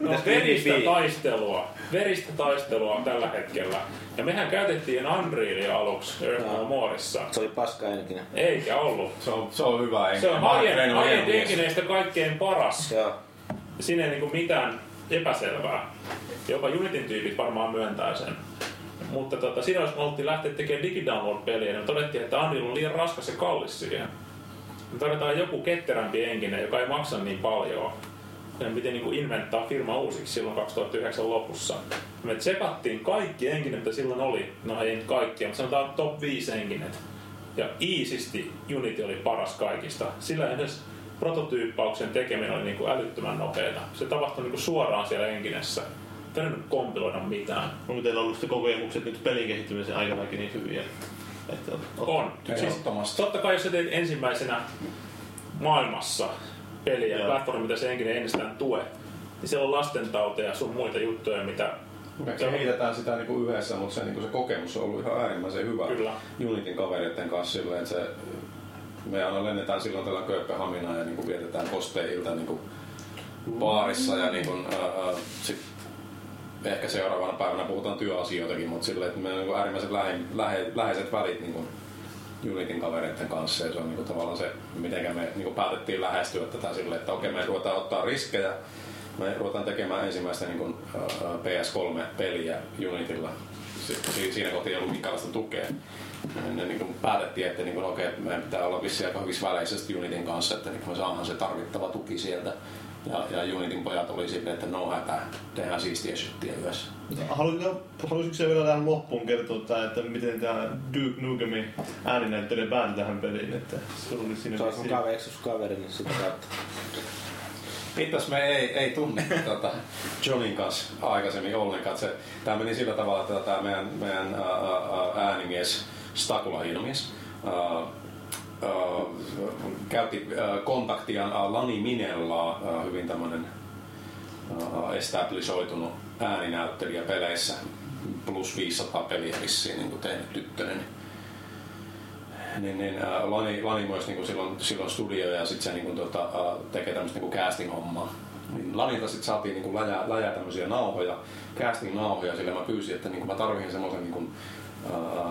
No, veristä taistelua. Veristä taistelua on tällä hetkellä. Ja mehän käytettiin Unrealia aluksi Earth No Moressa. Se oli paska enkinä. Eikä ollut. Se on, se on hyvä enkinä. Se on aien enkineistä kaikkein paras. Joo. Siinä ei niinku mitään epäselvää. Jopa Unityn tyypit varmaan myöntää sen. Mutta tota, siinä jos me oltiin lähteä tekemään digidownload-peliä, niin todettiin, että Unreal on liian raskas ja kallis siihen. Me tarvitaan joku ketterämpi enkinen, joka ei maksa niin paljon. Ja miten niin kuin inventaa firma uusiksi silloin kaksituhattayhdeksän lopussa. Me tsepattiin kaikki enkinet, mitä silloin oli. No ei nyt kaikkia, mutta sanotaan top viisi enkinet. Ja iisisti Unity oli paras kaikista. Sillä edes prototyyppauksen tekeminen oli niin kuin älyttömän nopeeta. Se tapahtui niin kuin suoraan siellä enkinessä. Tänne nyt kompiloida mitään. Onko teillä ollut sitä kokemukset nyt pelin kehittymisen aikanakin niin hyviä? Että on. Siis, totta kai jos sä teet ensimmäisenä maailmassa peliä, ja platformi, mitä se enkinen ennestään tue, niin siellä on lastentauteja ja sun muita juttuja, mitä... Se heitetään sitä niinku yhdessä, mutta se, niinku se kokemus on ollut ihan äärimmäisen hyvä. Kyllä. Unitin kavereiden kanssa silleen, että se, me aina lennetään silloin tällä Kööpenhaminaan ja niinku vietetään kosteilta niinku baarissa ja niinku, ää, ää, sit ehkä seuraavana päivänä puhutaan työasioitakin, mutta silleen, että meillä on niinku äärimmäisen lähe, lähe, läheiset välit niinku Unitin kavereiden kanssa, ja se on niinku tavallaan se, miten me niinku päätettiin lähestyä tätä silleen, että okei, me ruvetaan ottaa riskejä, me ruvetaan tekemään ensimmäistä niinku, uh, P S kolme-peliä Unitilla, si- siinä kohti ei ollut minkäänlaista tukea. Me niinku päätettiin, että niinku, okei, meidän pitää olla vissiin aika hyvissä väleissä Unitin kanssa, että niinku me saadaan se tarvittava tuki sieltä. Ja, ja Unitin pojat oli silleen, että no hätä, tehdään siistiä syttiä yhdessä. Haluaisitko se vielä tähän loppuun kertoa, tämän, että miten tämä Duke Nukemin ääninäyttelijä päätyi tähän peliin? Että se oli siinä on mun kaveri, eksus kaveri, niin sitä kautta. Ittos me ei, ei tunne tuota, Johnin kanssa aikaisemmin ollenkaan. Se, tämä meni sillä tavalla, että tämä meidän, meidän ää, ää, äänimies, Stakula-ilmies, Uh, käytti uh, kontaktiaan uh, Lani Minellaa, uh, hyvin tämmönen uh, establishoitunut ääninäyttelijä peleissä, plus viisisataa peliä vissiin niin tehnyt tyttönen. Niin, niin, uh, Lani, Lani myös niin silloin, silloin studio ja sitten se niin, tuota, uh, tekee tämmöistä niin casting-hommaa. Lanilta sitten saatiin niin läjää läjä tämmöisiä nauhoja, casting-nauhoja, sillä mä pyysin, että niin mä tarvitsin semmoisen niin uh,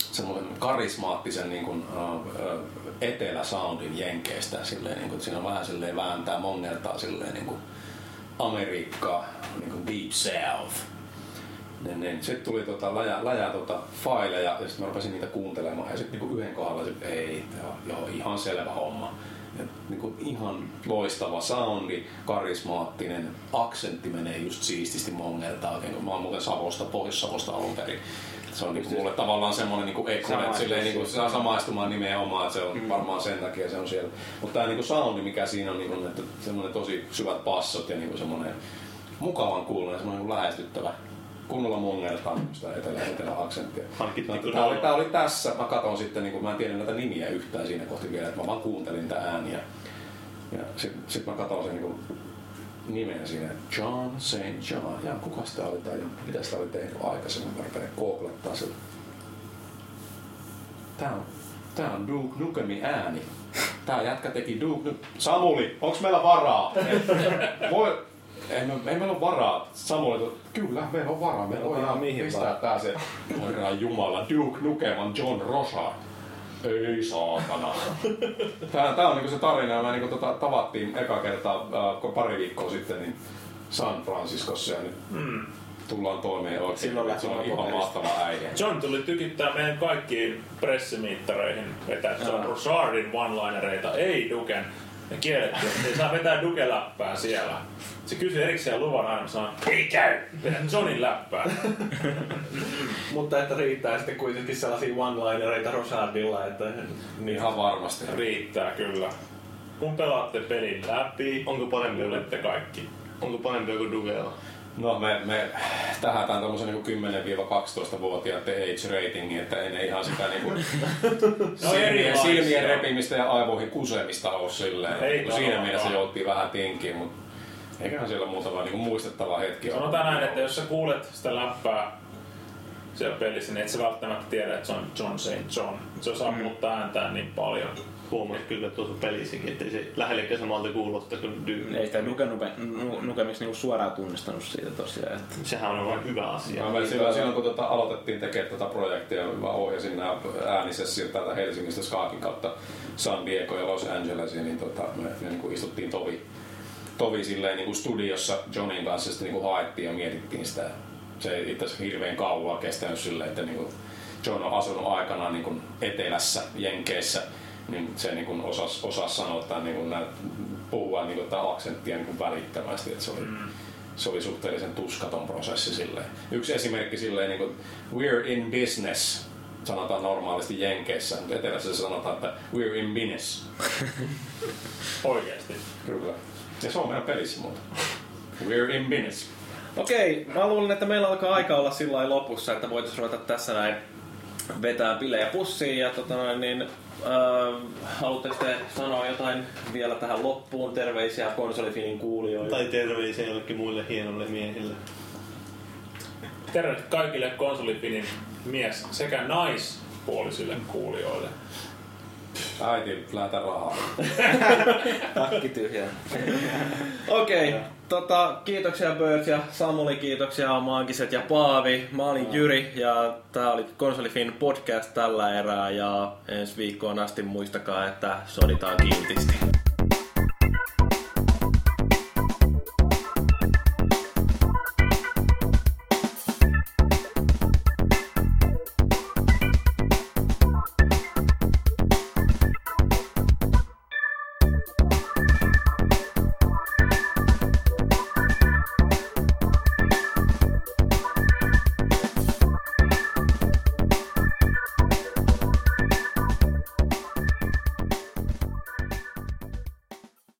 semmoisen karismaattisen niin kuin, uh, eteläsoundin jenkeistä silleen, niin kuin, siinä on vähän silleen vääntää, mongertaa silleen niin kuin Amerikkaa, niin kuin Deep South. Niin, niin. Sitten tuli tota, läjä, läjä tota, faileja ja sitten mä rupesin niitä kuuntelemaan ja sitten niin yhden kohdalla sit, ei, joo, ihan selvä homma. Et, niin kuin, ihan loistava soundi, karismaattinen, aksentti menee just siististi mongertaa, oikein kun mä oon muuten Savosta, Pohjois-Savosta alun perin. Se on niinku mulle tavallaan semmoinen niinku ekon, että silleen niinku saa samaistumaan nimenomaan, että se on mm. varmaan sen takia se on siellä. Mutta tää niinku soundi, mikä siinä on, niinku, että semmoinen tosi syvät bassot ja niinku semmoinen mukavan kuuloinen, semmoinen lähestyttävä. Kunnolla mongertaa sitä etelä, etelä-aksenttia. Tää oli, tää oli tässä, mä katon sitten, niinku, mä en tiedä näitä nimiä yhtään siinä kohti vielä, että mä vaan kuuntelin tää ääniä. Ja sit, sit mä katon sen niinku nimeä siinä, John Saint John, ja kuka sitä oli tai mitä sitä oli tehnyt aikaisemmin, mä rupean googlettaa sille. Tää on, tää on Duke Nukemin ääni. Tää jätkä teki Duke Nukem. Samuli, onks meillä varaa? Voi, ei, me, ei meillä ole varaa. Samuli, kyllä meillä on varaa, me voidaan pistää tää se. Voidaan jumala, Duke Nukem on John Rochard. Ei saatana. Tää, tää on niinku se tarina. Mä niinku tota, tavattiin eka kertaa äh, pari viikkoa sitten niin San Franciscossa ja nyt mm. tullaan toimeen oikein. Se on ihan mahtava äijä. John tuli tykittää meidän kaikkiin pressimiittareihin vetää John Broussardin one-linereita, ei Duken. Ne kiellettiin, ei saa vetää Duke-läppää siellä. Se kysyi erikseen luvan aina, sanoi, ei käy! Vedä Johnin läppää. Mutta että riittää sitten kuitenkin sellaisia one-linereita Rochardilla, että... Ihan varmasti. Riittää kyllä. Kun pelaatte pelin läpi, onko parempi olette kaikki. Onko parempi kuin Dugella? No me, me tähätään tommosen niinku kymmenen kaksitoista-vuotiaiden age ratingin, että ei ne ihan sitä niinku no silmien, silmien repimistä ja aivoihin kusemista oo silleen. Ei, no, siinä mielessä se jouttiin vähän tinkiin, mut eiköhän siellä muutama niinku muistettava hetki. Sanotaan näin, että jos sä kuulet sitä läppää siellä pelissä, niin et sä välttämättä tiedä, että se on John Saint John. Se osaa mm. muuttaa ääntään niin paljon. Huomasin kyllä tuossa pelissäkin, ettei se lähellekään samalta kuulosta kuin Doom. Ei sitä Nukemiksi niinku suoraan tunnistanut siitä tosiaan. Että... Sehän on vain hyvä asia. No, silloin, silloin kun tota, aloitettiin tekemään tätä projektia, mä ohjasin nämä äänisessiltä täältä Helsingistä Skaakin kautta San Diego ja Los Angelesiin, niin tota, me, me niin istuttiin tovi, tovi silleen, niin kuin studiossa Johnin kanssa, sitten niin kuin haettiin ja mietittiin sitä. Se ei itse asiassa hirveän kauan kestänyt silleen, että niin kuin John on asunut aikanaan niin kuin etelässä, Jenkeissä. Niin se niin osasi osas sanoa tai niin puhua niin tämän aksenttia niin välittävästi, että se oli, mm. se oli suhteellisen tuskaton prosessi silleen. Yksi esimerkki silleen, niin kuin, we're in business, sanotaan normaalisti Jenkeissä, mutta etelässä se sanotaan, että we're in business. Oikeasti? Kyllä. Ja se on meidän pelissä muuta. We're in business. Okei, okay, mä luulen, että meillä alkaa aika olla sillä lailla lopussa, että voitais ruveta tässä näin vetää pilejä pussiin ja tota niin... Öö, haluatteko te sanoa jotain vielä tähän loppuun? Terveisiä KonsoliFINin kuulijoille. Tai terveisiä jollekin muille hienolle miehille. Terve kaikille KonsoliFINin mies- sekä naispuolisille kuulijoille. Äiti, lähetä rahaa. Takki tyhjää. Okei, okay, tota, kiitoksia Bert ja Samuli, kiitoksia Maagiset ja Paavi. Mä olin Jyri ja tää oli KonsoliFIN podcast tällä erää ja ensi viikkoon asti muistakaa, että soditaan kiltisti.